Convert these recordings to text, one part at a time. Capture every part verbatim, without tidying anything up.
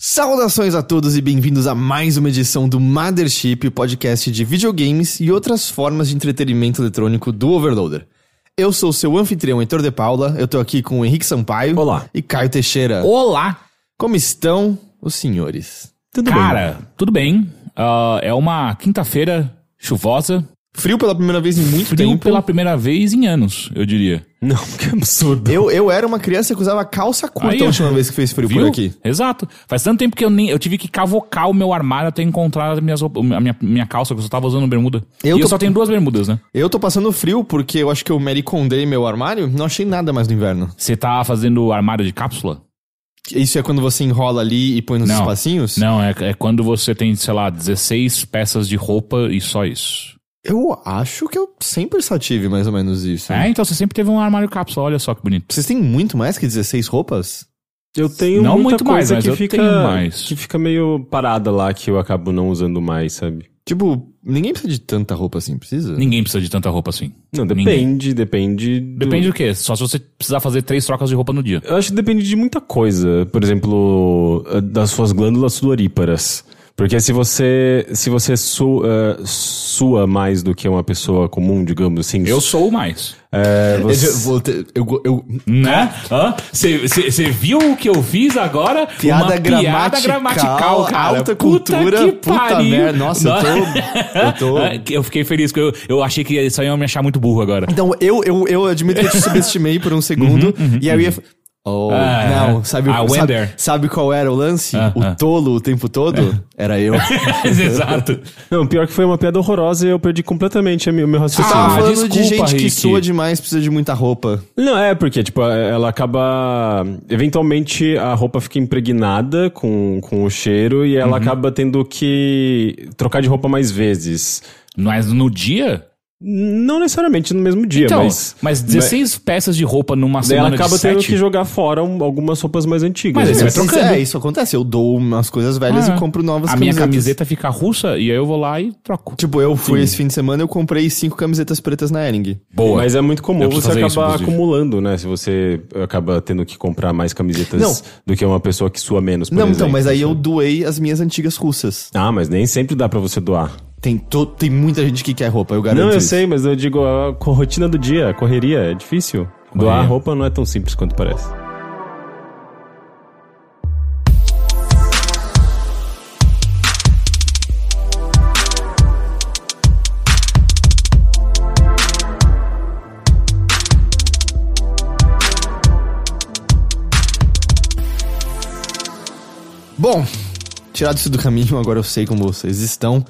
Saudações a todos e bem-vindos a mais uma edição do Mothership, o podcast de videogames e outras formas de entretenimento eletrônico do Overloader. Eu sou o seu anfitrião, Heitor de Paula, eu tô aqui com o Henrique Sampaio. Olá. E Caio Teixeira. Olá! Como estão os senhores? Tudo Cara, bem? Cara, tudo bem. Uh, é uma quinta-feira chuvosa. Frio pela primeira vez em muito Frio tempo. Frio pela primeira vez em anos, eu diria. Não, que absurdo. Eu, eu era uma criança que usava calça curta Aí, a última vez que fez frio viu? por aqui. Exato. Faz tanto tempo que eu nem eu tive que cavocar o meu armário até encontrar as minhas, a minha, minha calça, que eu só tava usando bermuda. Eu e tô, eu só tenho duas bermudas, né? Eu tô passando frio porque eu acho que eu mericondei meu armário, não achei nada mais no inverno. Você tá fazendo armário de cápsula? Isso é quando você enrola ali e põe nos não, espacinhos? Não, é, é quando você tem, sei lá, dezesseis peças de roupa e só isso. Eu acho que eu sempre só tive mais ou menos isso. Hein? É, então você sempre teve um armário cápsula, olha só que bonito. Vocês têm muito mais que dezesseis roupas? Eu tenho não muita muito coisa mais, que, fica, mais. que fica meio parada lá, que eu acabo não usando mais, sabe? Tipo, ninguém precisa de tanta roupa assim, precisa? Ninguém precisa de tanta roupa assim. Não, depende, ninguém. depende... Do... Depende do quê? Só se você precisar fazer três trocas de roupa no dia. Eu acho que depende de muita coisa. Por exemplo, das suas glândulas sudoríparas. Porque se você, se você su, uh, sua mais do que uma pessoa comum, digamos assim... Eu sou mais. É, você... Eu... eu, eu... Né? Você viu o que eu fiz agora? Piada uma gramatical, piada gramatical, cara. Alta cultura, puta, que puta pariu. Merda. Nossa, eu tô... eu, tô... eu fiquei feliz, porque eu, eu achei que isso aí ia me achar muito burro agora. Então, eu, eu, eu admito que eu te subestimei por um segundo, uhum, uhum, e aí eu ia... Oh, ah, não, sabe, o, sabe, sabe qual era o lance? Ah, o ah. tolo o tempo todo? Ah. Era eu. Exato. Não, pior que foi uma piada horrorosa e eu perdi completamente o meu raciocínio. Você ah, tava falando desculpa, de gente Rick. que sua demais, precisa de muita roupa. Não, é porque, tipo, ela acaba... Eventualmente a roupa fica impregnada com, com o cheiro e ela uhum. acaba tendo que trocar de roupa mais vezes. Mas no dia... Não necessariamente no mesmo dia, então, mas... Mas dezesseis mas, peças de roupa numa semana de sete... Ela acaba tendo que jogar fora um, algumas roupas mais antigas. Mas né? você vai trocando. É, isso acontece. Eu dou umas coisas velhas ah, e compro novas a camisetas. A minha camiseta fica russa e aí eu vou lá e troco. Tipo, eu fui Sim. esse fim de semana, eu comprei cinco camisetas pretas na Hering. Boa. Mas é muito comum você acabar acumulando, né? Se você acaba tendo que comprar mais camisetas não. do que uma pessoa que sua menos, por Não, exemplo. Então, mas aí eu doei as minhas antigas russas. Ah, mas nem sempre dá pra você doar. Tem, to, tem muita gente que quer roupa, eu garanto Não, eu isso. sei, mas eu digo, a rotina do dia, a correria, é difícil. Correria. Doar roupa não é tão simples quanto parece. Bom, tirado isso do caminho, agora eu sei como vocês estão.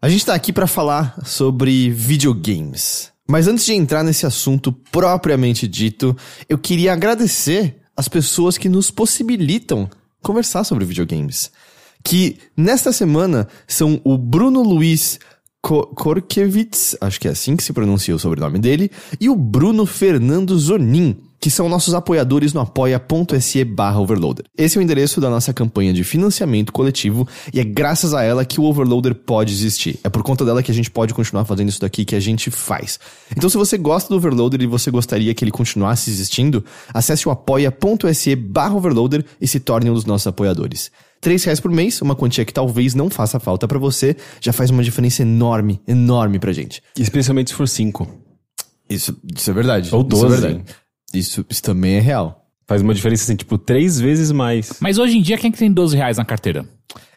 A gente tá aqui pra falar sobre videogames. Mas antes de entrar nesse assunto propriamente dito, eu queria agradecer as pessoas que nos possibilitam conversar sobre videogames. Que, nesta semana, são o Bruno Luiz Korkiewicz, acho que é assim que se pronuncia o sobrenome dele, e o Bruno Fernando Zonin, que são nossos apoiadores no apoia.se barra Overloader. Esse é o endereço da nossa campanha de financiamento coletivo e é graças a ela que o Overloader pode existir. É por conta dela que a gente pode continuar fazendo isso daqui que a gente faz. Então se você gosta do Overloader e você gostaria que ele continuasse existindo, acesse o apoia.se barra Overloader e se torne um dos nossos apoiadores. três reais por mês, uma quantia que talvez não faça falta pra você, já faz uma diferença enorme, enorme pra gente. Especialmente se for cinco. Isso, isso é verdade. Ou doze. Isso é verdade. Isso, isso também é real. Faz uma diferença, assim, tipo, três vezes mais. Mas hoje em dia, quem é que tem doze reais na carteira?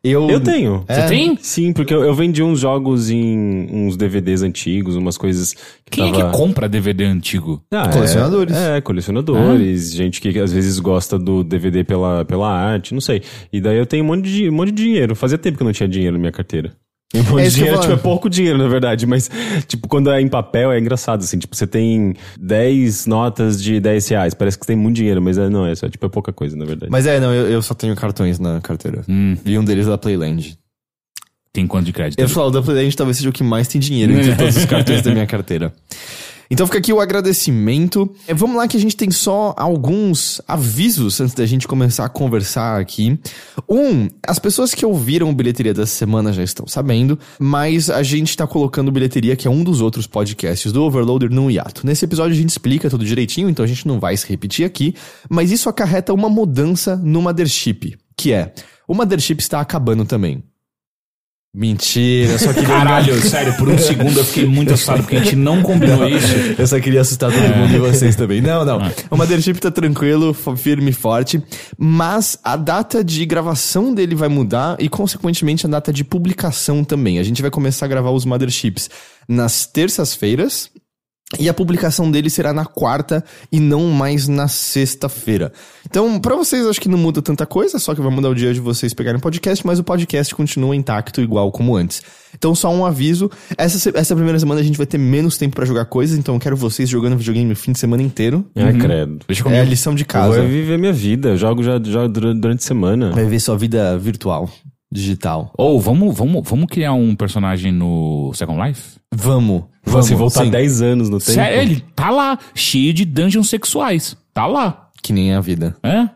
Eu, eu tenho. É. Você tem? Sim, porque eu, eu vendi uns jogos em uns D V Ds antigos, umas coisas... Que Quem tava... é que compra D V D antigo? Ah, colecionadores. É, é colecionadores, é. gente que às vezes gosta do D V D pela, pela arte, não sei. E daí eu tenho um monte de, um monte de dinheiro. Fazia tempo que eu não tinha dinheiro na minha carteira. Um monte é de dinheiro, tipo, é pouco dinheiro, na verdade. Mas, tipo, quando é em papel, é engraçado, assim. Tipo, você tem dez notas de dez reais. Parece que tem muito dinheiro, mas é, não, é só, tipo, é pouca coisa, na verdade. Mas é, não, eu, eu só tenho cartões na carteira. Hum. E um deles é da Playland. Tem quanto de crédito? Eu falo, o da Playland talvez seja o que mais tem dinheiro entre todos os cartões da minha carteira. Então fica aqui o agradecimento. É, vamos lá que a gente tem só alguns avisos antes da gente começar a conversar aqui. Um, as pessoas que ouviram o Bilheteria dessa semana já estão sabendo, mas a gente tá colocando o Bilheteria, que é um dos outros podcasts do Overloader, no hiato. Nesse episódio a gente explica tudo direitinho, então a gente não vai se repetir aqui, mas isso acarreta uma mudança no Mothership, que é, o Mothership está acabando também. Mentira, eu só queria... Caralho, sério, por um segundo eu fiquei muito assustado porque a gente não combinou não, isso. Eu só queria assustar todo é. mundo e vocês também. Não, não. Ah. O Mothership tá tranquilo, firme e forte, mas a data de gravação dele vai mudar e, consequentemente, a data de publicação também. A gente vai começar a gravar os Motherships nas terças-feiras e a publicação dele será na quarta e não mais na sexta-feira. Então, pra vocês, acho que não muda tanta coisa, só que vai mudar o dia de vocês pegarem o podcast, mas o podcast continua intacto, igual como antes. Então, só um aviso. Essa, essa primeira semana a gente vai ter menos tempo pra jogar coisas, então eu quero vocês jogando videogame o fim de semana inteiro. É, uhum. credo. Deixa comigo. É a lição de casa. Eu vou viver minha vida. Eu jogo já, já durante a semana. Vai viver sua vida virtual, digital. Ou, oh, vamos, vamos, vamos criar um personagem no Second Life? Vamos. Vamos, se voltar dez anos no tempo. Sério, ele tá lá, cheio de dungeons sexuais. Tá lá. Que nem a vida. É?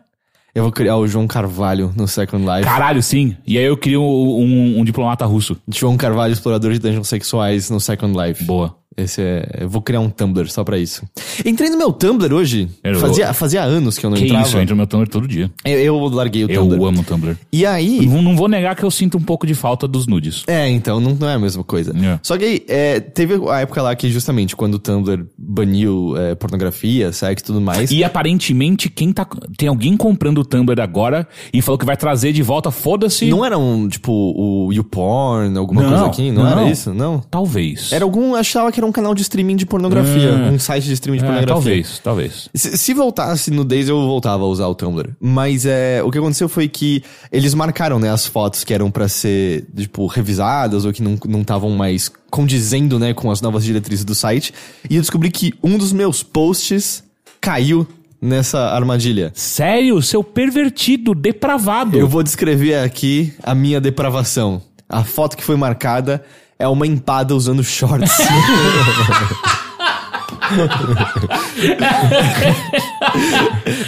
Eu vou criar o João Carvalho no Second Life. Caralho, sim. E aí eu crio um, um, um diplomata russo. João Carvalho, explorador de dungeons sexuais no Second Life. Boa. Esse é... Eu vou criar um Tumblr só pra isso. Entrei no meu Tumblr hoje. Eu... Fazia, fazia anos que eu não que entrava. Que isso, eu entro no meu Tumblr todo dia. Eu, eu larguei o eu Tumblr. Eu amo o Tumblr. E aí... Não, não vou negar que eu sinto um pouco de falta dos nudes. É, então, não, não é a mesma coisa. É. Só que aí, é, teve a época lá que justamente quando o Tumblr baniu é, pornografia, sexo e tudo mais... E aparentemente quem tá... Tem alguém comprando o Tumblr agora e falou que vai trazer de volta, foda-se... Não era um, tipo, o YouPorn, alguma não, coisa aqui? Não, não era isso? Não? Talvez. Era algum... Achava que era um canal de streaming de pornografia. Hum. Um site de streaming de é, pornografia. Talvez, talvez. Se, se voltasse no Days, eu voltava a usar o Tumblr. Mas é, o que aconteceu foi que eles marcaram, né, as fotos que eram pra ser, tipo, revisadas ou que não estavam mais condizendo, né, com as novas diretrizes do site. E eu descobri que um dos meus posts caiu nessa armadilha. Sério? Seu pervertido, depravado. Eu vou descrever aqui a minha depravação. A foto que foi marcada... É uma empada usando shorts.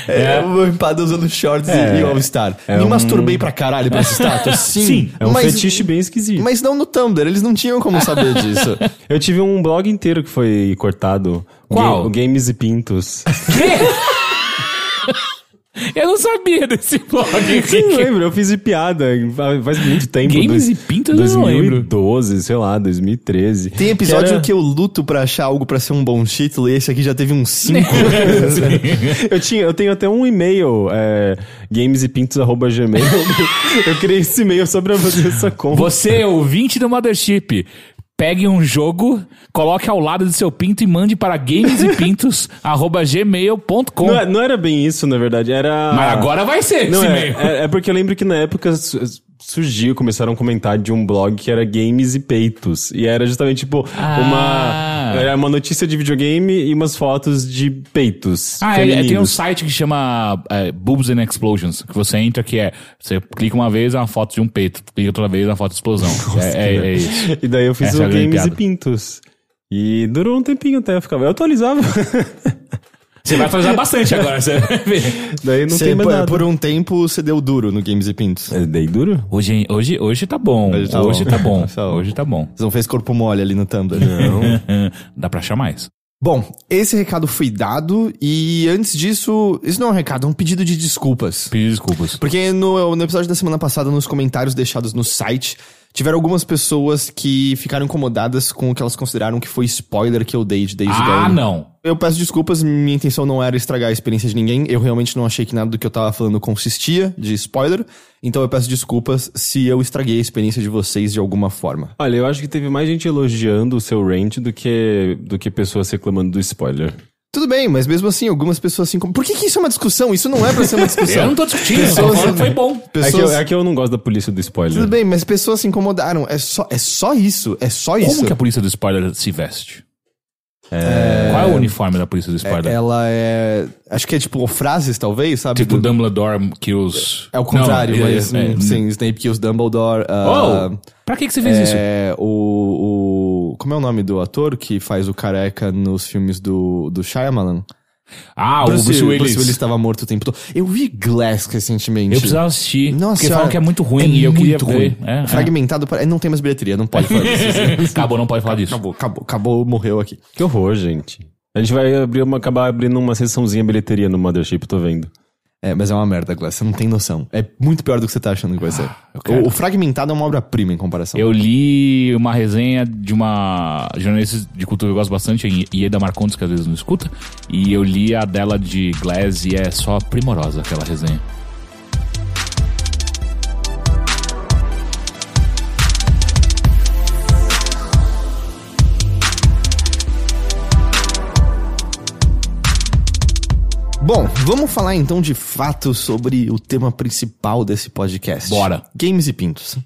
é, é uma empada usando shorts é, e All-Star. É Me um... masturbei pra caralho pra essa estátua. Sim, Sim é um mas, fetiche bem esquisito. Mas não no Tumblr, eles não tinham como saber disso. Eu tive um blog inteiro que foi cortado. Qual? O Games e Pintos. Quê? Eu não sabia desse blog. Você não lembra? Eu fiz de piada faz muito tempo. Games dois, e Pintos dois mil e doze, eu não lembro. dois mil e doze, sei lá, dois mil e treze. Tem episódio que, era... que eu luto pra achar algo pra ser um bom título e esse aqui já teve uns cinco. eu, tinha, eu tenho até um e-mail, é, games e pintos arroba gmail. Eu criei esse e-mail só pra fazer essa conta. Você, ouvinte do Mothership, pegue um jogo, coloque ao lado do seu pinto e mande para games e pintos arroba gmail ponto com. Não, não era bem isso, na verdade. Era... Mas agora vai ser não, esse é, e-mail. É, é porque eu lembro que na época... surgiu, começaram a comentar de um blog que era Games e Peitos. E era justamente, tipo, ah. uma, era uma notícia de videogame e umas fotos de peitos. Ah, é, é, tem um site que chama é, Boobs and Explosions, que você entra que é, você clica uma vez, é uma foto de um peito, clica outra vez, é uma foto de explosão. Nossa, é, é, é isso. E daí eu fiz Essa o é Games e Pintos. E durou um tempinho até eu ficava... Eu atualizava... Você vai atualizar bastante agora, você vai ver. Daí não cê, tem mais nada. Por um tempo, você deu duro no Games e Pintos. É, dei duro? Hoje, hoje, hoje tá bom. Hoje tá hoje bom. Tá bom. Hoje tá bom. Você não fez corpo mole ali no Tumblr. Não. Dá pra achar mais. Bom, esse recado foi dado e antes disso, isso não é um recado, é um pedido de desculpas. Pedido de desculpas. Porque no, no episódio da semana passada, nos comentários deixados no site... tiveram algumas pessoas que ficaram incomodadas com o que elas consideraram que foi spoiler que eu dei de Days Gone. Ah, não! Eu peço desculpas, minha intenção não era estragar a experiência de ninguém. Eu realmente não achei que nada do que eu tava falando consistia de spoiler. Então eu peço desculpas se eu estraguei a experiência de vocês de alguma forma. Olha, eu acho que teve mais gente elogiando o seu rant do que, do que pessoas reclamando do spoiler. Tudo bem, mas mesmo assim, algumas pessoas assim... Por que que isso é uma discussão? Isso não é pra ser uma discussão. Eu não tô discutindo, pessoas, eu tô que foi bom. Pessoas... É, que eu, é que eu não gosto da polícia do spoiler. Tudo bem, mas pessoas se incomodaram. É só, é só isso, é só Como isso. Como que a polícia do spoiler se veste? É... Qual é o uniforme da polícia do spoiler? É, ela é... Acho que é tipo frases, talvez, sabe? Tipo do... Dumbledore kills... É o contrário, não, mas... É, é, sim, é. Snape kills Dumbledore... Uh, oh! Pra que que você fez é, isso? É... O, o... Como é o nome do ator que faz o careca nos filmes do, do Shyamalan? Ah, Bruce, o Bruce Willis. Bruce Willis estava morto o tempo todo. Eu vi Glass recentemente. Eu precisava assistir. Nossa, porque falam que é muito ruim é e eu queria ver. É, Fragmentado. É. Pra... Não tem mais bilheteria, não pode falar disso. Acabou, não pode falar disso. Acabou, acabou, acabou, morreu aqui. Que horror, gente. A gente vai abrir uma, acabar abrindo uma sessãozinha bilheteria no Mothership, tô vendo. É, mas é uma merda, Glass. Você não tem noção. É muito pior do que você tá achando que vai ser. Ah, o, o Fragmentado é uma obra-prima em comparação. Eu li uma resenha de uma jornalista de cultura que eu gosto bastante, Ieda Marcondes, que às vezes não escuta. E eu li a dela de Glass e é só primorosa aquela resenha. Bom, vamos falar então de fato sobre o tema principal desse podcast. Bora! Games e Pintos.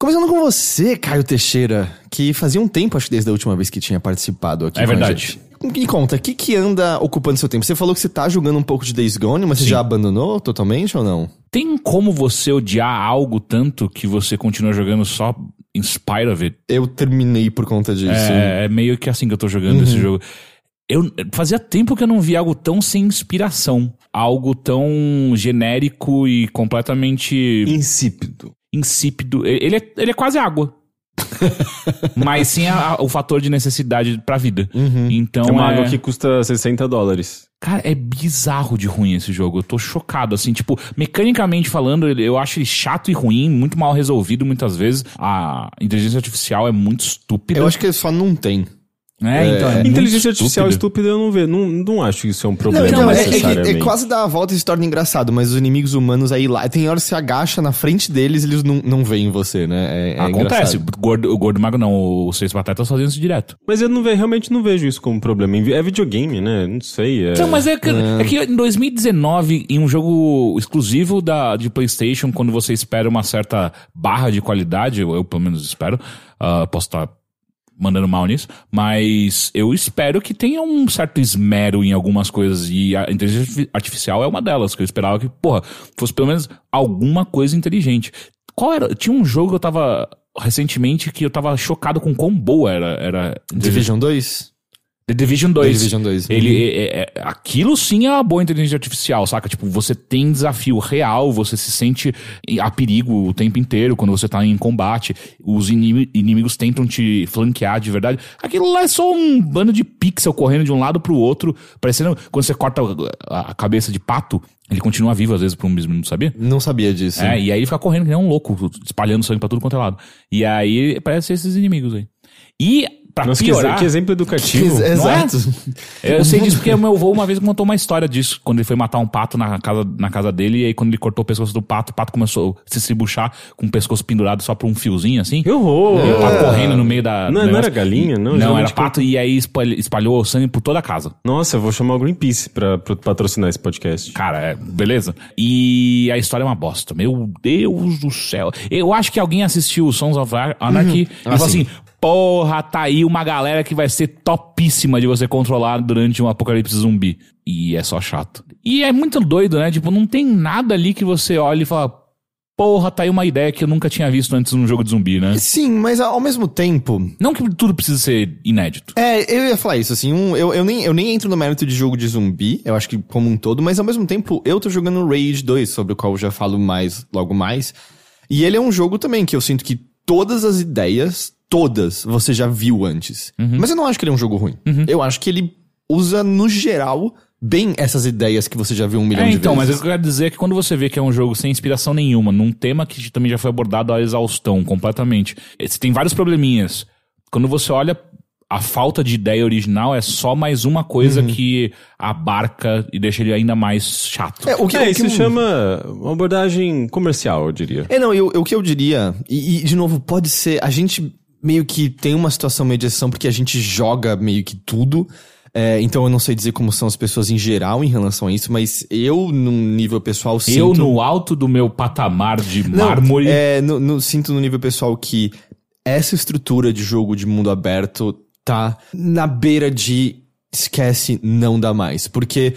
Começando com você, Caio Teixeira, que fazia um tempo, acho que desde a última vez que tinha participado aqui. É verdade. Me conta, o que, que anda ocupando seu tempo? Você falou que você tá jogando um pouco de Days Gone, mas Sim. você já abandonou totalmente ou não? Tem como você odiar algo tanto que você continua jogando só... in spite of it? Eu terminei por conta disso. É, é meio que assim que eu tô jogando uhum. esse jogo. Eu, fazia tempo que eu não via algo tão sem inspiração. Algo tão genérico e completamente... Insípido. Insípido. Ele é, ele é quase água. Mas sem a, o fator de necessidade pra vida. Uhum. Então, é uma é... água que custa sessenta dólares. Cara, é bizarro de ruim esse jogo. Eu tô chocado, assim, tipo, mecanicamente falando, eu acho ele chato e ruim, muito mal resolvido muitas vezes. A inteligência artificial é muito estúpida. Eu acho que ele só não tem. É, então, é inteligência artificial estúpida eu não vejo, não, não acho que isso é um problema. Não, não, necessariamente. É, é, é quase dar a volta e se torna engraçado, mas os inimigos humanos aí lá, tem hora que você agacha na frente deles e eles não, não veem você, né? É, é Acontece, o gordo, o gordo mago não, os seis patetas fazendo isso direto. Mas eu não vejo, realmente não vejo isso como problema. É videogame, né? Não sei. É... Não, mas é que, é. é que em dois mil e dezenove, em um jogo exclusivo da, de PlayStation, quando você espera uma certa barra de qualidade, eu, eu pelo menos espero, uh, posso estar. mandando mal nisso, mas eu espero que tenha um certo esmero em algumas coisas, e a inteligência artificial é uma delas, que eu esperava que, porra, fosse pelo menos alguma coisa inteligente. Qual era? Tinha um jogo que eu tava recentemente que eu tava chocado com quão boa era... era Division dois? The Division dois. The Division dois. Ele, é, é, aquilo sim é uma boa inteligência artificial, saca? Tipo, você tem desafio real, você se sente a perigo o tempo inteiro quando você tá em combate, os inim- inimigos tentam te flanquear de verdade. Aquilo lá é só um bando de pixel correndo de um lado pro outro, parecendo quando você corta a cabeça de pato, ele continua vivo às vezes por um mesmo, não sabia? Não sabia disso. É, e aí ele fica correndo que nem um louco, espalhando sangue pra tudo quanto é lado. E aí parece esses inimigos aí. E... Pra Nossa, piorar... Que exemplo educativo. Que, exato. É? Eu sei disso porque o meu avô uma vez contou uma história disso, quando ele foi matar um pato na casa, na casa dele, e aí quando ele cortou o pescoço do pato, o pato começou a se estribuchar com o pescoço pendurado só por um fiozinho, assim. Que horror! E o pato correndo no meio da... Não, não era galinha, não? Não, era pato, que... e aí espalhou o sangue por toda a casa. Nossa, eu vou chamar o Greenpeace pra, pra patrocinar esse podcast. Cara, é, beleza? E a história é uma bosta. Meu Deus do céu. Eu acho que alguém assistiu o Sons of Anarchy uhum. e falou assim... Porra, tá aí uma galera que vai ser topíssima de você controlar durante um apocalipse zumbi. E é só chato. E é muito doido, né? Tipo, não tem nada ali que você olha e fala... Porra, tá aí uma ideia que eu nunca tinha visto antes num jogo de zumbi, né? Sim, mas ao mesmo tempo... Não que tudo precisa ser inédito. É, eu ia falar isso, assim... Um, eu, eu, nem, eu nem entro no mérito de jogo de zumbi, eu acho que como um todo. Mas ao mesmo tempo, eu tô jogando Rage dois, sobre o qual eu já falo mais, logo mais. E ele é um jogo também que eu sinto que todas as ideias... Todas você já viu antes. Uhum. Mas eu não acho que ele é um jogo ruim. Uhum. Eu acho que ele usa, no geral, bem essas ideias que você já viu um milhão é, de então, vezes. Então, mas o que eu quero dizer é que quando você vê que é um jogo sem inspiração nenhuma, num tema que também já foi abordado à exaustão completamente, você tem vários probleminhas. Quando você olha, a falta de ideia original é só mais uma coisa uhum. que abarca e deixa ele ainda mais chato. É, o que, é, o que isso eu... chama uma abordagem comercial, eu diria. É, não, eu, eu, o que eu diria, e, e de novo, pode ser, a gente meio que tem uma situação meio de exceção porque a gente joga meio que tudo. É, então eu não sei dizer como são as pessoas em geral em relação a isso, mas eu, num nível pessoal, sinto... Eu, no alto do meu patamar de não, mármore... É, no, no, sinto no nível pessoal que essa estrutura de jogo de mundo aberto tá na beira de esquece, não dá mais. Porque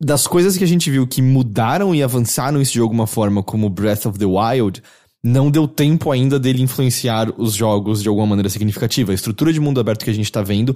das coisas que a gente viu que mudaram e avançaram isso de alguma forma, como Breath of the Wild... Não deu tempo ainda dele influenciar os jogos de alguma maneira significativa. A estrutura de mundo aberto que a gente tá vendo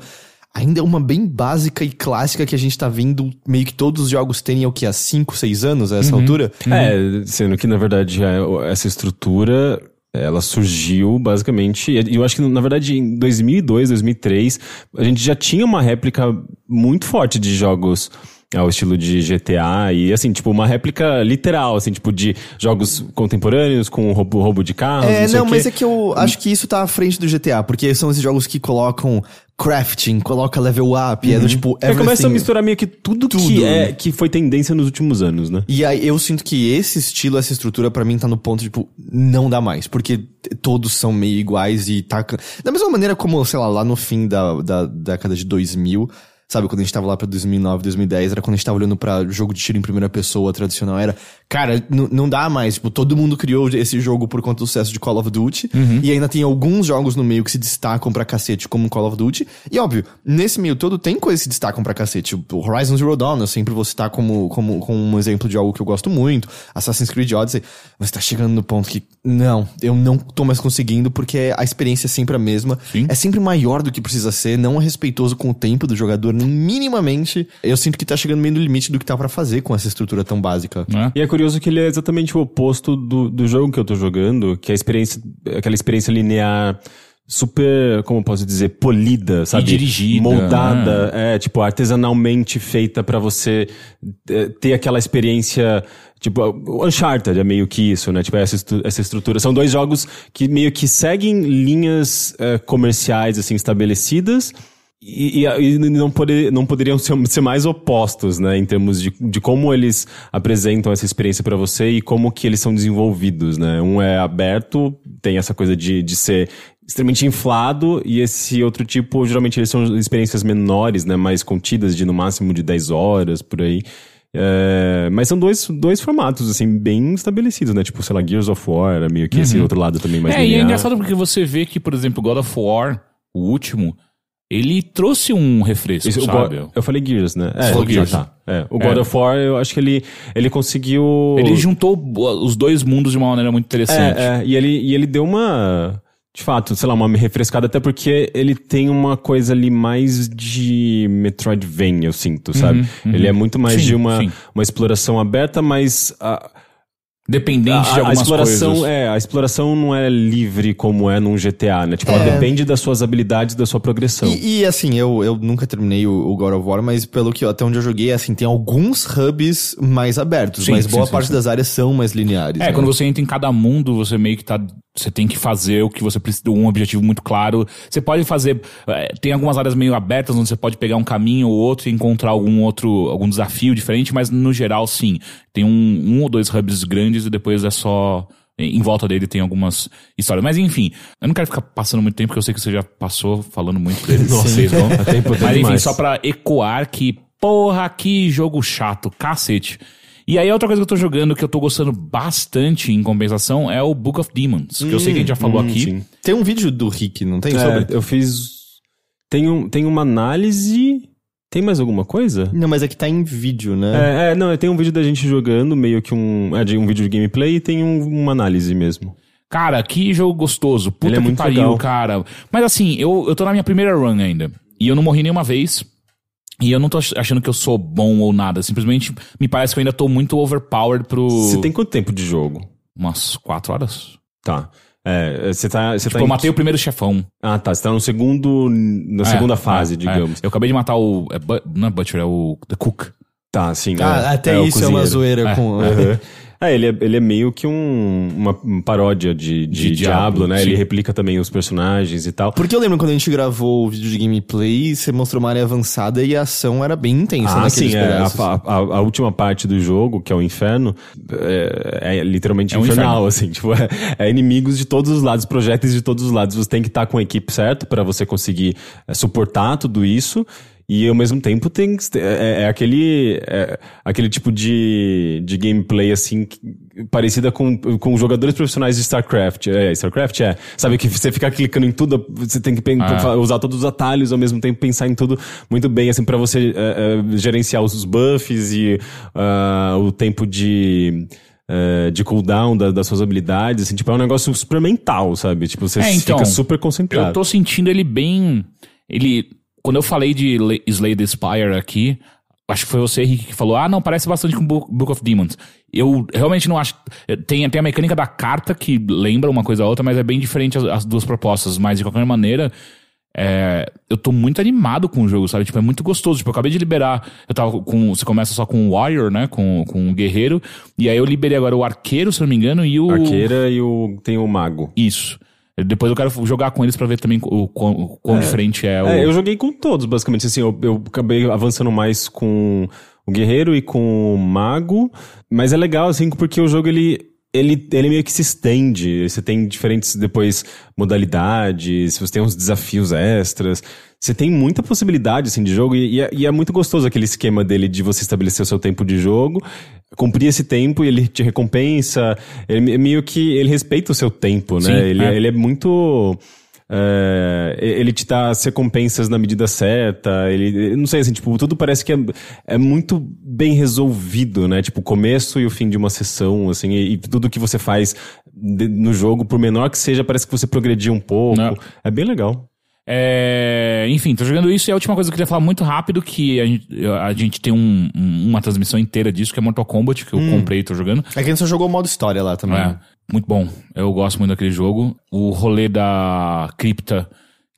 ainda é uma bem básica e clássica que a gente tá vendo meio que todos os jogos terem, o que, há cinco, seis anos a essa uhum. altura? Uhum. É, sendo que, na verdade, essa estrutura... Ela surgiu, basicamente... E eu acho que, na verdade, em dois mil e dois, dois mil e três... A gente já tinha uma réplica muito forte de jogos... Ao estilo de G T A e, assim, tipo, uma réplica literal, assim, tipo, de jogos contemporâneos com roubo, roubo de carros. É, não, não mas é que eu acho que isso tá à frente do G T A, porque são esses jogos que colocam crafting, coloca level up, uhum. é do tipo... Everything. É, começa a misturar meio que tudo, tudo. Que, é, que foi tendência nos últimos anos, né? E aí eu sinto que esse estilo, essa estrutura, pra mim, tá no ponto, tipo, não dá mais, porque todos são meio iguais e tá... Da mesma maneira como, sei lá, lá no fim da, da década de dois mil... Sabe, quando a gente tava lá pra dois mil e nove, dois mil e dez, era quando a gente tava olhando pra jogo de tiro em primeira pessoa tradicional, era... Cara, n- não dá mais, tipo, todo mundo criou esse jogo por conta do sucesso de Call of Duty, uhum. e ainda tem alguns jogos no meio que se destacam pra cacete, como Call of Duty, e óbvio, nesse meio todo tem coisas que se destacam pra cacete, o Horizon Zero Dawn, eu sempre vou citar como, como, como um exemplo de algo que eu gosto muito, Assassin's Creed Odyssey, mas tá chegando no ponto que, não, eu não tô mais conseguindo, porque a experiência é sempre a mesma, Sim. é sempre maior do que precisa ser, não é respeitoso com o tempo do jogador, minimamente, eu sinto que tá chegando meio no limite do que tá pra fazer com essa estrutura tão básica. É. E é curioso que ele é exatamente o oposto do, do jogo que eu tô jogando, que é a experiência, aquela experiência linear super, como eu posso dizer, polida, sabe? E dirigida. Moldada, é, tipo, artesanalmente feita pra você ter aquela experiência... Tipo, Uncharted é meio que isso, né? Tipo, essa, estu- essa estrutura. São dois jogos que meio que seguem linhas é, comerciais, assim, estabelecidas... E, e, e não, poder, não poderiam ser, ser mais opostos, né? Em termos de, de como eles apresentam essa experiência pra você e como que eles são desenvolvidos, né? Um é aberto, tem essa coisa de, de ser extremamente inflado, e esse outro tipo, geralmente eles são experiências menores, né? Mais contidas, de no máximo de dez horas, por aí. É, mas são dois, dois formatos, assim, bem estabelecidos, né? Tipo, sei lá, Gears of War, é meio que uhum. esse outro lado também mais linear. É, e é engraçado porque você vê que, por exemplo, God of War, o último... Ele trouxe um refresco, Esse, sabe? Go- eu falei Gears, né? É, o Gears. Tá. É, o God é. of War, eu acho que ele, ele conseguiu... Ele juntou os dois mundos de uma maneira muito interessante. É, é. E, ele, e ele deu uma... De fato, sei lá, uma refrescada, até porque ele tem uma coisa ali mais de Metroidvania, eu sinto, sabe? Uhum, uhum. Ele é muito mais sim, de uma, uma exploração aberta, mas... A... Dependente a, de algumas a exploração, coisas. É, a exploração não é livre como é num G T A, né? Tipo, é. Ela depende das suas habilidades, da sua progressão. E, e assim, eu, eu nunca terminei o, o God of War, mas pelo que até onde eu joguei, assim, tem alguns hubs mais abertos, sim, mas sim, boa sim, parte sim. das áreas são mais lineares. É, né? Quando você entra em cada mundo, você meio que tá... Você tem que fazer o que você precisa, um objetivo muito claro. Você pode fazer... Tem algumas áreas meio abertas onde você pode pegar um caminho ou outro e encontrar algum outro, algum desafio diferente, mas no geral, sim. Tem um, um ou dois hubs grandes e depois é só... Em volta dele tem algumas histórias. Mas enfim, eu não quero ficar passando muito tempo, porque eu sei que você já passou falando muito dele. Nossa, vocês vão. Mas enfim, só pra ecoar que... Porra, que jogo chato, cacete. E aí, outra coisa que eu tô jogando, que eu tô gostando bastante em compensação, é o Book of Demons, hum, que eu sei que a gente já falou hum, aqui. Sim. Tem um vídeo do Rick, não tem? É, sobre... Eu fiz... Tem, um, tem uma análise... Tem mais alguma coisa? Não, mas é que tá em vídeo, né? É, é não, tem um vídeo da gente jogando, meio que um... É de um vídeo de gameplay e tem um, uma análise mesmo. Cara, que jogo gostoso. Puta Ele é que muito pariu, legal. Cara. Mas assim, eu, eu tô na minha primeira run ainda. E eu não morri nenhuma vez... E eu não tô achando que eu sou bom ou nada. Simplesmente me parece que eu ainda tô muito overpowered pro... Você tem quanto tempo de jogo? Umas quatro horas. Tá. É, você tá... Você tipo, tá eu matei em... o primeiro chefão. Ah, tá. Você tá no segundo... Na é, segunda fase, é, digamos. É. Eu acabei de matar o... É, não é Butcher, é o... The Cook. Tá, sim. Ah, é, até é isso é uma zoeira é. com... Uhum. É, ele é, ele é meio que um, uma paródia de, de, de Diablo, Diablo, né? Sim. Ele replica também os personagens e tal. Porque eu lembro quando a gente gravou o vídeo de gameplay, você mostrou uma área avançada e a ação era bem intensa. Ah, sim, é, a, a, a última parte do jogo, que é o inferno, é, é literalmente é infernal, um inferno. assim. Tipo, é, é inimigos de todos os lados, projéteis de todos os lados. Você tem que estar com a equipe certa pra você conseguir é, suportar tudo isso. E ao mesmo tempo tem é, é aquele é, aquele tipo de, de gameplay assim que, parecida com, com jogadores profissionais de StarCraft. É, StarCraft é. Sabe que você fica clicando em tudo, você tem que pen- ah. usar todos os atalhos ao mesmo tempo, pensar em tudo muito bem, assim, pra você é, é, gerenciar os buffs e uh, o tempo de... Uh, de cooldown da, das suas habilidades, assim, tipo, é um negócio super mental, sabe? Tipo, você é, então, fica super concentrado. Eu tô sentindo ele bem... ele... Quando eu falei de Slay the Spire aqui, acho que foi você, Henrique, que falou, ah, não, parece bastante com Book of Demons. Eu realmente não acho... Tem até a mecânica da carta que lembra uma coisa a outra, mas é bem diferente as, as duas propostas. Mas, de qualquer maneira, é, eu tô muito animado com o jogo, sabe? Tipo, é muito gostoso. Tipo, eu acabei de liberar... Eu tava com... Você começa só com o Warrior, né? Com, com o Guerreiro. E aí eu liberei agora o Arqueiro, se não me engano, e o... Arqueira e o... Tem o Mago. Isso. Depois eu quero jogar com eles pra ver também o quão é. diferente é o... É, eu joguei com todos, basicamente. Assim, eu, eu acabei avançando mais com o Guerreiro e com o Mago. Mas é legal, assim, porque o jogo, ele... Ele, ele meio que se estende. Você tem diferentes, depois, modalidades. Você tem uns desafios extras. Você tem muita possibilidade, assim, de jogo. E, e, é, e é muito gostoso aquele esquema dele de você estabelecer o seu tempo de jogo. Cumprir esse tempo e ele te recompensa. Ele meio que... Ele respeita o seu tempo, né? Sim, ele, é. ele é muito... É, ele te dá as recompensas na medida certa, ele, não sei, assim, tipo, tudo parece que é, é muito bem resolvido, né? Tipo, o começo e o fim de uma sessão, assim, e, e tudo que você faz de, no jogo, por menor que seja, parece que você progrediu um pouco. Não. É bem legal. É, enfim, tô jogando isso, e a última coisa que eu queria falar muito rápido, que a gente, a gente tem um, um, uma transmissão inteira disso, que é Mortal Kombat, que eu hum. comprei e tô jogando. É que a gente só jogou o modo história lá também. É, muito bom, eu gosto muito daquele jogo. O rolê da cripta,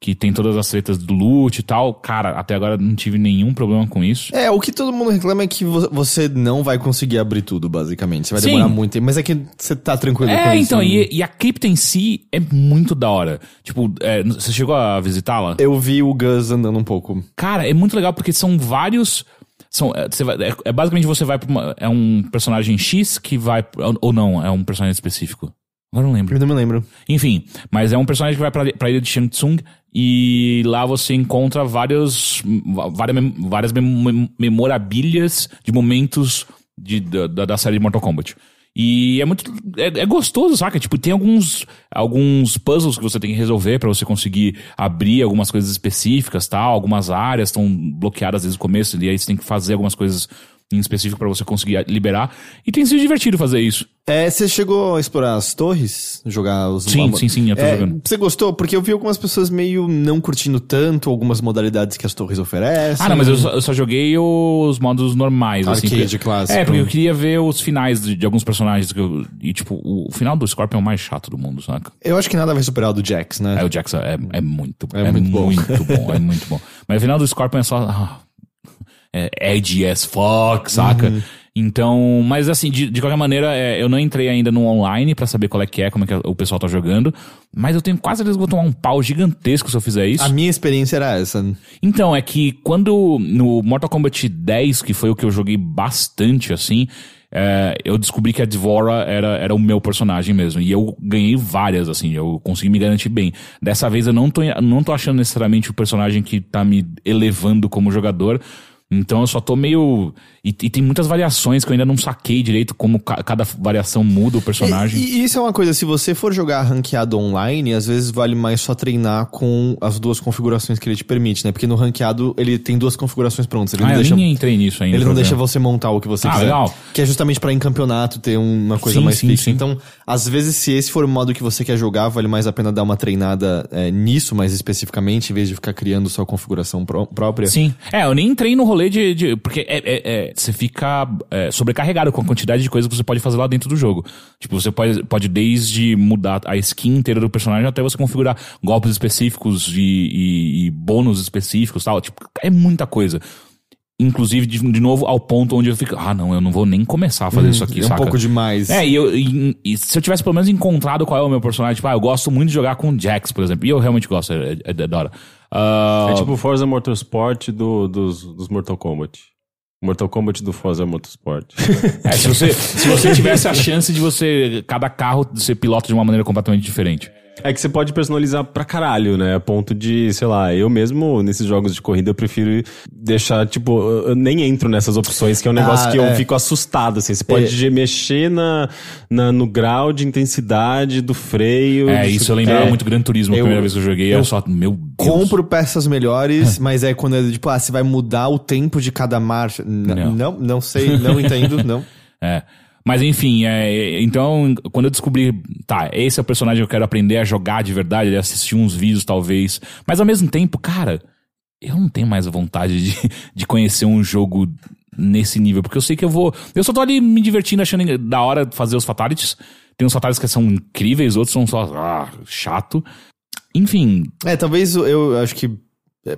que tem todas as tretas do loot e tal, cara, até agora não tive nenhum problema com isso. É, o que todo mundo reclama é que você não vai conseguir abrir tudo, basicamente. Você vai Sim. demorar muito tempo, mas é que você tá tranquilo é, com isso. É, então, e, e a cripta em si é muito da hora. Tipo, é, você chegou a visitá-la? Eu vi o Gus andando um pouco. Cara, é muito legal porque são vários... São, é, você vai, é, é basicamente você vai pra uma, é um personagem X que vai... Ou não, é um personagem específico. Agora não lembro. Eu não me lembro. Enfim, mas é um personagem que vai pra, pra ilha de Shang Tsung e lá você encontra vários, várias, várias memorabilhas de momentos de, da, da série de Mortal Kombat. E é muito... É, é gostoso, saca? Tipo, tem alguns, alguns puzzles que você tem que resolver pra você conseguir abrir algumas coisas específicas, tal. Algumas áreas estão bloqueadas desde o começo e aí você tem que fazer algumas coisas... em específico pra você conseguir liberar. E tem sido divertido fazer isso. É, você chegou a explorar as torres? Jogar os... Sim, sim, sim, eu tô é, jogando. Você gostou? Porque eu vi algumas pessoas meio não curtindo tanto algumas modalidades que as torres oferecem. Ah, não, mas eu só, eu só joguei os modos normais. Arcade, assim, clássico. É, porque eu queria ver os finais de, de alguns personagens. Que eu, e tipo, o final do Scorpion é o mais chato do mundo, saca? Eu acho que nada vai superar o do Jax, né? É, o Jax é, é muito bom. É, é muito, muito bom. bom, é muito bom. Mas o final do Scorpion é só... É edgy as fuck, saca? Uhum. Então, mas assim, de, de qualquer maneira, é, eu não entrei ainda no online pra saber qual é que é, como é que o pessoal tá jogando. Mas eu tenho quase certeza que vou tomar um pau gigantesco se eu fizer isso. A minha experiência era essa. Então, é que quando no Mortal Kombat dez, que foi o que eu joguei bastante, assim... É, eu descobri que a Dvora era, era o meu personagem mesmo. E eu ganhei várias, assim. Eu consegui me garantir bem. Dessa vez eu não tô, não tô achando necessariamente o personagem que tá me elevando como jogador... Então eu só tô meio... E, e tem muitas variações que eu ainda não saquei direito como ca- cada variação muda o personagem. E, e isso é uma coisa, se você for jogar ranqueado online, às vezes vale mais só treinar com as duas configurações que ele te permite, né? Porque no ranqueado ele tem duas configurações prontas. Ele ah, não eu deixa... nem entrei nisso ainda. Ele não deixa você montar o que você ah, quiser. Legal. Que é justamente pra em campeonato ter uma coisa sim, mais sim, fixa. Sim. Então, às vezes, se esse for o modo que você quer jogar, vale mais a pena dar uma treinada é, nisso mais especificamente, em vez de ficar criando sua configuração pró- própria. Sim. É, eu nem entrei no rolê De, de, porque é, é, é, você fica é, sobrecarregado com a quantidade de coisas que você pode fazer lá dentro do jogo. Tipo, você pode, pode desde mudar a skin inteira do personagem até você configurar golpes específicos e, e, e bônus específicos e tal. Tipo, é muita coisa. inclusive, de, de novo, ao ponto onde eu fico, ah, não, eu não vou nem começar a fazer hum, isso aqui, é saca? É um pouco demais. É, e, eu, e, e se eu tivesse pelo menos encontrado qual é o meu personagem, tipo, ah, eu gosto muito de jogar com o Jax, por exemplo, e eu realmente gosto, é, é da hora. Uh... É tipo o Forza Motorsport do, dos, dos Mortal Kombat. Mortal Kombat do Forza Motorsport. É, se você, se você tivesse a chance de você, cada carro, ser piloto de uma maneira completamente diferente. É que você pode personalizar pra caralho, né? A ponto de, sei lá, eu mesmo, nesses jogos de corrida, eu prefiro deixar, tipo, eu nem entro nessas opções, que é um negócio ah, que é. eu fico assustado, assim. Você pode é. mexer na, na, no grau de intensidade do freio. É, isso eu lembrava é. muito Gran Turismo, eu, a primeira vez que eu joguei. Eu, eu só, meu Deus. Compro peças melhores, mas é quando é tipo, ah, você vai mudar o tempo de cada marcha. N- não. não, não sei, não entendo, não. É. Mas enfim, é, então, quando eu descobri, tá, esse é o personagem que eu quero aprender a jogar de verdade, assistir uns vídeos talvez, mas ao mesmo tempo, cara, eu não tenho mais a vontade de, de conhecer um jogo nesse nível, porque eu sei que eu vou... Eu só tô ali me divertindo, achando da hora fazer os fatalities, tem uns fatalities que são incríveis, outros são só, ah, chato, enfim... É, talvez eu acho que...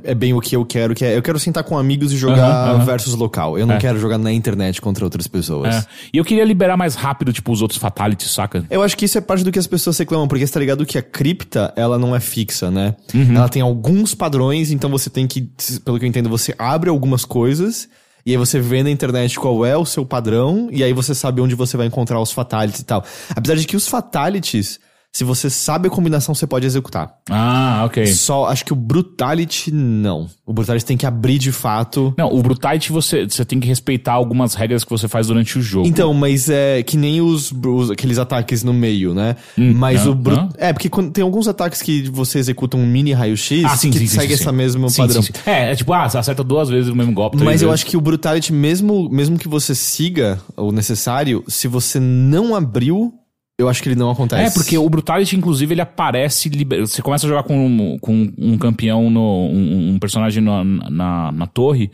É bem o que eu quero, que é... Eu quero sentar com amigos e jogar uhum, uhum. versus local. Eu não é. quero jogar na internet contra outras pessoas. É. E eu queria liberar mais rápido, tipo, os outros fatalities, saca? Eu acho que isso é parte do que as pessoas reclamam. Porque você tá ligado que a cripta, ela não é fixa, né? Uhum. Ela tem alguns padrões, então você tem que... Pelo que eu entendo, você abre algumas coisas... E aí você vê na internet qual é o seu padrão... E aí você sabe onde você vai encontrar os fatalities e tal. Apesar de que os fatalities... Se você sabe a combinação, você pode executar. Ah, ok. Só, acho que o Brutality, não. O Brutality tem que abrir de fato. Não, o Brutality você, você tem que respeitar algumas regras que você faz durante o jogo. Então, mas é que nem os, os aqueles ataques no meio, né? Hum, mas não, o Brut... Não. É, porque quando, tem alguns ataques que você executa um mini raio-x ah, sim, que sim, segue esse mesmo sim, padrão. Sim, sim. É, é tipo, ah, você acerta duas vezes o mesmo golpe. Mas eu vezes. acho que o Brutality, mesmo, mesmo que você siga o necessário, se você não abriu... Eu acho que ele não acontece. É, porque o Brutality, inclusive, ele aparece... Liber... Você começa a jogar com um, com um campeão, no, um, um personagem na, na, na torre...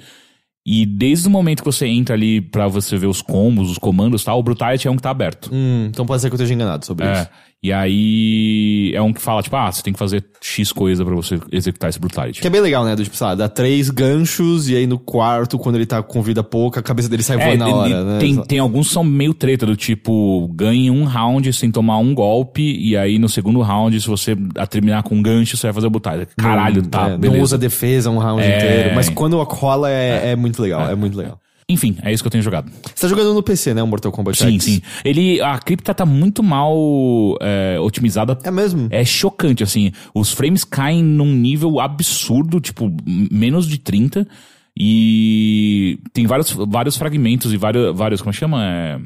E desde o momento que você entra ali pra você ver os combos, os comandos e tal, o Brutality é um que tá aberto. Hum, então pode ser que eu esteja enganado sobre é, isso. E aí é um que fala, tipo, ah, você tem que fazer X coisa pra você executar esse Brutality. Que é bem legal, né? Do tipo, sei lá, dá três ganchos e aí no quarto, quando ele tá com vida pouca, a cabeça dele sai é, voando na hora, né? Tem, tem alguns que são meio treta, do tipo, ganhe um round sem tomar um golpe e aí no segundo round, se você terminar com um gancho, você vai fazer o Brutality. Caralho, hum, tá, é, beleza. Não usa defesa um round é, inteiro, mas quando a cola é, é. é muito Muito legal, é, é muito legal. Enfim, é isso que eu tenho jogado. Você tá jogando no P C, né? O Mortal Kombat Sim, X. sim. Ele, a cripta tá muito mal é, otimizada. É mesmo? É chocante, assim. Os frames caem num nível absurdo, tipo, menos de trinta. E tem vários, vários fragmentos e vários, vários, como chama? É...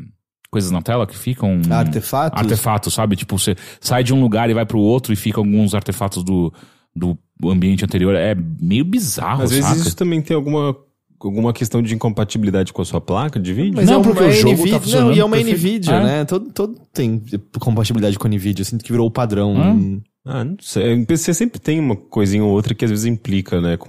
Coisas na tela que ficam... Artefatos? Artefatos, sabe? Tipo, você sai de um lugar e vai pro outro e fica alguns artefatos do, do ambiente anterior. É meio bizarro, Às saca? vezes isso também tem alguma... Alguma questão de incompatibilidade com a sua placa de vídeo? Mas não, é porque o jogo Nvidia, tá funcionando. Não, e é uma Nvidia, ah, né? Todo, todo tem compatibilidade com a Nvidia. Eu sinto que virou o padrão. Ah, em... ah não sei. O P C sempre tem uma coisinha ou outra que às vezes implica, né? Com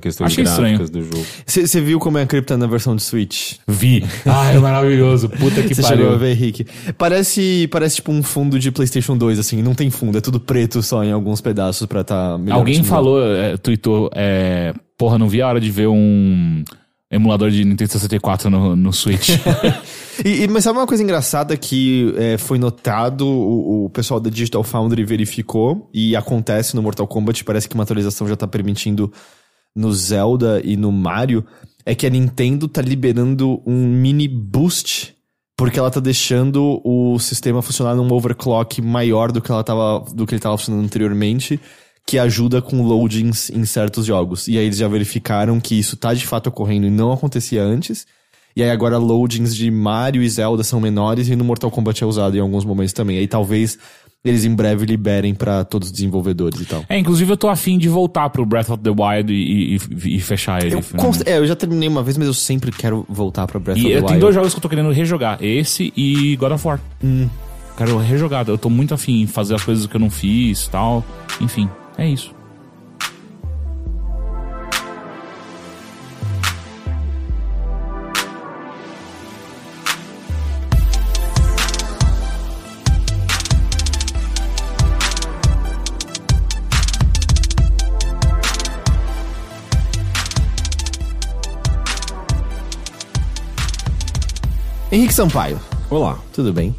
questões Achei gráficas estranho. do jogo. Você viu como é a cripta na versão de Switch? Vi. Ah, é maravilhoso. Puta que Cê pariu. Você chegou a ver, Henrique. Parece, parece tipo um fundo de PlayStation dois, assim. Não tem fundo. É tudo preto só em alguns pedaços pra tá... Alguém falou, é, tweetou... É... Porra, não vi a hora de ver um emulador de Nintendo sessenta e quatro no, no Switch. e, e, mas sabe uma coisa engraçada que é, foi notado, o, o pessoal da Digital Foundry verificou e acontece no Mortal Kombat, parece que uma atualização já tá permitindo no Zelda e no Mario, é que a Nintendo tá liberando um mini boost, porque ela tá deixando o sistema funcionar num overclock maior do que, ela tava, do que ele tava funcionando anteriormente, que ajuda com loadings em certos jogos. E aí eles já verificaram que isso tá de fato ocorrendo e não acontecia antes. E aí agora loadings de Mario e Zelda são menores e no Mortal Kombat é usado em alguns momentos também. Aí talvez eles em breve liberem pra todos os desenvolvedores e tal. É, inclusive eu tô afim de voltar pro Breath of the Wild e, e, e fechar ele. Eu const... É, eu já terminei uma vez, mas eu sempre quero voltar pra Breath e of the Wild. E tem dois jogos que eu tô querendo rejogar. Esse e God of War. Hum. Quero rejogar. Eu tô muito afim em fazer as coisas que eu não fiz e tal. Enfim. É isso. Henrique Sampaio. Olá. Tudo bem?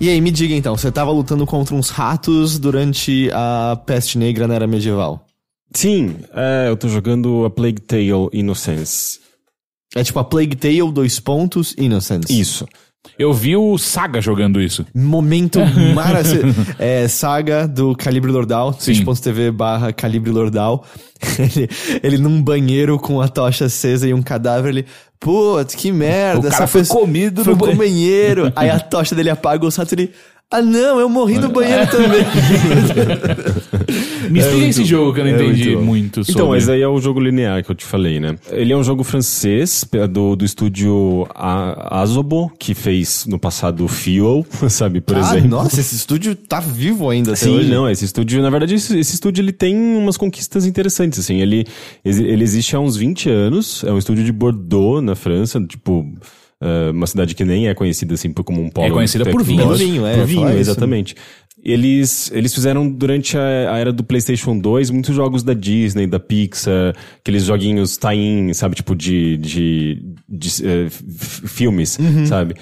E aí, me diga então, você tava lutando contra uns ratos durante a peste negra na era medieval? Sim, é, eu tô jogando A Plague Tale: Innocence. É tipo A Plague Tale, dois pontos, Innocence. Isso. Eu vi o Saga jogando isso. Momento maravilhoso. É, Saga do Calibre Lordal, twitch.tv barra Calibre Lordal. Ele, ele num banheiro com a tocha acesa e um cadáver, ele... Putz, que merda. O cara foi comido no banheiro. banheiro. Aí a tocha dele apaga o rato e ele... Ah não, eu morri no banheiro também. Me explica é esse jogo que eu não é entendi muito, muito sobre. Então, mas aí é o jogo linear que eu te falei, né? Ele é um jogo francês do, do estúdio a- Asobo, que fez no passado o Phil, sabe, por ah, exemplo. Nossa, esse estúdio tá vivo ainda. Sim, hoje. Não, esse estúdio, na verdade, esse, esse estúdio ele tem umas conquistas interessantes, assim. Ele, ele existe há uns vinte anos, é um estúdio de Bordeaux, na França, tipo... Uh, uma cidade que nem é conhecida assim como um polo. É conhecida por vinho. Por vinho, é. Por vinho, exatamente. Eles, eles fizeram durante a, a era do PlayStation dois muitos jogos da Disney, da Pixar, aqueles joguinhos tie-in, sabe? Tipo de, de, de, de uh, f- filmes, uhum. sabe?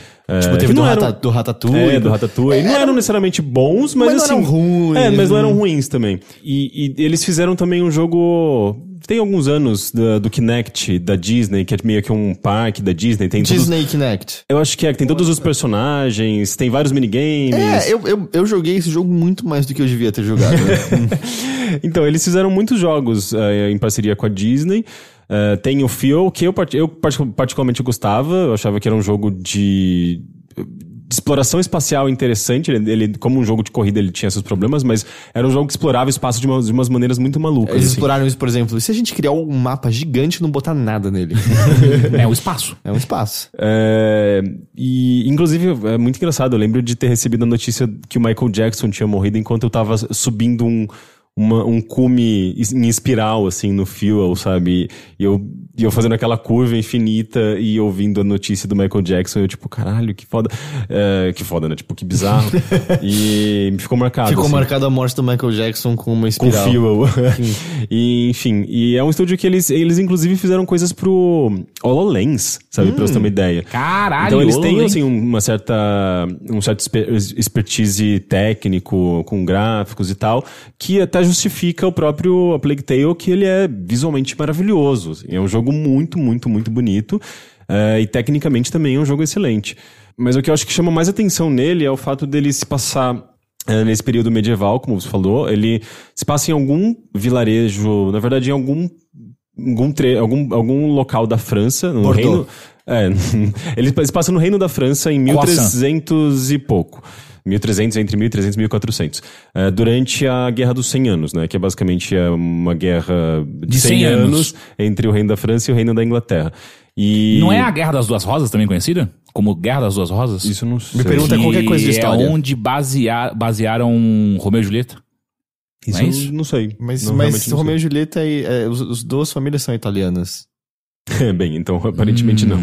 Tipo, teve do, eram, Rata, do Ratatouille. É, do Ratatouille. É, não eram, eram necessariamente bons, mas, mas assim... Mas não eram ruins. É, mas não eram ruins também. E, e eles fizeram também um jogo... Tem alguns anos da, do Kinect, da Disney, que é meio que um parque da Disney. Tem Disney todos, Kinect. Eu acho que é, que tem todos os personagens, tem vários minigames. É, eu, eu, eu joguei esse jogo muito mais do que eu devia ter jogado. Então, eles fizeram muitos jogos uh, em parceria com a Disney. Uh, tem o Phil, que eu, eu particularmente gostava. Eu achava que era um jogo de, de exploração espacial interessante. Ele, ele, como um jogo de corrida, ele tinha seus problemas, mas era um jogo que explorava o espaço de, uma, de umas maneiras muito malucas. Eles assim. Exploraram isso, por exemplo. E se a gente criar um mapa gigante e não botar nada nele? É um espaço. É um espaço. É, e, inclusive, é muito engraçado. Eu lembro de ter recebido a notícia que o Michael Jackson tinha morrido enquanto eu tava subindo um... Uma, um cume em espiral, assim, no Fuel, sabe? E eu, e eu fazendo aquela curva infinita e ouvindo a notícia do Michael Jackson. Eu tipo, caralho, que foda. É, que foda, né? Tipo, que bizarro. E ficou marcado. Ficou assim. Marcado a morte do Michael Jackson com uma espiral. Com o Fuel. E, enfim, e é um estúdio que eles, eles inclusive fizeram coisas pro HoloLens, sabe? Hum, pra você ter uma ideia. Caralho! Então eles têm, assim, uma certa... Um certo expertise técnico com gráficos e tal, que até justifica o próprio A Plague Tale, que ele é visualmente maravilhoso. É um jogo muito, muito, muito bonito. Uh, e tecnicamente também é um jogo excelente. Mas o que eu acho que chama mais atenção nele é o fato dele se passar uh, nesse período medieval, como você falou. Ele se passa em algum vilarejo, na verdade em algum algum, tre- algum, algum local da França. No reino, é, ele se passa no reino da França em mil e trezentos e pouco. mil e trezentos, entre mil e trezentos e mil e quatrocentos. Uh, durante a Guerra dos cem anos, né? Que é basicamente uma guerra de, de cem, cem anos. anos entre o Reino da França e o Reino da Inglaterra. E... Não é a Guerra das Duas Rosas também conhecida? Como Guerra das Duas Rosas? Isso não sei. Me pergunta que qualquer coisa de história. É onde basear, basearam Romeu e Julieta? Isso, não, é isso? Não sei. Mas, não, mas não Romeu e Julieta, é, é, os, os duas famílias são italianas. É, bem, então aparentemente hum. não.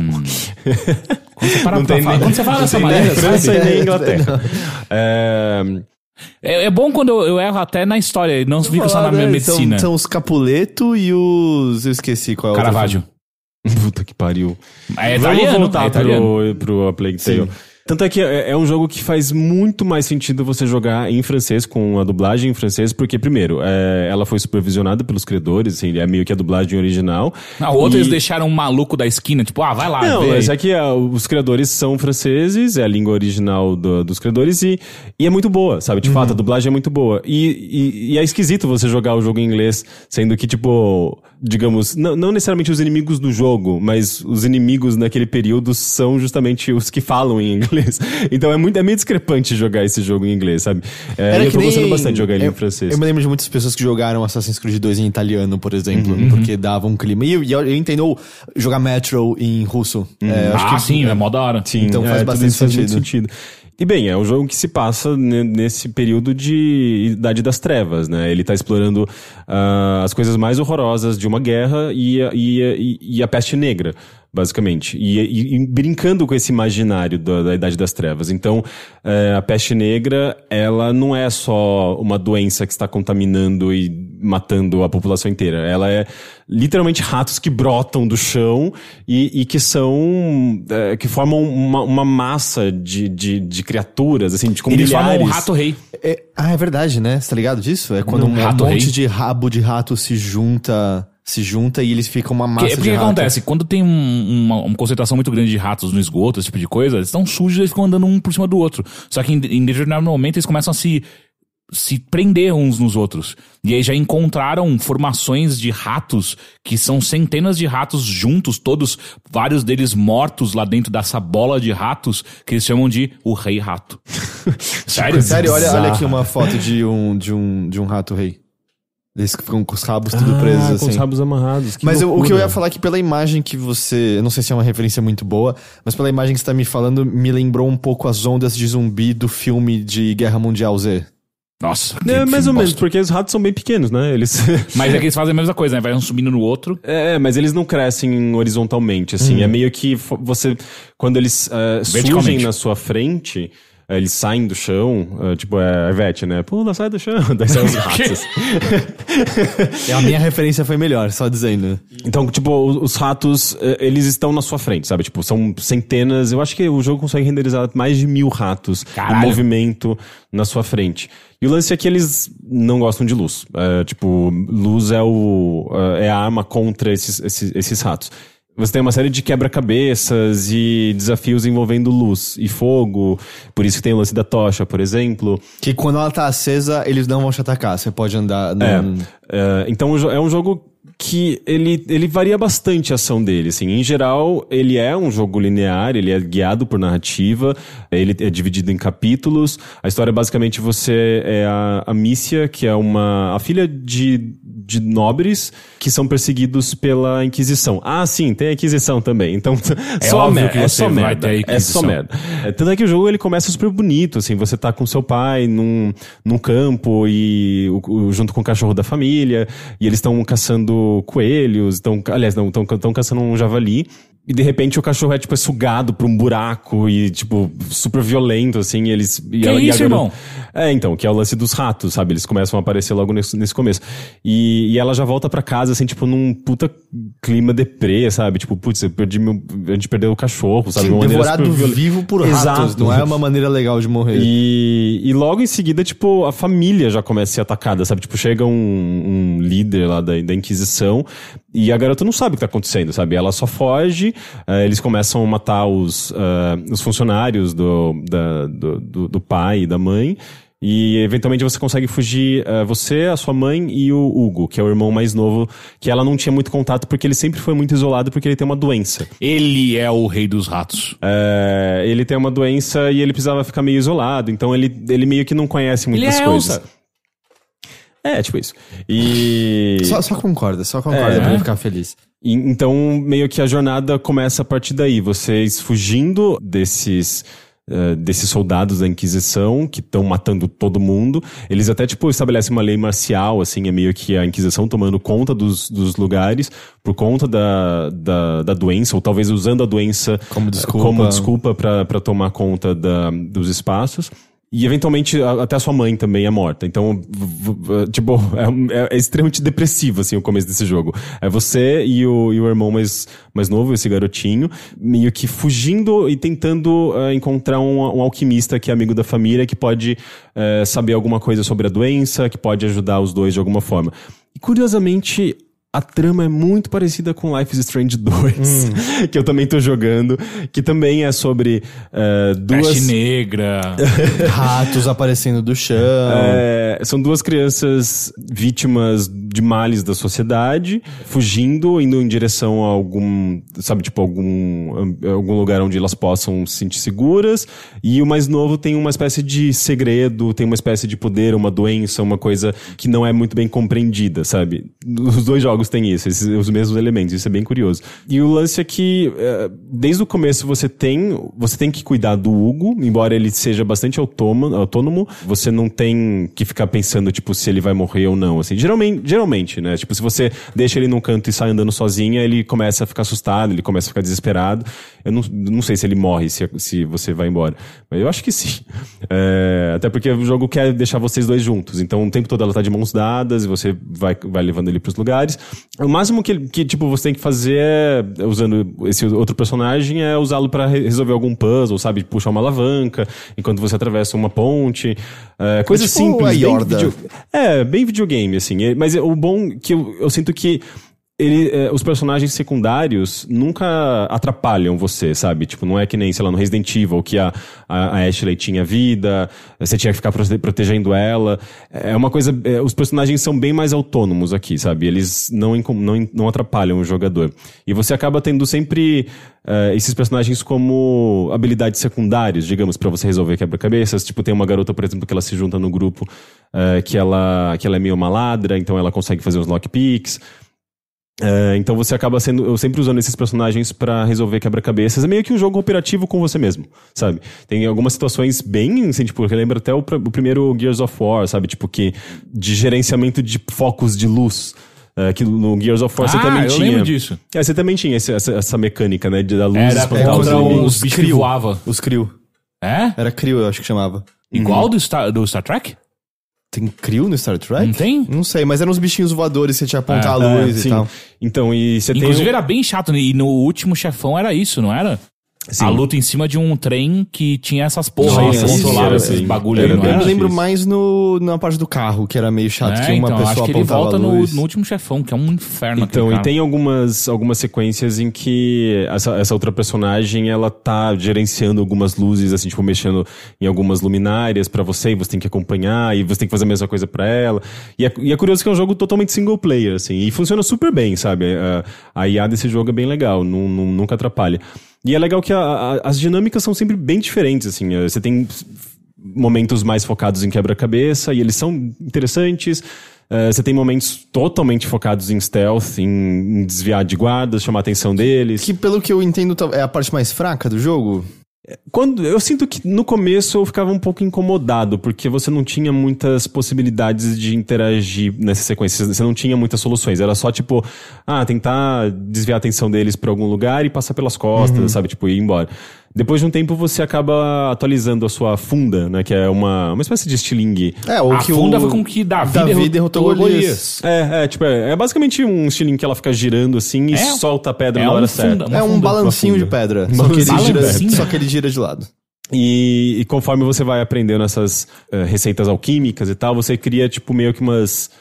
Quando você, para não tem falar, nem, quando você fala dessa maneira, França e nem Inglaterra. É... É, é bom quando eu, eu erro até na história e não eu fico só na minha medicina. São, são os Capuleto e os... Eu esqueci qual é o... Caravaggio. Puta que pariu. É italiano. Vamos voltar é italiano. Pro, pro A Plague Tale. Sim. Tanto é que é, é um jogo que faz muito mais sentido você jogar em francês, com a dublagem em francês, porque, primeiro, é, ela foi supervisionada pelos criadores, assim, é meio que a dublagem original. Ah, o outro e... eles deixaram um maluco da esquina, tipo, ah, vai lá. Não, vê. Mas é que ah, os criadores são franceses, é a língua original do, dos criadores, e, e é muito boa, sabe? De uhum. fato, a dublagem é muito boa. E, e, e é esquisito você jogar o jogo em inglês, sendo que, tipo... Digamos, não, não necessariamente os inimigos do jogo, mas os inimigos naquele período são justamente os que falam em inglês. Então é, muito, é meio discrepante jogar esse jogo em inglês, sabe? É, eu tô nem... gostando bastante de jogar ele eu, em francês. Eu me lembro de muitas pessoas que jogaram Assassin's Creed dois em italiano, por exemplo, uhum, porque uhum. dava um clima. E eu, eu entendo jogar Metro em russo. Uhum. É, acho ah, que... sim, é mó da hora. Sim, então é, faz bastante sentido. Faz muito sentido. E bem, é um jogo que se passa nesse período de Idade das Trevas, né? Ele tá explorando uh, as coisas mais horrorosas de uma guerra e, e, e, e a peste negra, basicamente. E, e, e brincando com esse imaginário da, da Idade das Trevas. Então, uh, a peste negra, ela não é só uma doença que está contaminando e matando a população inteira. Ela é literalmente ratos que brotam do chão e, e que são... É, que formam uma, uma massa de, de, de criaturas, assim, de como eles milhares. Formam um rato-rei. É, ah, é verdade, né? Você tá ligado disso? É quando um, um monte rei. de rabo de rato se junta... Se junta e eles ficam uma massa que, de ratos. É porque rato. acontece, quando tem um, uma, uma concentração muito grande de ratos no esgoto, esse tipo de coisa, eles estão sujos e eles ficam andando um por cima do outro. Só que em, em determinado momento eles começam a se... se prender uns nos outros. E aí já encontraram formações de ratos, que são centenas de ratos juntos, todos, vários deles mortos lá dentro dessa bola de ratos, que eles chamam de o Rei Rato. Sério? Sério, olha, olha aqui uma foto de um, de um, de um rato rei. Eles ficam com os rabos tudo ah, presos, assim. Com os rabos amarrados. Que mas eu, o que eu ia falar é que pela imagem que você... Eu não sei se é uma referência muito boa, mas pela imagem que você tá me falando, me lembrou um pouco as ondas de zumbi do filme de Guerra Mundial Z. Nossa, é, mais ou menos, porque os ratos são bem pequenos, né? Eles... Mas é que eles fazem a mesma coisa, né? Vai um subindo no outro. É, mas eles não crescem horizontalmente, assim. Hum. É meio que você... Quando eles uh, surgem na sua frente... Eles saem do chão, tipo, é a Ivete, né? Pula, sai do chão, daí saem os ratos. A minha referência foi melhor, só dizendo. Então, tipo, os ratos, eles estão na sua frente, sabe? Tipo, são centenas, eu acho que o jogo consegue renderizar mais de mil ratos em movimento na sua frente. E o lance é que eles não gostam de luz. É, tipo, luz é, o, é a arma contra esses, esses, esses ratos. Você tem uma série de quebra-cabeças e desafios envolvendo luz e fogo. Por isso que tem o lance da tocha, por exemplo. Que quando ela tá acesa, eles não vão te atacar. Você pode andar... No... É, é, então é um jogo que ele, ele varia bastante a ação dele. Assim. Em geral, ele é um jogo linear, ele é guiado por narrativa, ele é dividido em capítulos. A história, basicamente, você é a, a Mícia, que é uma a filha de... de nobres que são perseguidos pela Inquisição. Ah, sim, tem a Inquisição também. Então, é só merda. É só merda. É só merda. Tanto é que o jogo ele começa super bonito, assim. Você tá com seu pai num, num campo e o, junto com o cachorro da família e eles estão caçando coelhos, tão, aliás, não, estão caçando um javali. E de repente o cachorro é, tipo, é sugado pra um buraco e, tipo, super violento, assim, e eles... E que a, isso, e a garota... irmão? É, então, que é o lance dos ratos, sabe? Eles começam a aparecer logo nesse, nesse começo. E, e ela já volta pra casa, assim, tipo, num puta clima deprê, sabe? Tipo, putz, eu perdi meu... a gente perdeu o cachorro, sabe? Sim, devorado vivo por ratos. Exato. Não é uma maneira legal de morrer. E, e logo em seguida, tipo, a família já começa a ser atacada, sabe? Tipo, chega um, um líder lá da, da Inquisição e a garota não sabe o que tá acontecendo, sabe? Ela só foge. Uh, eles começam a matar os, uh, os funcionários do, da, do, do pai e da mãe. E eventualmente você consegue fugir, uh, você, a sua mãe e o Hugo, que é o irmão mais novo, que ela não tinha muito contato porque ele sempre foi muito isolado porque ele tem uma doença. Ele é o rei dos ratos. Uh, ele tem uma doença e ele precisava ficar meio isolado, então ele, ele meio que não conhece muitas ele coisas. É É, tipo isso. E... Só, só concorda, só concorda é. pra ele ficar feliz. E, então, meio que a jornada começa a partir daí. Vocês fugindo desses... Uh, desses soldados da Inquisição que estão matando todo mundo. Eles até, tipo, estabelecem uma lei marcial, assim, é meio que a Inquisição tomando conta dos, dos lugares por conta da, da, da doença, ou talvez usando a doença como desculpa, como desculpa pra, pra tomar conta da, dos espaços. E eventualmente até a sua mãe também é morta. Então, tipo, é, é extremamente depressivo, assim, o começo desse jogo. É você e o, e o irmão mais, mais novo, esse garotinho, meio que fugindo e tentando uh, encontrar um, um alquimista que é amigo da família, que pode uh, saber alguma coisa sobre a doença, que pode ajudar os dois de alguma forma. E curiosamente... A trama é muito parecida com Life is Strange dois, hum. que eu também tô jogando, que também é sobre uh, duas... Peste negra, ratos aparecendo do chão. É, são duas crianças vítimas de males da sociedade, fugindo, indo em direção a algum, sabe, tipo, algum, algum lugar onde elas possam se sentir seguras. E o mais novo tem uma espécie de segredo, tem uma espécie de poder, uma doença, uma coisa que não é muito bem compreendida, sabe? Os dois jogos jogos têm isso, esses, os mesmos elementos, isso é bem curioso. E o lance é que desde o começo você tem, você tem que cuidar do Hugo, embora ele seja bastante autônomo, você não tem que ficar pensando, tipo, se ele vai morrer ou não, assim, geralmente, geralmente, né, tipo, se você deixa ele num canto e sai andando sozinha, ele começa a ficar assustado, ele começa a ficar desesperado. Eu não, não sei se ele morre, se, se você vai embora, mas eu acho que sim. É, até porque o jogo quer deixar vocês dois juntos, então o tempo todo ela tá de mãos dadas e você vai, vai levando ele pros lugares. O máximo que, que tipo, você tem que fazer é, usando esse outro personagem, é usá-lo pra resolver algum puzzle, sabe, puxar uma alavanca enquanto você atravessa uma ponte, é, coisa é tipo simples, a Yorda. Bem video, é, bem videogame, assim, mas o bom que eu, eu sinto que Ele, eh, os personagens secundários nunca atrapalham você, sabe? Tipo, não é que nem, sei lá, no Resident Evil, que a, a, a Ashley tinha vida, você tinha que ficar prote- protegendo ela. É uma coisa... Eh, os personagens são bem mais autônomos aqui, sabe? Eles não, não, não atrapalham o jogador. E você acaba tendo sempre... Uh, esses personagens como habilidades secundárias, digamos, pra você resolver quebra-cabeças. Tipo, tem uma garota, por exemplo, que ela se junta no grupo, uh, que, ela, que ela é meio maladra, então ela consegue fazer uns lockpicks. Uh, então você acaba sendo, eu sempre usando esses personagens pra resolver quebra-cabeças. É meio que um jogo cooperativo com você mesmo, sabe? Tem algumas situações bem, assim, tipo, eu lembro até o, o primeiro Gears of War, sabe? Tipo, que de gerenciamento de focos de luz. Uh, que no Gears of War ah, você também eu tinha. Lembro disso. É, você também tinha esse, essa, essa mecânica, né? De, da luz Era espantar os inimigos. Os Crio. Os Crio. É? Era Crio, eu acho que chamava. Igual uhum. do, Star, do Star Trek? Tem Crio no Star Trek? Não tem? Não sei, mas eram uns bichinhos voadores, você tinha que apontar é, a luz é, e sim. tal. Então, e você Inclusive tem... era bem chato, e no último chefão era isso, não era? Sim. A luta em cima de um trem que tinha essas porras, controlava esses bagulho era, aí, não era? Eu lembro mais no, na parte do carro, que era meio chato, é, que uma então, pessoa acho que ele volta no, no último chefão, que é um inferno. Então, e tem algumas, algumas sequências em que essa, essa outra personagem, ela tá gerenciando algumas luzes, assim, tipo, mexendo em algumas luminárias pra você, e você tem que acompanhar, e você tem que fazer a mesma coisa pra ela. E é, e é curioso que é um jogo totalmente single player, assim, e funciona super bem, sabe? A, a I A desse jogo é bem legal, não, não, nunca atrapalha. E é legal que a, a, as dinâmicas são sempre bem diferentes, assim. Você tem momentos mais focados em quebra-cabeça, e eles são interessantes. Uh, você tem momentos totalmente focados em stealth, em, em desviar de guardas, chamar a atenção deles. Que, pelo que eu entendo, é a parte mais fraca do jogo. Quando, eu sinto que no começo eu ficava um pouco incomodado, porque você não tinha muitas possibilidades de interagir nessa sequência, você não tinha muitas soluções, era só tipo, ah, tentar desviar a atenção deles pra algum lugar e passar pelas costas, uhum. sabe, tipo, ir embora. Depois de um tempo você acaba atualizando a sua funda, né, que é uma, uma espécie de estilingue. É, ou a que funda o... foi com que Davi, Davi derrotou o Golias. É, é, tipo, é, é basicamente um estilingue que ela fica girando assim e é, solta a pedra é na hora certa. É um balancinho de pedra, só que, ele gira, só que ele gira de lado. E, e conforme você vai aprendendo essas uh, receitas alquímicas e tal, você cria tipo meio que umas...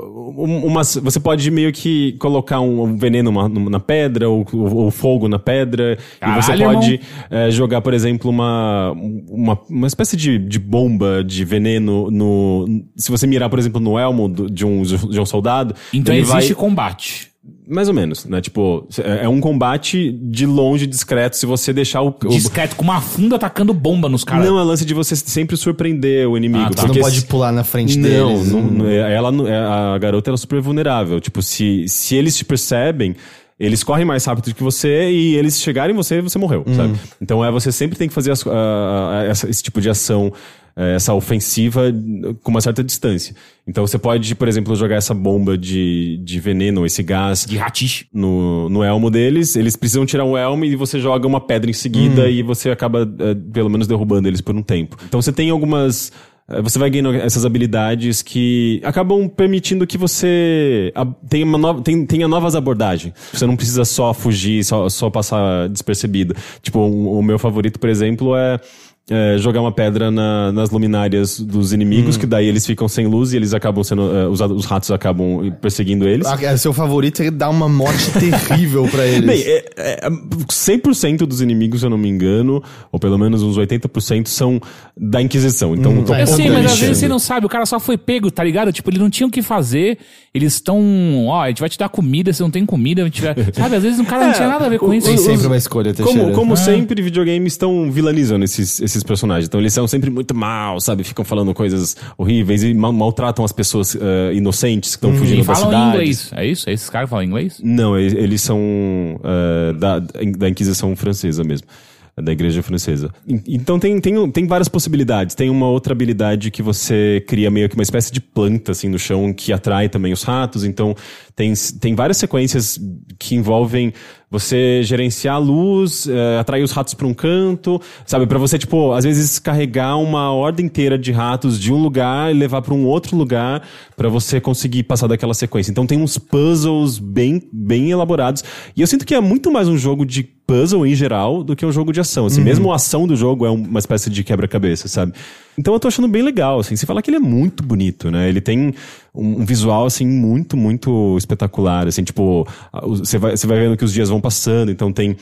Umas, você pode meio que colocar um veneno uma, na pedra ou, ou fogo na pedra. Caralho, e você pode é, jogar, por exemplo, uma, uma, uma espécie de, de bomba de veneno no, se você mirar, por exemplo, no elmo de um, de um soldado. Então existe vai... combate. Mais ou menos, né? Tipo, é um combate de longe, discreto, se você deixar o... Discreto, com uma funda atacando bomba nos caras. Não, é lance de você sempre surpreender o inimigo. Ah, tá. Você não pode pular na frente deles. Não, não, ela, a garota era super vulnerável. Tipo, se, se eles te percebem... Eles correm mais rápido que você e eles chegarem em você e você morreu, hum. sabe? Então é, você sempre tem que fazer as, a, a, essa, esse tipo de ação, essa ofensiva com uma certa distância. Então você pode, por exemplo, jogar essa bomba de, de veneno, esse gás... De ratiche. No, no elmo deles. Eles precisam tirar o elmo e você joga uma pedra em seguida hum. e você acaba, pelo menos, derrubando eles por um tempo. Então você tem algumas... Você vai ganhando essas habilidades que acabam permitindo que você tenha, uma nova, tenha novas abordagens. Você não precisa só fugir, só, só passar despercebido. Tipo, o meu favorito, por exemplo, é... É, jogar uma pedra na, nas luminárias dos inimigos, hum. que daí eles ficam sem luz e eles acabam sendo, uh, os, os ratos acabam perseguindo eles. A, seu favorito é dar uma morte terrível pra eles. Bem, é, é, cem por cento dos inimigos, se eu não me engano, ou pelo menos uns oitenta por cento são da Inquisição. Então, hum. tô eu sei, mas às vezes você não sabe, o cara só foi pego, tá ligado? Tipo, eles não tinham o que fazer, eles estão, ó, a gente vai te dar comida, você não tem comida, a gente vai... sabe, às vezes o cara é, não tinha nada a ver com o, isso. Tem sempre os, uma escolha, Teixeira. Como, como ah. sempre, videogames estão vilanizando esses, esses esses personagens. Então eles são sempre muito maus, sabe? Ficam falando coisas horríveis e mal, maltratam as pessoas uh, inocentes que estão hum, fugindo da cidade. E falam inglês, é isso? Esses caras falam inglês? Não, eles, eles são uh, da, da Inquisição Francesa mesmo. Da Igreja Francesa. Então tem, tem, tem várias possibilidades. Tem uma outra habilidade que você cria meio que uma espécie de planta assim no chão que atrai também os ratos. Então tem, tem várias sequências que envolvem você gerenciar a luz, uh, atrair os ratos pra um canto, sabe? Pra você, tipo, às vezes carregar uma horda inteira de ratos de um lugar e levar pra um outro lugar pra você conseguir passar daquela sequência. Então tem uns puzzles bem, bem elaborados. E eu sinto que é muito mais um jogo de puzzle em geral do que um jogo de ação. Assim, uhum. Mesmo a ação do jogo é uma espécie de quebra-cabeça, sabe? Então eu tô achando bem legal, assim. Você fala que ele é muito bonito, né? Ele tem um visual, assim, muito, muito espetacular, assim. Tipo, você vai, você vai vendo que os dias vão passando. Então tem uh,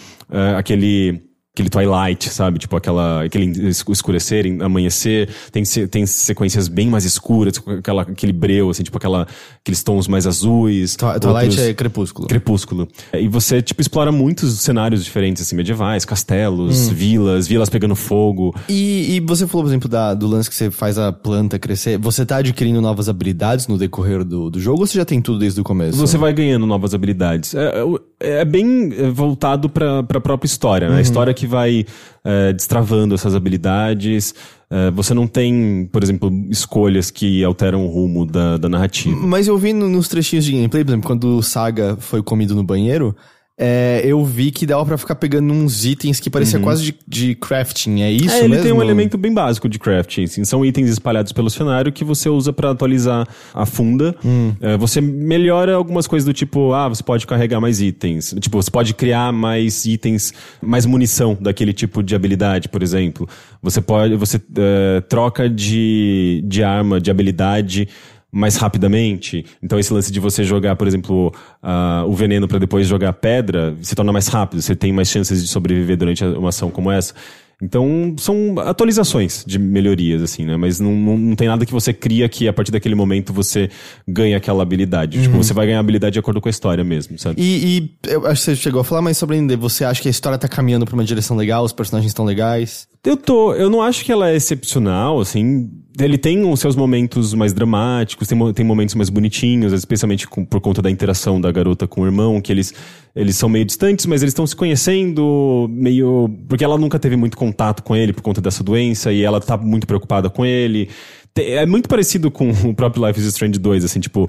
aquele... Aquele twilight, sabe? Tipo, aquela, aquele escurecer, amanhecer. Tem, tem sequências bem mais escuras, aquela, aquele breu, assim, tipo, aquela, aqueles tons mais azuis. Twilight outros... é crepúsculo. Crepúsculo. E você, tipo, explora muitos cenários diferentes, assim, medievais, castelos, hum. vilas, vilas pegando fogo. E, e você falou, por exemplo, da, do lance que você faz a planta crescer. Você tá adquirindo novas habilidades no decorrer do, do jogo ou você já tem tudo desde o começo? Você vai ganhando novas habilidades. É, é bem voltado pra, pra própria história, né? Uhum. A história que vai uh, destravando essas habilidades. Uh, você não tem, por exemplo, escolhas que alteram o rumo da, da narrativa. Mas eu vi no, nos trechinhos de gameplay, por exemplo, quando o Saga foi comido no banheiro, é, eu vi que dava pra ficar pegando uns itens que parecia uhum. quase de, de crafting, é isso é, ele mesmo? Tem um elemento bem básico de crafting, assim. São itens espalhados pelo cenário que você usa pra atualizar a funda. Hum. É, você melhora algumas coisas do tipo, ah, você pode carregar mais itens, tipo, você pode criar mais itens, mais munição daquele tipo de habilidade, por exemplo. Você pode, você é, troca de, de arma, de habilidade mais rapidamente. Então esse lance de você jogar, por exemplo, uh, o veneno pra depois jogar pedra, se torna mais rápido. Você tem mais chances de sobreviver durante uma ação como essa. Então são atualizações de melhorias, assim, né? Mas não, não, não tem nada que você cria que a partir daquele momento você ganha aquela habilidade. Uhum. Tipo, você vai ganhar habilidade de acordo com a história mesmo, sabe? E, e eu acho que você chegou a falar, mas sobre ainda, você acha que a história tá caminhando pra uma direção legal? Os personagens estão legais? Eu tô... Eu não acho que ela é excepcional, assim... Ele tem os seus momentos mais dramáticos, tem, tem momentos mais bonitinhos, especialmente com, por conta da interação da garota com o irmão, que eles, eles são meio distantes, mas eles estão se conhecendo meio... Porque ela nunca teve muito contato com ele por conta dessa doença e ela tá muito preocupada com ele. É muito parecido com o próprio Life is Strange dois, assim, tipo...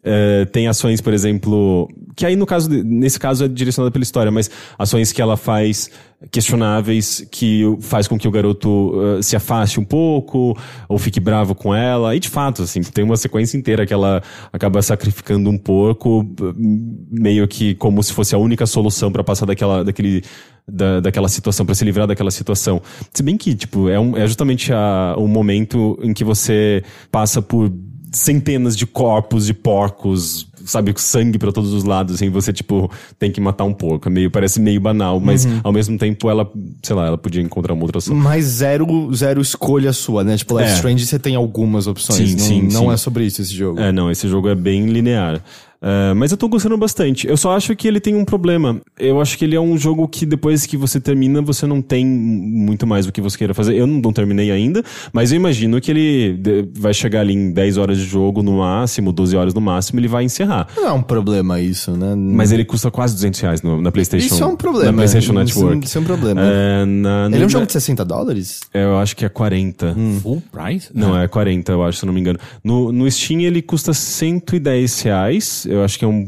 Uh, tem ações, por exemplo, que aí no caso, nesse caso é direcionada pela história, mas ações que ela faz questionáveis, que faz com que o garoto uh, se afaste um pouco ou fique bravo com ela, e de fato, assim, tem uma sequência inteira que ela acaba sacrificando um porco meio que como se fosse a única solução pra passar daquela, daquele Da, daquela situação, pra se livrar daquela situação. Se bem que, tipo, é, um, é justamente a, um momento em que você passa por centenas de corpos de porcos, sabe, com sangue pra todos os lados, assim, você, tipo, tem que matar um porco. É meio, parece meio banal, mas uhum. ao mesmo tempo ela, sei lá, ela podia encontrar uma outra opção. Mas zero, zero escolha sua, né? Tipo, Life is Strange você tem algumas opções. Sim, não sim, não sim. é sobre isso esse jogo. É, não, esse jogo é bem linear. Uh, mas eu tô gostando bastante. Eu só acho que ele tem um problema. Eu acho que ele é um jogo que depois que você termina, você não tem muito mais o que você queira fazer. Eu não, não terminei ainda, mas eu imagino que ele vai chegar ali em dez horas de jogo no máximo, doze horas no máximo, ele vai encerrar. Não é um problema isso, né? Mas ele custa quase duzentos reais no, na PlayStation. Isso é um problema. Na PlayStation Network. Isso é um problema. É, na, na, ele é um jogo de sessenta dólares? Eu acho que é quarenta. Hum. Full price? Não, é quarenta, eu acho, se eu não me engano. No, no Steam ele custa cento e dez reais. Eu acho que é um...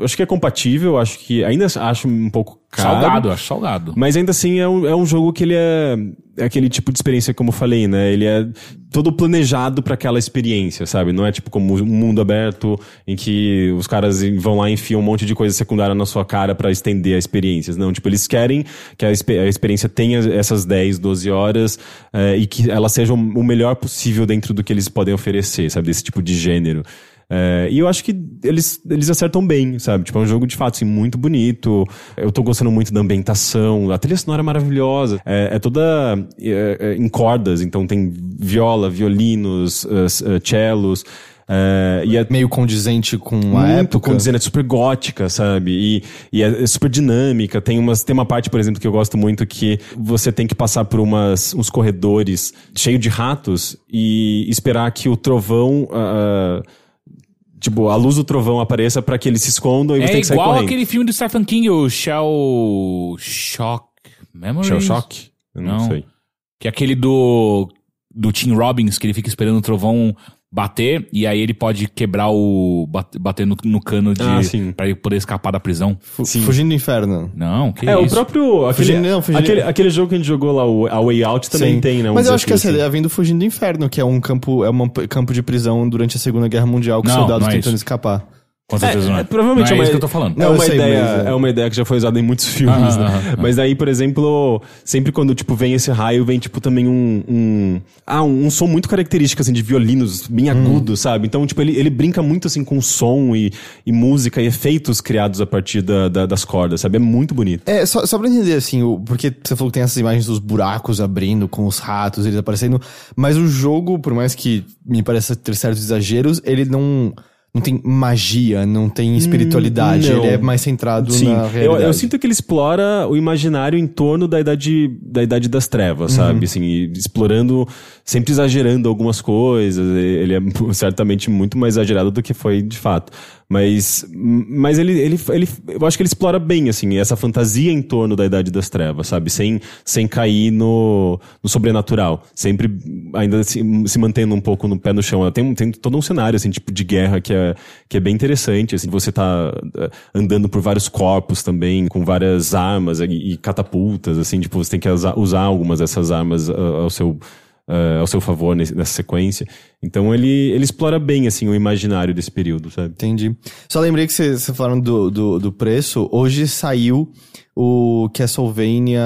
Acho que é compatível, acho que... Ainda acho um pouco caro. Salgado, acho salgado. Mas ainda assim é um, é um jogo que ele é... É aquele tipo de experiência, como eu falei, né? Ele é todo planejado pra aquela experiência, sabe? Não é tipo como um mundo aberto em que os caras vão lá e enfiam um monte de coisa secundária na sua cara pra estender a experiência. Não, tipo, eles querem que a, exp- a experiência tenha essas dez, doze horas é, e que elas sejam o melhor possível dentro do que eles podem oferecer, sabe? Desse tipo de gênero. É, e eu acho que eles, eles acertam bem, sabe? Tipo, é um jogo de fato assim, muito bonito. Eu tô gostando muito da ambientação. A trilha sonora é maravilhosa. É, é toda é, é, em cordas. Então tem viola, violinos, uh, uh, cellos. É, e é meio condizente com a época. Condizente, é super gótica, sabe? E, e é super dinâmica. Tem, umas, tem uma parte, por exemplo, que eu gosto muito, que você tem que passar por umas, uns corredores cheios de ratos e esperar que o trovão... Uh, tipo, a luz do trovão apareça pra que eles se escondam e você é tem que sair correndo. É igual aquele filme do Stephen King, o Shell... Shock... Memories? Shell Shock? Eu não, não sei. Que é aquele do... do Tim Robbins, que ele fica esperando o trovão bater, e aí ele pode quebrar o... bater no, no cano de... Ah, sim. Pra ele poder escapar da prisão. F- Fugindo do Inferno. Não, que é, é isso? É, o próprio... Aquele, fugindo, não, fugindo. Aquele, aquele jogo que a gente jogou lá, o A Way Out, também sim. tem, né? Um Mas eu acho que essa assim. é vindo Fugindo do Inferno, que é um campo, é um campo de prisão durante a Segunda Guerra Mundial, com não, soldados não é tentando isso. escapar. Com certeza é, não é. Provavelmente não é, é uma, isso que eu tô falando. Não, é, uma ideia, é uma ideia que já foi usada em muitos filmes, ah, né? Ah, ah, ah. Mas aí, por exemplo, sempre quando, tipo, vem esse raio, vem, tipo, também um... um ah, um, um som muito característico, assim, de violinos bem agudo, hum. sabe? Então, tipo, ele, ele brinca muito, assim, com som e, e música e efeitos criados a partir da, da, das cordas, sabe? É muito bonito. É, só, só pra entender, assim, o, porque você falou que tem essas imagens dos buracos abrindo com os ratos, eles aparecendo, mas o jogo, por mais que me pareça ter certos exageros, ele não... Não tem magia, não tem espiritualidade, não. Ele é mais centrado Sim. na realidade. Eu, eu sinto que ele explora o imaginário em torno da idade, da idade das trevas, uhum. sabe? Assim, explorando, sempre exagerando algumas coisas. Ele é certamente muito mais exagerado do que foi de fato. Mas, mas ele, ele, ele, eu acho que ele explora bem, assim, essa fantasia em torno da idade das trevas, sabe? Sem, sem cair no, no sobrenatural. Sempre ainda se, se mantendo um pouco no pé no chão. Tem, tem todo um cenário, assim, tipo de guerra que é, que é bem interessante, assim. Você tá andando por vários corpos também, com várias armas e, e catapultas, assim. Tipo, você tem que usar algumas dessas armas ao seu... Uh, ao seu favor nesse, nessa sequência. Então ele, ele explora bem, assim, o imaginário desse período, sabe? Entendi. Só lembrei que vocês falaram do, do, do preço. Hoje saiu o Castlevania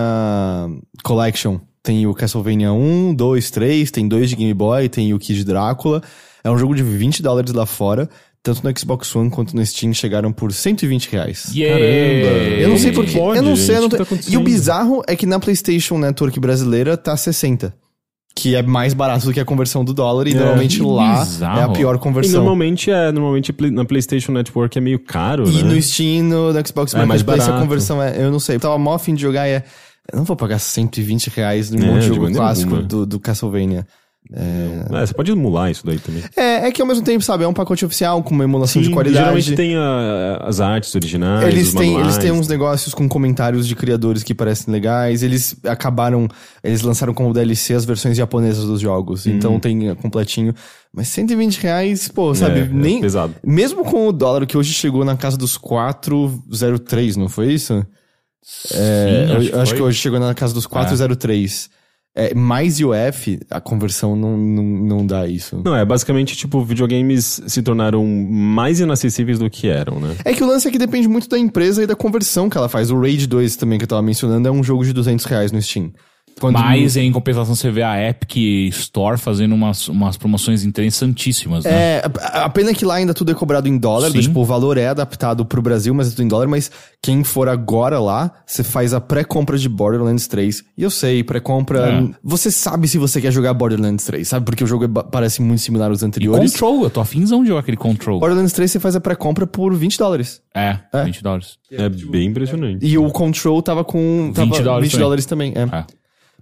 Collection. Tem o Castlevania um, dois, três, tem dois de Game Boy, tem o Kid Drácula. É um jogo de vinte dólares lá fora. Tanto no Xbox One quanto no Steam chegaram por cento e vinte reais. Yeah. Caramba! Eu não sei porquê. Eu não sei. Eu não tô... tá e o bizarro é que na PlayStation Network brasileira tá sessenta. Que é mais barato do que a conversão do dólar. E é, normalmente lá bizarro. É a pior conversão. E normalmente, é, normalmente na PlayStation Network é meio caro, e né? E no Steam, no, no Xbox, é mais barato. A conversão é... Eu não sei. Eu tava mó afim de jogar e é... Eu não vou pagar cento e vinte reais num é, monte de jogo clássico do, do Castlevania. É... É, você pode emular isso daí também. É, é que ao mesmo tempo, sabe, é um pacote oficial com uma emulação Sim, de qualidade. Geralmente tem a, as artes originais, eles os têm, eles têm uns negócios com comentários de criadores que parecem legais. Eles acabaram, eles lançaram como D L C as versões japonesas dos jogos. Hum. Então tem completinho. Mas cento e vinte reais, pô, sabe? É, nem, é pesado. Mesmo com o dólar que hoje chegou na casa dos quatro reais e três centavos, não foi isso? Sim, é, acho, eu, que, acho que hoje chegou na casa dos quatro reais e três centavos. É. É, mais I O F, a conversão não, não, não dá isso. Não, é basicamente tipo, videogames se tornaram mais inacessíveis do que eram, né? É que o lance é que depende muito da empresa e da conversão que ela faz. O Rage dois também, que eu tava mencionando, é um jogo de duzentos reais no Steam. Quando Mas no... em compensação você vê a Epic Store fazendo umas, umas promoções interessantíssimas, né? É, a, a pena é que lá ainda tudo é cobrado em dólar, do, tipo, o valor é adaptado pro Brasil, mas é tudo em dólar, mas quem for agora lá, você faz a pré-compra de Borderlands três, e eu sei, pré-compra... É. Você sabe se você quer jogar Borderlands três, sabe? Porque o jogo é, parece muito similar aos anteriores. E Control, eu tô afinzão de jogar aquele Control. Borderlands três você faz a pré-compra por vinte dólares. É, é. vinte dólares. É, é bem impressionante. E o Control tava com... Tava vinte dólares vinte dólares também, é. é.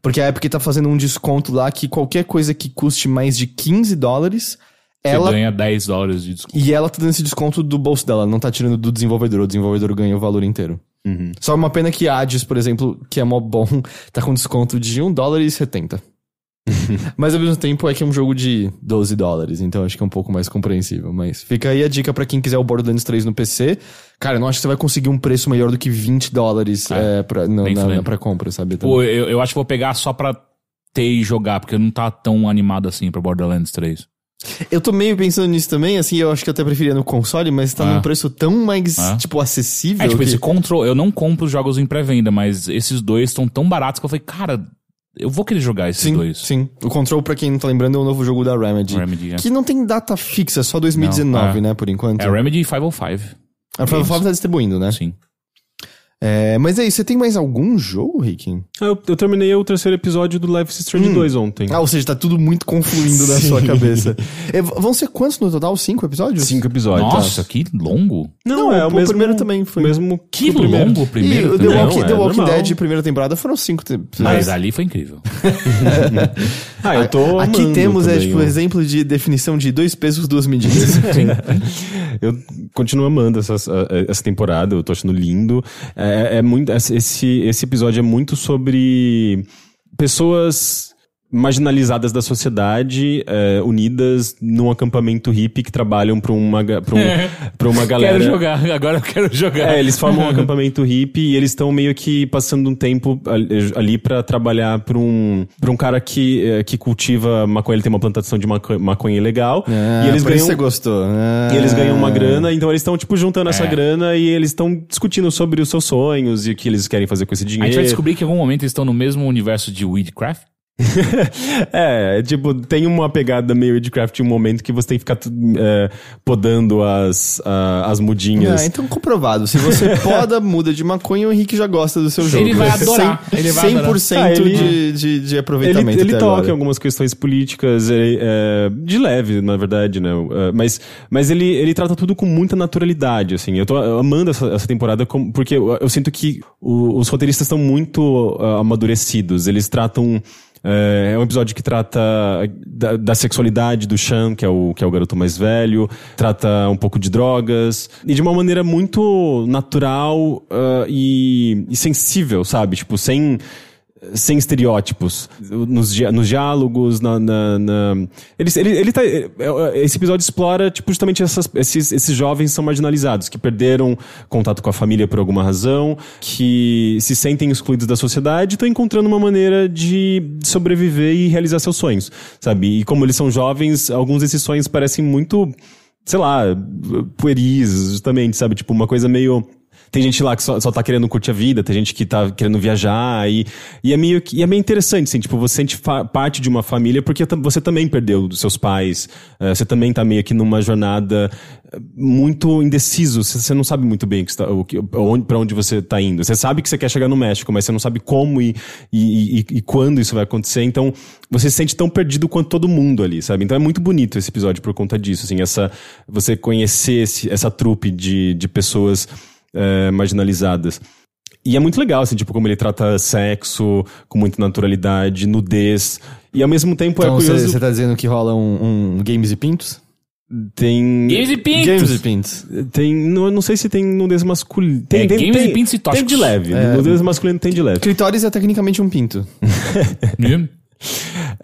Porque a Epic tá fazendo um desconto lá que qualquer coisa que custe mais de quinze dólares... Você ela... ganha dez dólares de desconto. E ela tá dando esse desconto do bolso dela, não tá tirando do desenvolvedor. O desenvolvedor ganha o valor inteiro. Uhum. Só uma pena que a Hades, por exemplo, que é mó bom, tá com desconto de um dólar e setenta. Mas ao mesmo tempo é que é um jogo de doze dólares, então acho que é um pouco mais compreensível. Mas fica aí a dica pra quem quiser o Borderlands três no P C. Cara, eu não acho que você vai conseguir um preço melhor do que vinte dólares é, é, pra, não, na, na, pra compra, sabe? Pô, eu, eu acho que vou pegar só pra ter e jogar, porque eu não tá tão animado assim pra Borderlands três. Eu tô meio pensando nisso também, assim, eu acho que eu até preferia no console, mas tá ah. num preço tão mais, ah. tipo, acessível. É, tipo, que... esse Control, eu não compro os jogos em pré-venda, mas esses dois estão tão baratos que eu falei, cara... Eu vou querer jogar esses sim, dois. Sim, o Control, pra quem não tá lembrando, é o novo jogo da Remedy. Remedy é. Que não tem data fixa, só dois mil e dezenove, não, é. né, por enquanto. É Remedy e five oh five. A five oh five tá distribuindo, né? Sim. É, mas é isso, você tem mais algum jogo, Rick? Ah, eu, eu terminei o terceiro episódio do Life is Strange hum. dois ontem. Ah, ou seja, tá tudo muito confluindo na sua cabeça. É, vão ser quantos no total? Cinco episódios? Cinco episódios. Nossa, tá. Que longo. Não, Não é, o, o mesmo, primeiro também foi. Mesmo que o longo o primeiro. E, The Walking, Não, é The Walking Dead, primeira temporada, foram cinco episódios. Mas ali foi incrível. ah, eu tô Aqui temos, também, é, tipo, um exemplo de definição de dois pesos, duas medidas. Eu continuo amando essa, essa temporada, eu tô achando lindo. É, É, é muito, esse, esse episódio é muito sobre pessoas marginalizadas da sociedade, é, unidas num acampamento hippie que trabalham pra uma, pra um, é. pra uma galera... Quero jogar, agora eu quero jogar. É, eles formam um acampamento hippie e eles estão meio que passando um tempo ali pra trabalhar pra um, pra um cara que, que cultiva maconha, ele tem uma plantação de maconha ilegal. Ah, e eles ganham, você gostou. Ah. E eles ganham uma grana, então eles estão tipo juntando é. essa grana e eles estão discutindo sobre os seus sonhos e o que eles querem fazer com esse dinheiro. A gente vai descobrir que em algum momento eles estão no mesmo universo de Weedcraft? É, tipo, tem uma pegada meio Edcraft em um momento que você tem que ficar é, podando as, a, as mudinhas. É, então comprovado. Se você poda, muda de maconha, o Henrique já gosta do seu jogo. Ele vai adorar. cem por cento, ele vai adorar. cem por cento ah, ele, de, de, de aproveitamento. Ele, ele toca agora em algumas questões políticas, ele, é, de leve, na verdade, né? Mas, mas ele, ele trata tudo com muita naturalidade, assim. Eu tô amando essa, essa temporada porque eu, eu sinto que o, os roteiristas estão muito uh, amadurecidos. Eles tratam... É um episódio que trata da, da sexualidade do Sean, que é, o, que é o garoto mais velho. Trata um pouco de drogas. E de uma maneira muito natural uh, e, e sensível, sabe? Tipo, sem... sem estereótipos nos, di- nos diálogos na, na, na... Ele, ele, ele tá, esse episódio explora tipo, justamente essas, esses, esses jovens são marginalizados, que perderam contato com a família por alguma razão, que se sentem excluídos da sociedade e estão encontrando uma maneira de sobreviver e realizar seus sonhos, sabe? E como eles são jovens, alguns desses sonhos parecem muito, sei lá, pueris, justamente, sabe? Tipo, uma coisa meio... Tem gente lá que só, só tá querendo curtir a vida, tem gente que tá querendo viajar e, e, é, meio, e é meio interessante, assim, tipo, você sente fa- parte de uma família porque você também perdeu dos seus pais, uh, você também tá meio que numa jornada muito indeciso, você não sabe muito bem que tá, o, onde, pra onde você tá indo, você sabe que você quer chegar no México, mas você não sabe como e, e, e, e quando isso vai acontecer, então você se sente tão perdido quanto todo mundo ali, sabe? Então é muito bonito esse episódio por conta disso, assim, essa, você conhecer esse, essa trupe de, de pessoas... É, marginalizadas. E é muito legal, assim, tipo, como ele trata sexo com muita naturalidade, nudez. E ao mesmo tempo então, é curioso... Então você tá dizendo que rola um, um Games e Pintos? Tem... Games e Pintos! Games e Pintos. Tem... Não, eu não sei se tem nudez masculino. Tem, é, tem, Games tem, e Pintos e Tóxicos. Tem de leve. É, nudez masculino tem de leve. Clitóris é tecnicamente um pinto.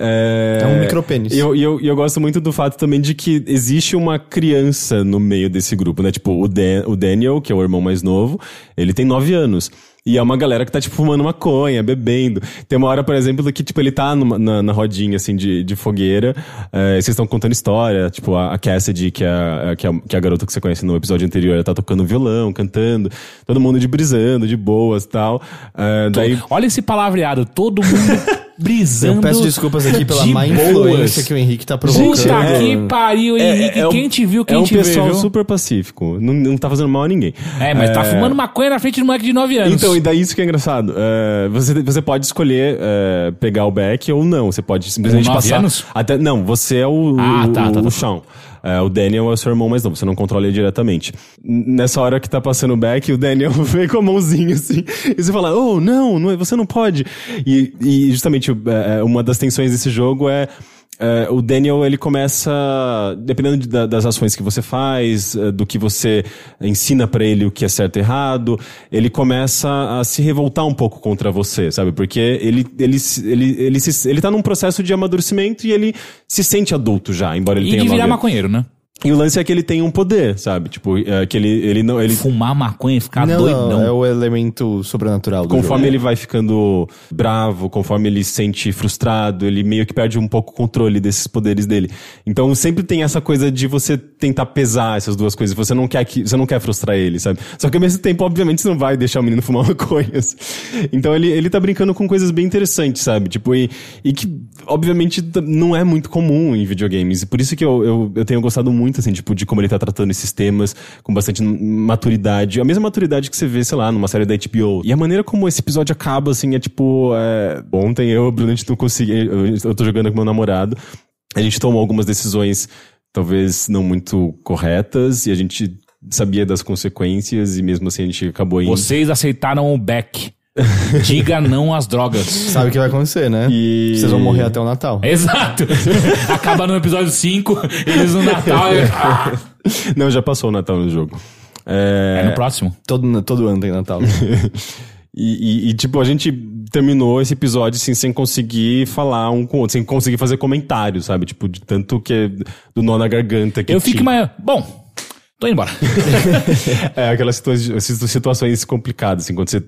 É, é um micropênis. E eu, eu, eu gosto muito do fato também de que existe uma criança no meio desse grupo, né? Tipo, o, Dan, o Daniel, que é o irmão mais novo, ele tem nove anos. E é uma galera que tá, tipo, fumando maconha, bebendo. Tem uma hora, por exemplo, que, tipo, ele tá numa, na, na rodinha, assim, de, de fogueira. É, vocês estão contando história. Tipo, a, a Cassidy, que é a, que, é a, que é a garota que você conhece no episódio anterior, ela tá tocando violão, cantando. Todo mundo de brisando, de boas e tal. É, daí... Olha esse palavreado. Todo mundo... Brisando. Eu peço desculpas aqui pela má influência que o Henrique tá provocando. Puta é, que pariu, é, Henrique. É um, quem te viu, quem é um te viu. É um pessoal super pacífico. Não, não tá fazendo mal a ninguém. É, mas é... tá fumando maconha na frente de um moleque de nove anos. Então, e daí isso que é engraçado. É, você, você pode escolher é, pegar o back ou não. Você pode simplesmente passar... Anos? Até, não, você é o, ah, o, tá, tá, o tá. chão. É, o Daniel é o seu irmão mais novo, você não controla ele diretamente. Nessa hora que tá passando o back, o Daniel vem com a mãozinha assim, e você fala, oh, não, não você não pode. E, e justamente é, uma das tensões desse jogo é, é o Daniel, ele começa, dependendo de, da, das ações que você faz, do que você ensina pra ele o que é certo e errado, ele começa a se revoltar um pouco contra você, sabe? Porque ele, ele, ele, ele, ele, se, ele tá num processo de amadurecimento e ele se sente adulto já, embora ele e tenha... E de virar maconheiro, né? E o lance é que ele tem um poder, sabe? Tipo, é que ele, ele não... Ele... Fumar maconha e ficar não, doidão. Não, é o elemento sobrenatural do Conforme jogo. Ele vai ficando bravo, conforme ele se sente frustrado, ele meio que perde um pouco o controle desses poderes dele. Então sempre tem essa coisa de você tentar pesar essas duas coisas. Você não quer, que, você não quer frustrar ele, sabe? Só que ao mesmo tempo, obviamente, você não vai deixar o menino fumar maconhas. Então ele, ele tá brincando com coisas bem interessantes, sabe? Tipo, e, e que, obviamente, não é muito comum em videogames. E por isso que eu, eu, eu tenho gostado muito muito, assim, tipo, de como ele tá tratando esses temas com bastante maturidade. A mesma maturidade que você vê, sei lá, numa série da H B O. E a maneira como esse episódio acaba, assim, é tipo... É... Ontem eu, Bruno, a gente não consegui... Eu tô jogando com meu namorado. A gente tomou algumas decisões, talvez, não muito corretas. E a gente sabia das consequências. E mesmo assim, a gente acabou indo... Vocês aceitaram o back. Diga não às drogas. Sabe o que vai acontecer, né? E... Vocês vão morrer até o Natal. Exato. Acaba no episódio cinco, eles no Natal... Eu... Ah! Não, já passou o Natal no jogo. É, é no próximo? Todo, todo ano tem Natal. e, e, e, tipo, a gente terminou esse episódio, assim, sem conseguir falar um com o outro, sem conseguir fazer comentário, sabe? Tipo, de tanto que é do nó na garganta que eu fico mais... Bom... Tô indo embora. É, aquelas situa- situações complicadas, assim, quando você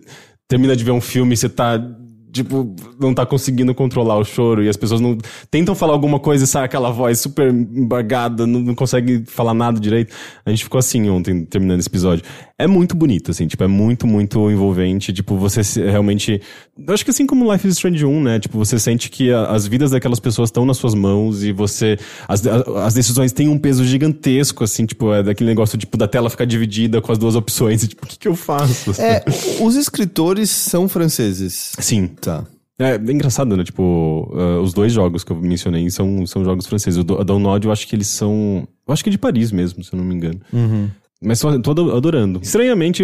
termina de ver um filme e você tá, tipo, não tá conseguindo controlar o choro e as pessoas não tentam falar alguma coisa e sai aquela voz super embargada, não, não consegue falar nada direito. A gente ficou assim ontem, terminando esse episódio. É muito bonito, assim, tipo, é muito, muito envolvente, tipo, você realmente... Eu acho que assim como Life is Strange um, né, tipo, você sente que a, as vidas daquelas pessoas estão nas suas mãos e você... As, a, as decisões têm um peso gigantesco, assim, tipo, é daquele negócio, tipo, da tela ficar dividida com as duas opções, e, tipo, o que que eu faço? É, os escritores são franceses. Sim. Tá. É, é engraçado, né, tipo, uh, os dois jogos que eu mencionei são, são jogos franceses. O Download, eu acho que eles são... Eu acho que é de Paris mesmo, se eu não me engano. Uhum. Mas tô adorando. Estranhamente,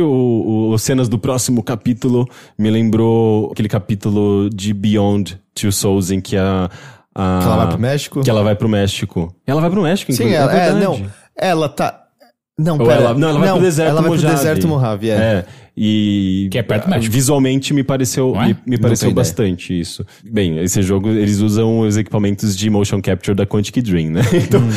as cenas do próximo capítulo me lembrou aquele capítulo de Beyond Two Souls em que a... a que ela vai pro México? Que ela vai pro México. Ela vai pro México, inclusive. Sim, ela, é, é, não, ela tá... Não, pera, ela, não, ela vai não, pro deserto ela vai Mojave. Pro deserto Mojave, é. é. E que é perto do México. Visualmente me pareceu, Ué? me, me pareceu bastante ideia. Isso. Bem, esse jogo, eles usam os equipamentos de motion capture da Quantic Dream, né? Então, hum.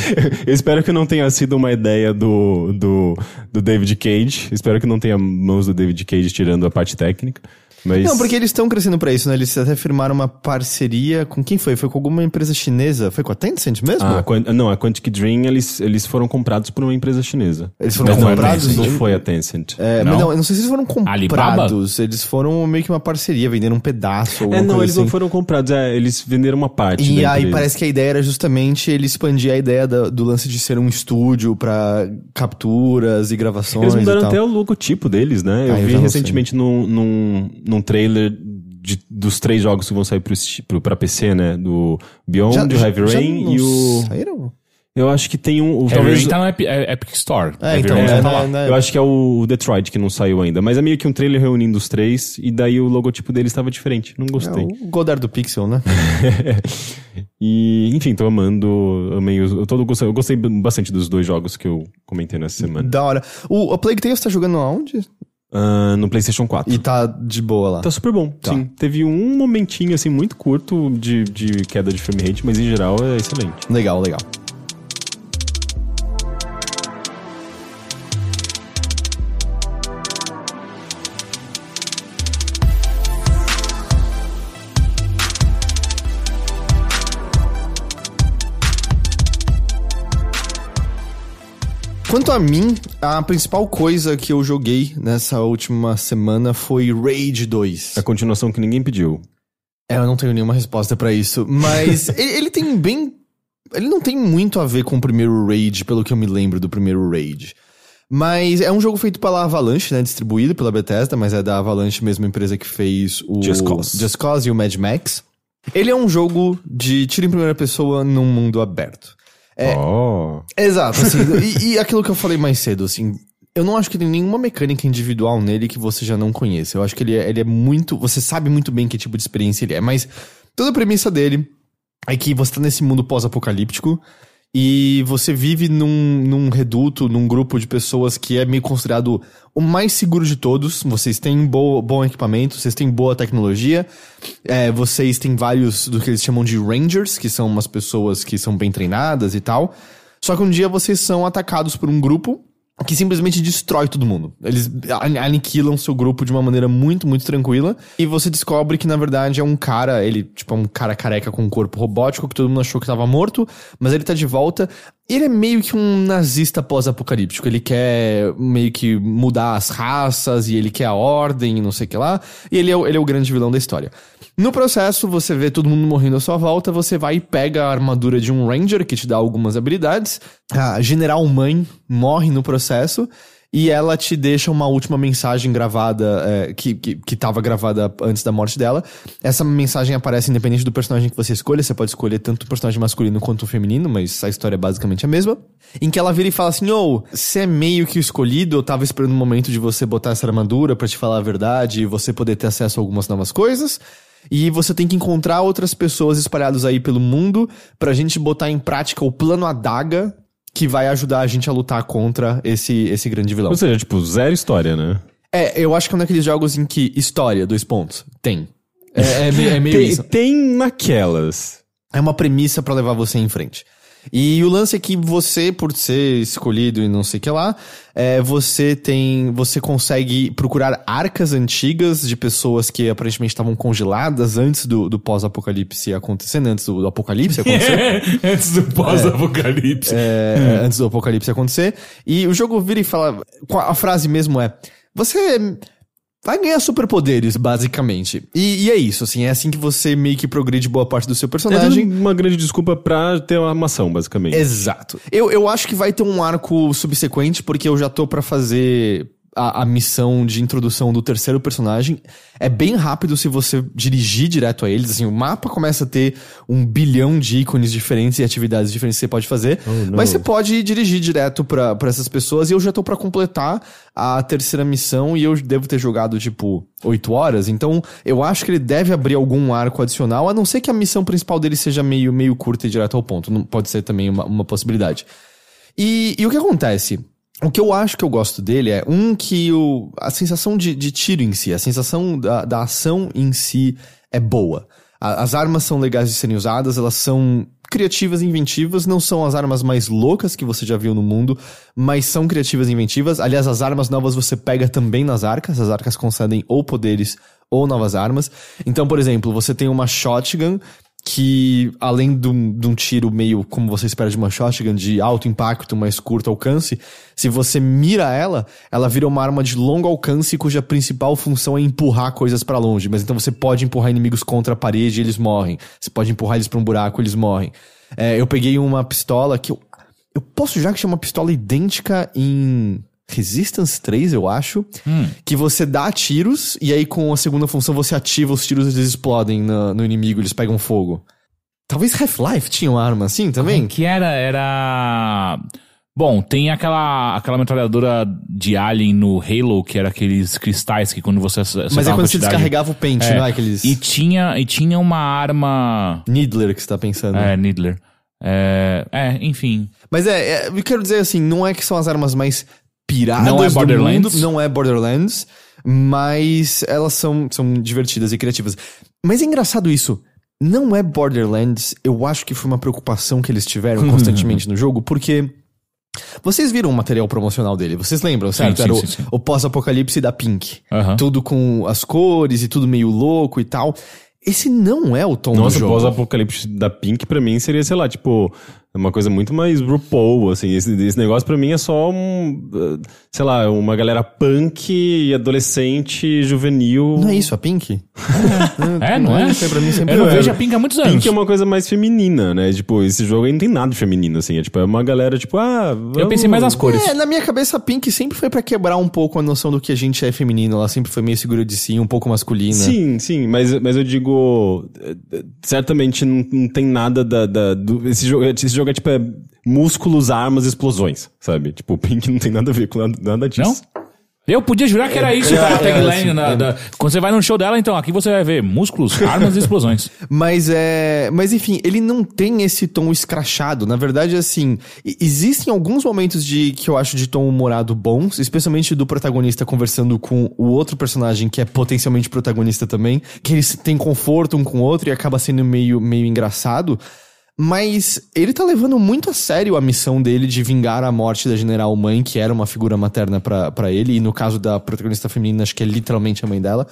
eu espero que não tenha sido uma ideia do, do, do David Cage. Espero que não tenha mãos do David Cage tirando a parte técnica. Mas... Não, porque eles estão crescendo pra isso, né? Eles até firmaram uma parceria com quem foi? Foi com alguma empresa chinesa? Foi com a Tencent mesmo? Ah, a, não, a Quantic Dream, eles, eles foram comprados por uma empresa chinesa. Eles foram mas comprados? Não, não foi a Tencent. É, não? Mas não, eu não sei se eles foram comprados. Alibaba? Eles foram meio que uma parceria, venderam um pedaço ou É, não, coisa eles assim. Não foram comprados, é, eles venderam uma parte. E aí parece que a ideia era justamente ele expandir a ideia da, do lance de ser um estúdio pra capturas e gravações. Eles mudaram e tal. Até o logotipo deles, né? Eu ah, vi eu recentemente num... num, num um trailer de, dos três jogos que vão sair pro, pro, pra P C, né? Do Beyond, já, do Heavy Rain e o... Saíram? Eu acho que tem um... O, talvez tá na Epic, Epic Store. É, então, é, tá é, é, eu acho que é o Detroit que não saiu ainda. Mas é meio que um trailer reunindo os três e daí o logotipo deles estava diferente. Não gostei. É, o Godard do Pixel, né? E, enfim, tô amando. Amei os, eu, tô, eu gostei bastante dos dois jogos que eu comentei nessa semana. Da hora. O A Plague Tale você tá jogando aonde? Uh, no PlayStation quatro. E tá de boa lá. Tá super bom, tá. Sim. Teve um momentinho, assim, muito curto de, de queda de frame rate, mas em geral é excelente. Legal, legal. Quanto a mim, a principal coisa que eu joguei nessa última semana foi Rage dois. A continuação que ninguém pediu. É, eu não tenho nenhuma resposta pra isso, mas ele, ele tem bem... Ele não tem muito a ver com o primeiro Rage, pelo que eu me lembro do primeiro Rage. Mas é um jogo feito pela Avalanche, né? Distribuído pela Bethesda, mas é da Avalanche, mesma empresa que fez o... Just Cause. Just Cause e o Mad Max. Ele é um jogo de tiro em primeira pessoa num mundo aberto. É, oh. Exato, assim, e, e aquilo que eu falei mais cedo, assim, eu não acho que tem nenhuma mecânica individual nele que você já não conheça. Eu acho que ele é, ele é muito, você sabe muito bem que tipo de experiência ele é, mas toda a premissa dele é que você tá nesse mundo pós-apocalíptico e você vive num, num reduto, num grupo de pessoas que é meio considerado o mais seguro de todos. Vocês têm bo- bom equipamento, vocês têm boa tecnologia, é, vocês têm vários do que eles chamam de Rangers, que são umas pessoas que são bem treinadas e tal. Só que um dia vocês são atacados por um grupo que simplesmente destrói todo mundo. Eles aniquilam seu grupo de uma maneira muito, muito tranquila. E você descobre que, na verdade, é um cara... Ele, tipo, é um cara careca com um corpo robótico que todo mundo achou que tava morto. Mas ele tá de volta. Ele é meio que um nazista pós-apocalíptico. Ele quer meio que mudar as raças e ele quer a ordem e não sei o que lá. E ele é, o, ele é o grande vilão da história. No processo, você vê todo mundo morrendo à sua volta. Você vai e pega a armadura de um Ranger, que te dá algumas habilidades. A General Mãe morre no processo. E ela te deixa uma última mensagem gravada, é, que, que, que tava gravada antes da morte dela. Essa mensagem aparece independente do personagem que você escolha. Você pode escolher tanto o personagem masculino quanto o feminino, mas a história é basicamente a mesma. Em que ela vira e fala assim, ô, oh, você é meio que escolhido, eu tava esperando o momento de você botar essa armadura pra te falar a verdade e você poder ter acesso a algumas novas coisas. E você tem que encontrar outras pessoas espalhadas aí pelo mundo pra gente botar em prática o plano Adaga, que vai ajudar a gente a lutar contra esse, esse grande vilão. Ou seja, tipo, zero história, né? É, eu acho que é um daqueles jogos em que história, dois pontos, tem. É, é, meio, é meio tem, isso. Tem naquelas. É uma premissa pra levar você em frente. E o lance é que você, por ser escolhido e não sei o que lá, é, você tem, você consegue procurar arcas antigas de pessoas que aparentemente estavam congeladas antes do, do pós-apocalipse acontecendo, antes do, do apocalipse acontecer. Antes do pós-apocalipse. É, é, antes do apocalipse acontecer. E o jogo vira e fala, a frase mesmo é, você vai ganhar superpoderes, basicamente. E, e é isso, assim. É assim que você meio que progride boa parte do seu personagem. É uma grande desculpa pra ter uma armação, basicamente. Exato. Eu, eu acho que vai ter um arco subsequente, porque eu já tô pra fazer a, a missão de introdução do terceiro personagem. É bem rápido se você dirigir direto a eles. Assim, o mapa começa a ter um bilhão de ícones diferentes e atividades diferentes que você pode fazer. Oh, mas você pode dirigir direto pra, pra essas pessoas. E eu já tô pra completar a terceira missão e eu devo ter jogado, tipo, oito horas. Então, eu acho que ele deve abrir algum arco adicional, a não ser que a missão principal dele seja meio, meio curta e direto ao ponto. Não, pode ser também uma, uma possibilidade. E, e o que acontece? O que eu acho que eu gosto dele é, um, que o, a sensação de, de tiro em si, a sensação da, da ação em si é boa. A, as armas são legais de serem usadas, elas são criativas e inventivas, não são as armas mais loucas que você já viu no mundo, mas são criativas e inventivas. Aliás, as armas novas você pega também nas arcas, as arcas concedem ou poderes ou novas armas. Então, por exemplo, você tem uma shotgun que, além de um, de um tiro meio como você espera de uma shotgun, de alto impacto, mas curto alcance, se você mira ela, ela vira uma arma de longo alcance cuja principal função é empurrar coisas pra longe. Mas então você pode empurrar inimigos contra a parede e eles morrem. Você pode empurrar eles pra um buraco e eles morrem. É, eu peguei uma pistola que eu... Eu posso já que chama pistola idêntica em Resistance três, eu acho, hum. que você dá tiros e aí com a segunda função você ativa os tiros e eles explodem no, no inimigo, eles pegam fogo. Talvez Half-Life tinha uma arma assim também? Ah, que era, era... Bom, tem aquela, aquela metralhadora de alien no Halo, que era aqueles cristais que quando você... você Mas é quando você descarregava o pente, é, não é? Aqueles... E tinha, e tinha uma arma... Needler que você tá pensando. É, Needler. É, é enfim. Mas é, é, eu quero dizer assim, não é que são as armas mais... piradas não é Borderlands. Do mundo, não é Borderlands, mas elas são, são divertidas e criativas. Mas é engraçado isso, não é Borderlands, eu acho que foi uma preocupação que eles tiveram constantemente no jogo, porque vocês viram o material promocional dele, vocês lembram, sim, certo? Sim, Era sim, o, sim. o pós-apocalipse da Pink, uhum. tudo com as cores e tudo meio louco e tal. Esse não é o tom Nossa, do jogo. Nossa, o pós-apocalipse da Pink pra mim seria, sei lá, tipo... uma coisa muito mais RuPaul, assim. Esse, esse negócio pra mim é só um... sei lá, uma galera punk, adolescente, juvenil... Não é isso, a Pink? é, é, não é? é pra mim sempre eu não vejo a Pink há muitos anos. Pink é uma coisa mais feminina, né? Tipo, esse jogo aí não tem nada de feminino, assim. É, tipo, é uma galera, tipo, ah... Vamos... Eu pensei mais nas cores. É, na minha cabeça a Pink sempre foi pra quebrar um pouco a noção do que a gente é feminino. Ela sempre foi meio segura de si, um pouco masculina. Sim, sim. Mas, mas eu digo... certamente não, não tem nada da... da do, esse jogo... Esse jogo é tipo é músculos, armas, explosões, sabe? Tipo, o Pink não tem nada a ver com nada disso. Não? Eu podia jurar que era isso, cara, a tagline. Quando você vai num show dela, então, aqui você vai ver músculos, armas e explosões. Mas é. Mas enfim, ele não tem esse tom escrachado. Na verdade, assim, existem alguns momentos de que eu acho de tom humorado bons, especialmente do protagonista conversando com o outro personagem que é potencialmente protagonista também, que eles têm conforto um com o outro e acaba sendo meio, meio engraçado. Mas ele tá levando muito a sério a missão dele de vingar a morte da General Mãe, que era uma figura materna pra, pra ele. E no caso da protagonista feminina, acho que é literalmente a mãe dela.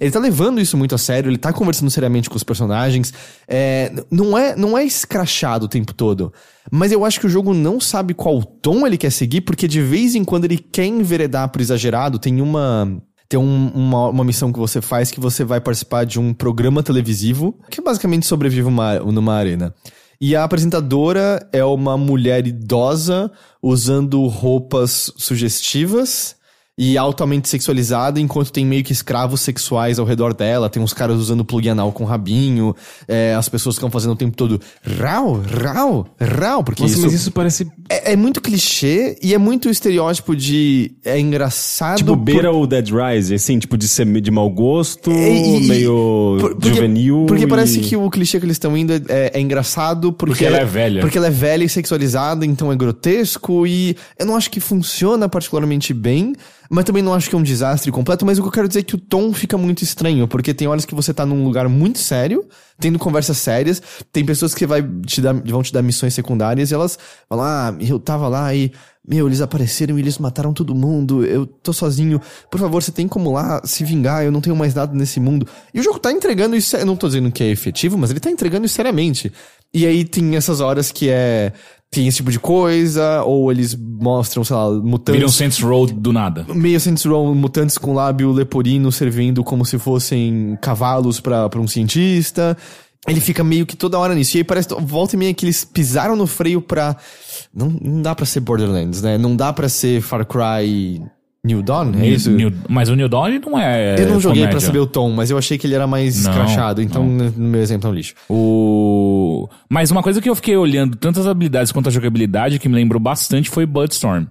Ele tá levando isso muito a sério, ele tá conversando seriamente com os personagens. É, não, é, não é escrachado o tempo todo. Mas eu acho que o jogo não sabe qual tom ele quer seguir, porque de vez em quando ele quer enveredar pro exagerado. Tem uma... Tem um, uma, uma missão que você faz que você vai participar de um programa televisivo que basicamente sobrevive uma, numa arena. E a apresentadora é uma mulher idosa usando roupas sugestivas e altamente sexualizada, enquanto tem meio que escravos sexuais ao redor dela. Tem uns caras usando plug anal com rabinho. É, as pessoas ficam fazendo o tempo todo rau, rau, rau. Porque nossa, isso, mas isso parece... É, é muito clichê e é muito estereótipo de... É engraçado... Tipo, beira por... o Dead Rising, assim. Tipo, de ser de mau gosto, é, e, meio por, porque, juvenil. Porque e... parece que o clichê que eles estão indo é, é, é engraçado porque... Porque ela é velha. Porque ela é velha e sexualizada, então é grotesco. E eu não acho que funciona particularmente bem... Mas também não acho que é um desastre completo, mas o que eu quero dizer é que o tom fica muito estranho, porque tem horas que você tá num lugar muito sério, tendo conversas sérias, tem pessoas que vai te dar, vão te dar missões secundárias e elas falam, ah, eu tava lá e, meu, eles apareceram e eles mataram todo mundo, eu tô sozinho, por favor, você tem como lá se vingar, eu não tenho mais nada nesse mundo. E o jogo tá entregando isso, eu não tô dizendo que é efetivo, mas ele tá entregando isso seriamente. E aí tem essas horas que é... Tem esse tipo de coisa, ou eles mostram, sei lá, mutantes... Meio Saints Row do nada. Meio Saints Row, mutantes com lábio leporino servindo como se fossem cavalos pra, pra um cientista. Ele fica meio que toda hora nisso. E aí parece, volta e meia, que eles pisaram no freio pra... Não, não dá pra ser Borderlands, né? Não dá pra ser Far Cry... New Dawn, é isso? New, mas o New Dawn ele não é... Eu não joguei comédia. Pra saber o tom, mas eu achei que ele era mais não, crachado. Então, não. No meu exemplo, é um lixo. O... Mas uma coisa que eu fiquei olhando, tanto as habilidades quanto a jogabilidade, que me lembrou bastante foi Bloodstorm.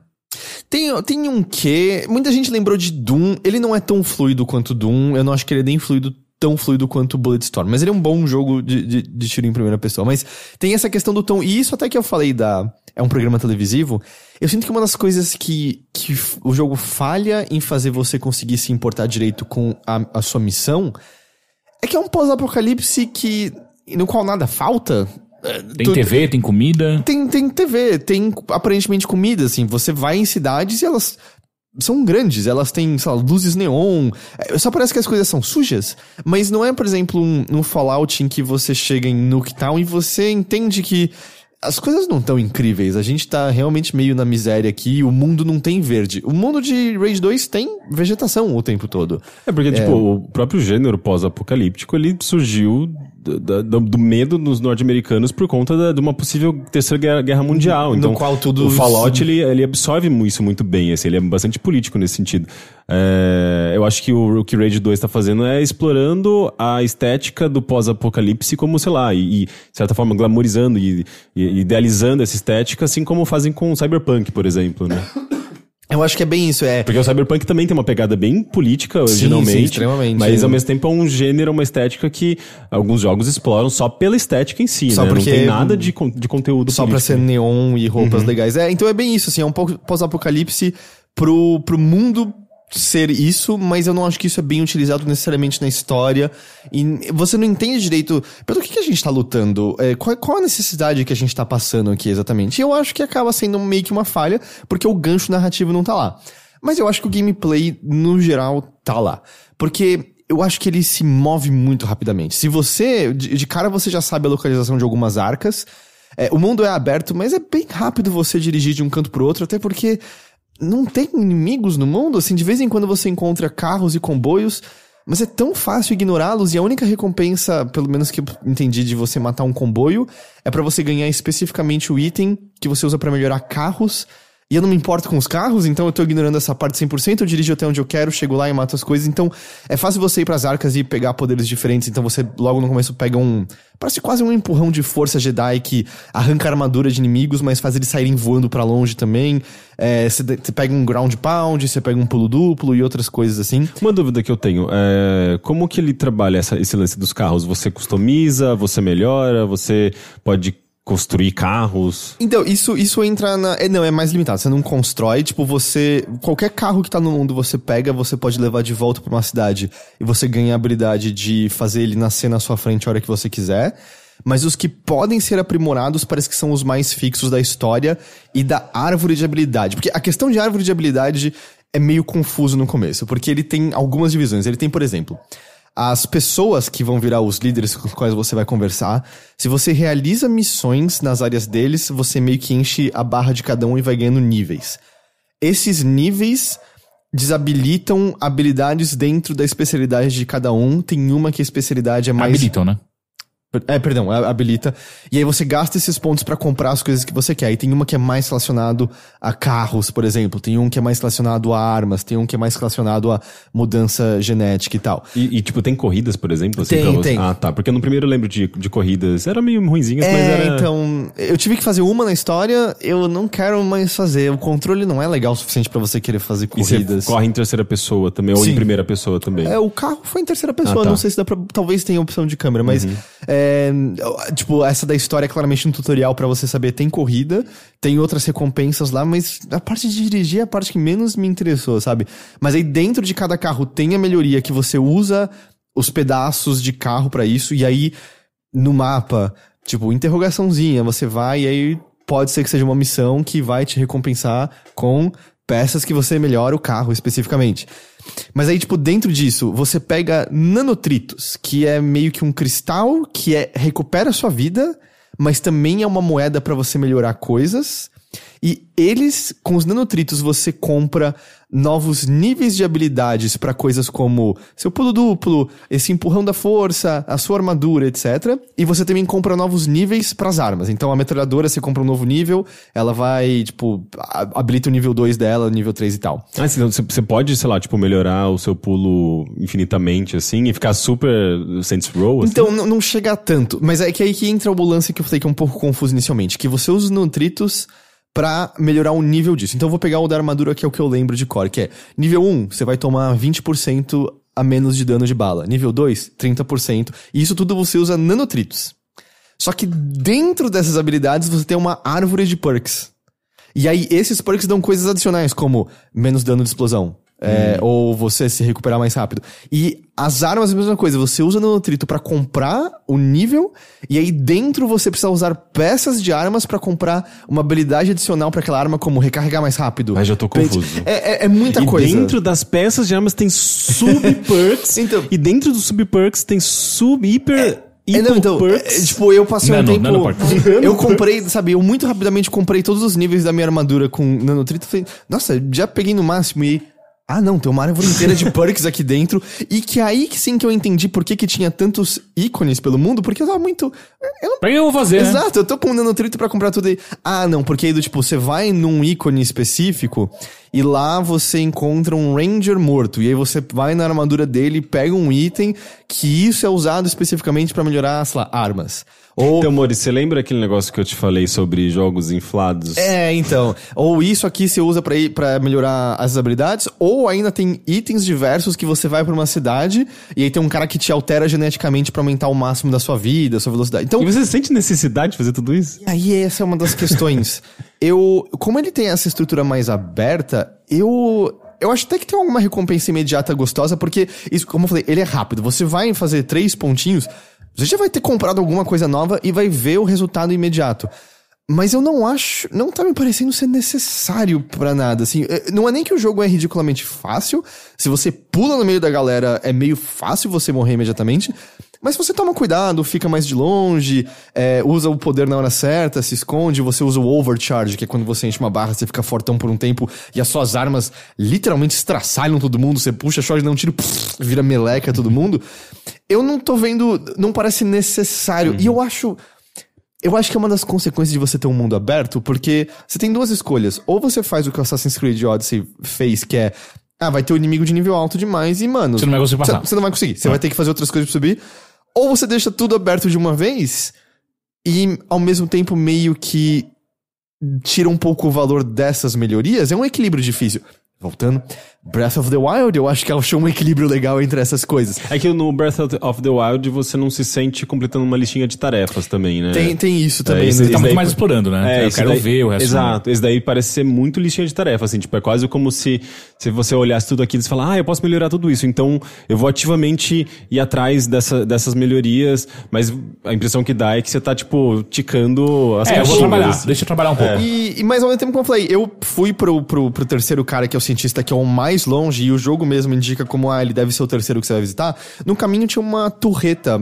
Tem, tem um quê? Muita gente lembrou de Doom. Ele não é tão fluido quanto Doom. Eu não acho que ele é nem fluido tão fluido quanto Bloodstorm. Mas ele é um bom jogo de, de, de tiro em primeira pessoa. Mas tem essa questão do tom. E isso até que eu falei da... É um programa televisivo. Eu sinto que uma das coisas que, que o jogo falha em fazer você conseguir se importar direito com a, a sua missão é que é um pós-apocalipse que, no qual nada falta. Tem tu, T V, tem comida. Tem, tem T V, tem aparentemente comida, assim. Você vai em cidades e elas... São grandes, elas têm, sei lá, luzes neon. Só parece que as coisas são sujas. Mas não é, por exemplo, um, um Fallout em que você chega em Nuketown e você entende que as coisas não estão incríveis. A gente tá realmente meio na miséria aqui. O mundo não tem verde. O mundo de Rage dois tem vegetação o tempo todo. É porque, é... tipo, o próprio gênero pós-apocalíptico, ele surgiu... Do, do, do medo dos norte-americanos por conta da, de uma possível terceira guerra, guerra mundial. Então, no qual tudo... O Fallout, ele, ele absorve isso muito bem. Assim, ele é bastante político nesse sentido. É, eu acho que o, o que Rage dois está fazendo é explorando a estética do pós-apocalipse como, sei lá, e, e de certa forma glamorizando e, e idealizando essa estética, assim como fazem com o Cyberpunk, por exemplo, né? Eu acho que é bem isso, é... Porque o Cyberpunk também tem uma pegada bem política, originalmente. Sim, sim, extremamente. Mas, ao mesmo tempo, é um gênero, uma estética que alguns jogos exploram só pela estética em si, só né? Porque não tem nada de, de conteúdo só político. Só pra ser neon e roupas uhum. legais. É, então é bem isso, assim. É um pós-apocalipse pro, pro mundo ser isso, mas eu não acho que isso é bem utilizado necessariamente na história. E você não entende direito pelo que, que a gente tá lutando, é, qual, qual a necessidade que a gente tá passando aqui exatamente. E eu acho que acaba sendo meio que uma falha, porque o gancho narrativo não tá lá. Mas eu acho que o gameplay, no geral, tá lá. Porque eu acho que ele se move muito rapidamente. Se você... De, de cara você já sabe a localização de algumas arcas. É, o mundo é aberto, mas é bem rápido você dirigir de um canto pro outro, até porque... Não tem inimigos no mundo, assim, de vez em quando você encontra carros e comboios, mas é tão fácil ignorá-los e a única recompensa, pelo menos que eu entendi, de você matar um comboio é pra você ganhar especificamente o item que você usa pra melhorar carros, e eu não me importo com os carros, então eu tô ignorando essa parte cem por cento, eu dirijo até onde eu quero, chego lá e mato as coisas, então é fácil você ir pras arcas e pegar poderes diferentes, então você logo no começo pega um... Parece quase um empurrão de força Jedi que arranca a armadura de inimigos, mas faz eles saírem voando pra longe também. Você é, pega um ground pound, você pega um pulo duplo e outras coisas assim. Uma dúvida que eu tenho, é, como que ele trabalha essa, esse lance dos carros? Você customiza, você melhora, você pode construir carros? Então, isso, isso entra na... É, não, é mais limitado, você não constrói, tipo, você... Qualquer carro que tá no mundo você pega, você pode levar de volta pra uma cidade e você ganha a habilidade de fazer ele nascer na sua frente a hora que você quiser. mas os que podem ser aprimorados parece que são os mais fixos da história e da árvore de habilidade. Porque a questão de árvore de habilidade é meio confuso no começo, porque ele tem algumas divisões. Ele tem, por exemplo, as pessoas que vão virar os líderes com os quais você vai conversar. Se você realiza missões nas áreas deles, você meio que enche a barra de cada um e vai ganhando níveis. Esses níveis desabilitam habilidades dentro da especialidade de cada um. Tem uma que a especialidade é mais... Habilitam, né? É, perdão, habilita. E aí você gasta esses pontos pra comprar as coisas que você quer. E tem uma que é mais relacionado a carros, por exemplo. Tem um que é mais relacionado a armas. Tem um que é mais relacionado a mudança genética e tal. E, e tipo, tem corridas, por exemplo? Assim, tem, tem. Ah, tá. Porque no primeiro eu lembro de, de corridas. Era meio ruinzinhas, é, mas era... então... Eu tive que fazer uma na história. Eu não quero mais fazer. O controle não é legal o suficiente pra você querer fazer corridas. E você corre em terceira pessoa também? Ou sim, em primeira pessoa também? É, o carro foi em terceira pessoa. Ah, tá. Não sei se dá pra... Talvez tenha opção de câmera, mas... Uhum. É... É, tipo, essa da história é claramente um tutorial pra você saber. Tem corrida, tem outras recompensas lá, mas a parte de dirigir é a parte que menos me interessou, sabe? Mas aí dentro de cada carro tem a melhoria que você usa os pedaços de carro pra isso. E aí no mapa, tipo, interrogaçãozinha, você vai e aí pode ser que seja uma missão que vai te recompensar com peças que você melhora o carro especificamente. Mas aí, tipo, dentro disso, você pega nanotritos, que é meio que um cristal que é, recupera a sua vida, mas também é uma moeda pra você melhorar coisas. E eles, com os nanotritos, você compra novos níveis de habilidades pra coisas como seu pulo duplo, esse empurrão da força, a sua armadura, etcétera. E você também compra novos níveis pras armas. Então a metralhadora, você compra um novo nível, ela vai, tipo, habilita o nível dois dela, nível três e tal. Ah, então você pode, sei lá, tipo, melhorar o seu pulo infinitamente, assim, e ficar super Saints Row, assim? Então, não chega a tanto. Mas é que aí que entra o lance que eu falei que é um pouco confuso inicialmente, que você usa os nanotritos pra melhorar o nível disso. Então eu vou pegar o da armadura, que é o que eu lembro de cor, que é... Nível um, você vai tomar vinte por cento a menos de dano de bala. Nível dois, trinta por cento. E isso tudo você usa nanotritos. Só que dentro dessas habilidades você tem uma árvore de perks. E aí esses perks dão coisas adicionais, como menos dano de explosão. Hum. É, ou você se recuperar mais rápido. E as armas é a mesma coisa. Você usa nanotrito pra comprar o nível. E aí dentro você precisa usar peças de armas pra comprar uma habilidade adicional pra aquela arma, como recarregar mais rápido. Mas já tô confuso. É, é, é muita e coisa. E dentro das peças de armas tem sub-perks. Então, e dentro dos sub-perks tem sub-hiper... É... É, não, então, é, tipo, eu passei nano, um tempo... Nano eu comprei, sabe, eu muito rapidamente comprei todos os níveis da minha armadura com nanotrito. Falei, nossa, já peguei no máximo e... Ah, não, tem uma árvore inteira de perks aqui dentro. E que aí que sim que eu entendi por que, que tinha tantos ícones pelo mundo. Porque eu tava muito... Eu não... Pra que eu vou fazer, exato, né? Eu tô com um nanotrito pra comprar tudo aí. Ah, não, porque aí do tipo, você vai num ícone específico e lá você encontra um ranger morto. E aí você vai na armadura dele e pega um item que isso é usado especificamente pra melhorar, sei lá, armas. Ou... Então, Mori, você lembra aquele negócio que eu te falei sobre jogos inflados? É, então. Ou isso aqui você usa pra, ir, pra melhorar as habilidades, ou ainda tem itens diversos que você vai pra uma cidade e aí tem um cara que te altera geneticamente pra aumentar o máximo da sua vida, sua velocidade. Então, e você sente necessidade de fazer tudo isso? Aí essa é uma das questões. Eu, como ele tem essa estrutura mais aberta, eu... Eu acho até que tem alguma recompensa imediata gostosa, porque, isso, como eu falei, ele é rápido. Você vai fazer três pontinhos... Você já vai ter comprado alguma coisa nova e vai ver o resultado imediato. Mas eu não acho... Não tá me parecendo ser necessário pra nada, assim. Não é nem que o jogo é ridiculamente fácil. Se você pula no meio da galera, é meio fácil você morrer imediatamente. Mas se você toma cuidado, fica mais de longe, é, usa o poder na hora certa, se esconde, você usa o overcharge, que é quando você enche uma barra, você fica fortão por um tempo e as suas armas literalmente estraçalham todo mundo, você puxa, shot, dá um tiro, pff, vira meleca todo mundo. Eu não tô vendo, não parece necessário. Uhum. E eu acho... Eu acho que é uma das consequências de você ter um mundo aberto, porque você tem duas escolhas. Ou você faz o que o Assassin's Creed Odyssey fez, que é... Ah, vai ter um inimigo de nível alto demais e, mano... Você não vai conseguir passar. Você não vai conseguir. Você é. vai ter que fazer outras coisas pra subir. Ou você deixa tudo aberto de uma vez e, ao mesmo tempo, meio que tira um pouco o valor dessas melhorias. É um equilíbrio difícil. Voltando. Breath of the Wild, eu acho que ela achou um equilíbrio legal entre essas coisas. É que no Breath of the Wild você não se sente completando uma listinha de tarefas também, né? Tem, tem isso também. É, esse, né? Tá muito mais explorando, né? É, eu quero daí, ver o resto. Exato. Esse daí parece ser muito listinha de tarefas, assim. Tipo, é quase como se, se você olhasse tudo aquilo e falar, ah, eu posso melhorar tudo isso. Então, eu vou ativamente ir atrás dessa, dessas melhorias, mas a impressão que dá é que você tá, tipo, ticando as é, caixinhas. Eu vou trabalhar. Assim. Deixa eu trabalhar um pouco. É. E, e mais ao mesmo tempo, como eu falei, eu fui pro, pro, pro terceiro cara, que é o cientista, que é o mais longe, e o jogo mesmo indica como, ah, ele deve ser o terceiro que você vai visitar. No caminho tinha uma torreta,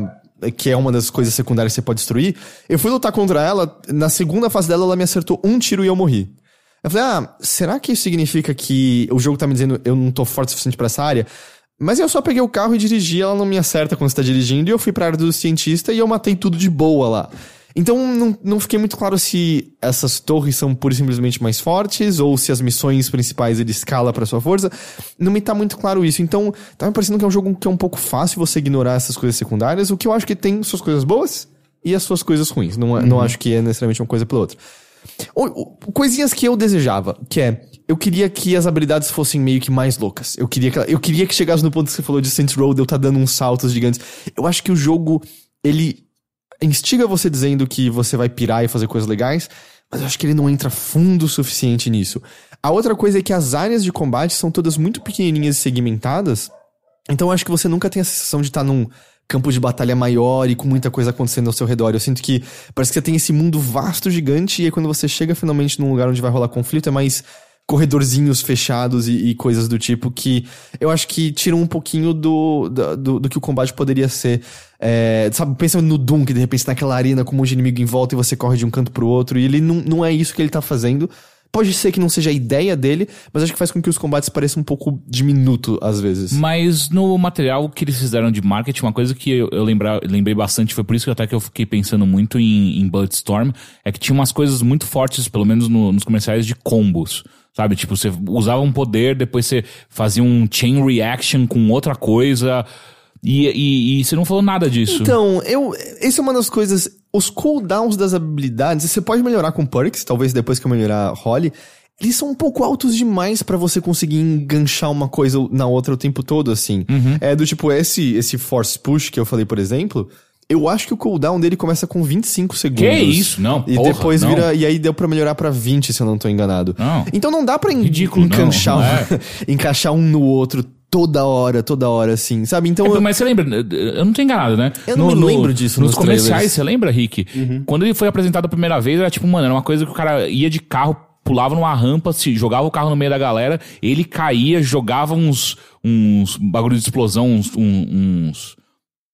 que é uma das coisas secundárias que você pode destruir. Eu fui lutar contra ela, na segunda fase dela ela me acertou um tiro e eu morri. Eu falei, ah, será que isso significa que o jogo tá me dizendo eu não tô forte o suficiente pra essa área? Mas eu só peguei o carro e dirigi, ela não me acerta quando você tá dirigindo, e eu fui pra área do cientista e eu matei tudo de boa lá. Então não, não fiquei muito claro se essas torres são pura e simplesmente mais fortes ou se as missões principais ele escala pra sua força. Não me tá muito claro isso. Então tá me parecendo que é um jogo que é um pouco fácil você ignorar essas coisas secundárias, o que eu acho que tem suas coisas boas e as suas coisas ruins. Não, uhum. não acho que é necessariamente uma coisa pela outra. Ou, ou, coisinhas que eu desejava, que é... Eu queria que as habilidades fossem meio que mais loucas. Eu queria que, eu queria que chegasse no ponto que você falou de Saints Row, de eu tá dando uns saltos gigantes. Eu acho que o jogo, ele... instiga você dizendo que você vai pirar e fazer coisas legais, mas eu acho que ele não entra fundo o suficiente nisso. A outra coisa é que as áreas de combate são todas muito pequenininhas e segmentadas, então eu acho que você nunca tem a sensação de estar num campo de batalha maior e com muita coisa acontecendo ao seu redor. Eu sinto que parece que você tem esse mundo vasto, gigante, e aí quando você chega finalmente num lugar onde vai rolar conflito, é mais corredorzinhos fechados e, e coisas do tipo, que eu acho que tiram um pouquinho do, do, do que o combate poderia ser. É, sabe, pensa no Doom, que de repente tá naquela arena com um monte de inimigo em volta e você corre de um canto pro outro, e ele não, não é isso que ele tá fazendo. Pode ser que não seja a ideia dele, mas acho que faz com que os combates pareçam um pouco diminuto, às vezes. Mas no material que eles fizeram de marketing, uma coisa que eu, eu lembra, lembrei bastante, foi por isso que até que eu fiquei pensando muito em, em Bloodstorm, é que tinha umas coisas muito fortes, pelo menos no, nos comerciais, de combos. Sabe, tipo, você usava um poder, depois você fazia um chain reaction com outra coisa, e, e, e você não falou nada disso. Então, eu, essa é uma das coisas, os cooldowns das habilidades, você pode melhorar com perks, talvez depois que eu melhorar role, eles são um pouco altos demais pra você conseguir enganchar uma coisa na outra o tempo todo, assim. Uhum. É do tipo, esse, esse force push que eu falei, por exemplo... Eu acho que o cooldown dele começa com vinte e cinco segundos. Que isso? Não, porra, E depois não. vira... E aí deu pra melhorar pra vinte, se eu não tô enganado. Não. Então não dá pra en- Ridículo, encaixar, não, não é. encaixar um no outro toda hora, toda hora, assim, sabe? Então... É, eu... Mas você lembra... Eu não tô enganado, né? Eu não no, me lembro no, disso nos, nos comerciais, trailers. Você lembra, Rick? Uhum. Quando ele foi apresentado a primeira vez, era tipo, mano, era uma coisa que o cara ia de carro, pulava numa rampa, se jogava o carro no meio da galera, ele caía, jogava uns... Uns bagulho de explosão, uns... uns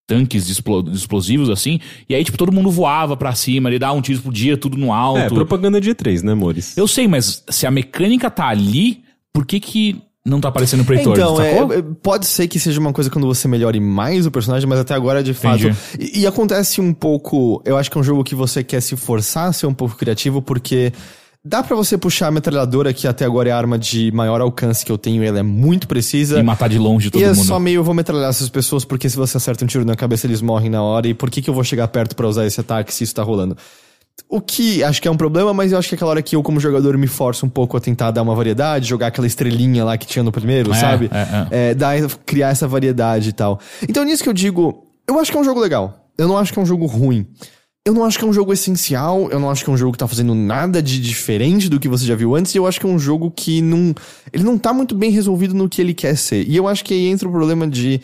tanques de explo- de explosivos, assim, e aí, tipo, todo mundo voava pra cima, ele dava um tiro por dia, tudo no alto. É, propaganda de E três, né, amores? Eu sei, mas se a mecânica tá ali, por que que não tá aparecendo pro Heitor? Então, sacou? É, pode ser que seja uma coisa quando você melhore mais o personagem, mas até agora, de fato... E, e acontece um pouco... Eu acho que é um jogo que você quer se forçar a ser um pouco criativo, porque... Dá pra você puxar a metralhadora, que até agora é a arma de maior alcance que eu tenho, ela é muito precisa. E matar de longe todo e mundo. E é só meio, eu vou metralhar essas pessoas, porque se você acerta um tiro na cabeça, eles morrem na hora. E por que que eu vou chegar perto pra usar esse ataque se isso tá rolando? O que acho que é um problema, mas eu acho que é aquela hora que eu, como jogador, me forço um pouco a tentar dar uma variedade, jogar aquela estrelinha lá que tinha no primeiro, é, sabe? É, é. É, dar, criar essa variedade e tal. Então, nisso que eu digo, eu acho que é um jogo legal. Eu não acho que é um jogo ruim. Eu não acho que é um jogo essencial, eu não acho que é um jogo que tá fazendo nada de diferente do que você já viu antes, e eu acho que é um jogo que não... Ele não tá muito bem resolvido no que ele quer ser. E eu acho que aí entra o problema de...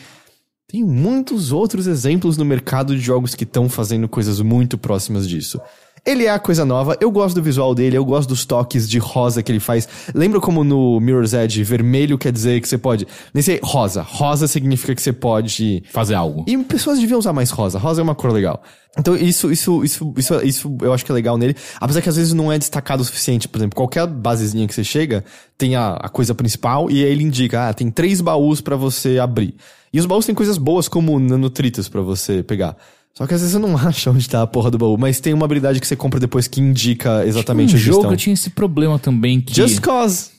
Tem muitos outros exemplos no mercado de jogos que estão fazendo coisas muito próximas disso. Ele é a coisa nova, eu gosto do visual dele, eu gosto dos toques de rosa que ele faz. Lembra como no Mirror's Edge, vermelho quer dizer que você pode... Nem sei, rosa. Rosa significa que você pode... Fazer algo. E pessoas deviam usar mais rosa. Rosa é uma cor legal. Então isso, isso, isso, isso, isso eu acho que é legal nele. Apesar que às vezes não é destacado o suficiente. Por exemplo, qualquer basezinha que você chega, tem a, a coisa principal e aí ele indica, ah, tem três baús pra você abrir. E os baús têm coisas boas como nanotritas pra você pegar. Só que às vezes você não acha onde tá a porra do baú, mas tem uma habilidade que você compra depois que indica exatamente a gestão. Um jogo tinha esse problema também que... Just Cause.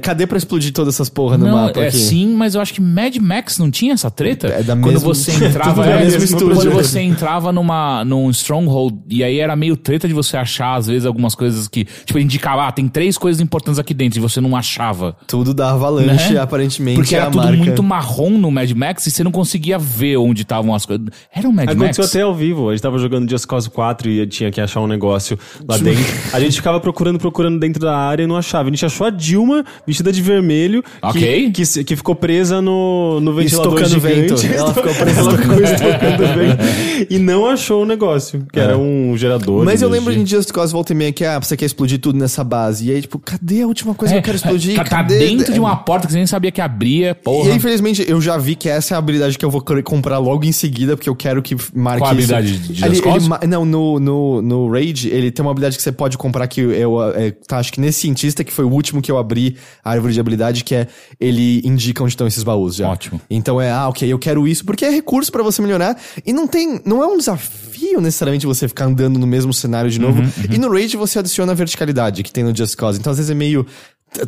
Cadê pra explodir todas essas porra no não, mapa é aqui? Sim, mas eu acho que Mad Max não tinha essa treta? É da mesma... Quando você entrava... é, mesmo quando você entrava numa, num Stronghold, e aí era meio treta de você achar, às vezes, algumas coisas que... Tipo, indicava, ah, tem três coisas importantes aqui dentro, e você não achava. Tudo da Avalanche, né? Aparentemente. Porque era a tudo marca. Muito marrom no Mad Max, e você não conseguia ver onde estavam as coisas. Era um Mad Aconteceu Max. Aconteceu até ao vivo. A gente tava jogando Just Cause quatro e tinha que achar um negócio lá dentro. A gente ficava procurando, procurando dentro da área e não achava. A gente achou a Dilma vestida de vermelho, okay. que, que, que ficou presa no, no ventilador estocando gigante. Vento. Ela ficou presa ela ficou estocando vento. E não achou o negócio, que é. Era um gerador. Mas eu lembro de Just Cause volta e meia que, ah, você quer explodir tudo nessa base. E aí, tipo, cadê a última coisa é, que eu quero explodir? Tá, tá dentro de uma porta que você nem sabia que abria, porra. E infelizmente, eu já vi que essa é a habilidade que eu vou comprar logo em seguida, porque eu quero que marque Qual a habilidade isso. de Just Cause? Ele, ele, não, no, no, no Rage, ele tem uma habilidade que você pode comprar que eu é, tá, acho que nesse cientista, que foi o último que eu abri a árvore de habilidade, que é ele indica onde estão esses baús já. Ótimo. Então é, ah, ok, eu quero isso, porque é recurso pra você melhorar, e não tem, não é um desafio necessariamente você ficar andando no mesmo cenário de novo, uhum, uhum. E no Rage você adiciona a verticalidade que tem no Just Cause, então às vezes é meio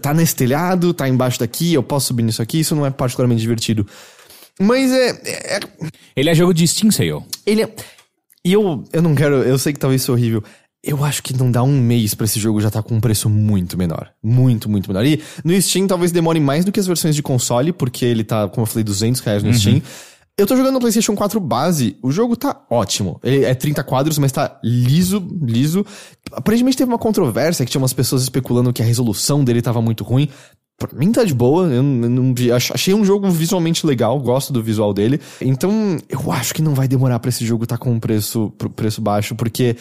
tá nesse telhado, tá embaixo daqui, eu posso subir nisso aqui, isso não é particularmente divertido, mas é... é... Ele é jogo de Steam Sale. Ele é... E eu, eu não quero, eu sei que talvez isso é horrível. Eu acho que não dá um mês pra esse jogo já tá com um preço muito menor. Muito, muito menor. E no Steam talvez demore mais do que as versões de console, porque ele tá, como eu falei, duzentos reais no uhum. Steam. Eu tô jogando no PlayStation quatro base, o jogo tá ótimo. Ele é trinta quadros, mas tá liso, liso. Aparentemente teve uma controvérsia, que tinha umas pessoas especulando que a resolução dele tava muito ruim. Pra mim tá de boa, eu não vi, achei um jogo visualmente legal, gosto do visual dele. Então eu acho que não vai demorar pra esse jogo tá com um preço, preço baixo, porque...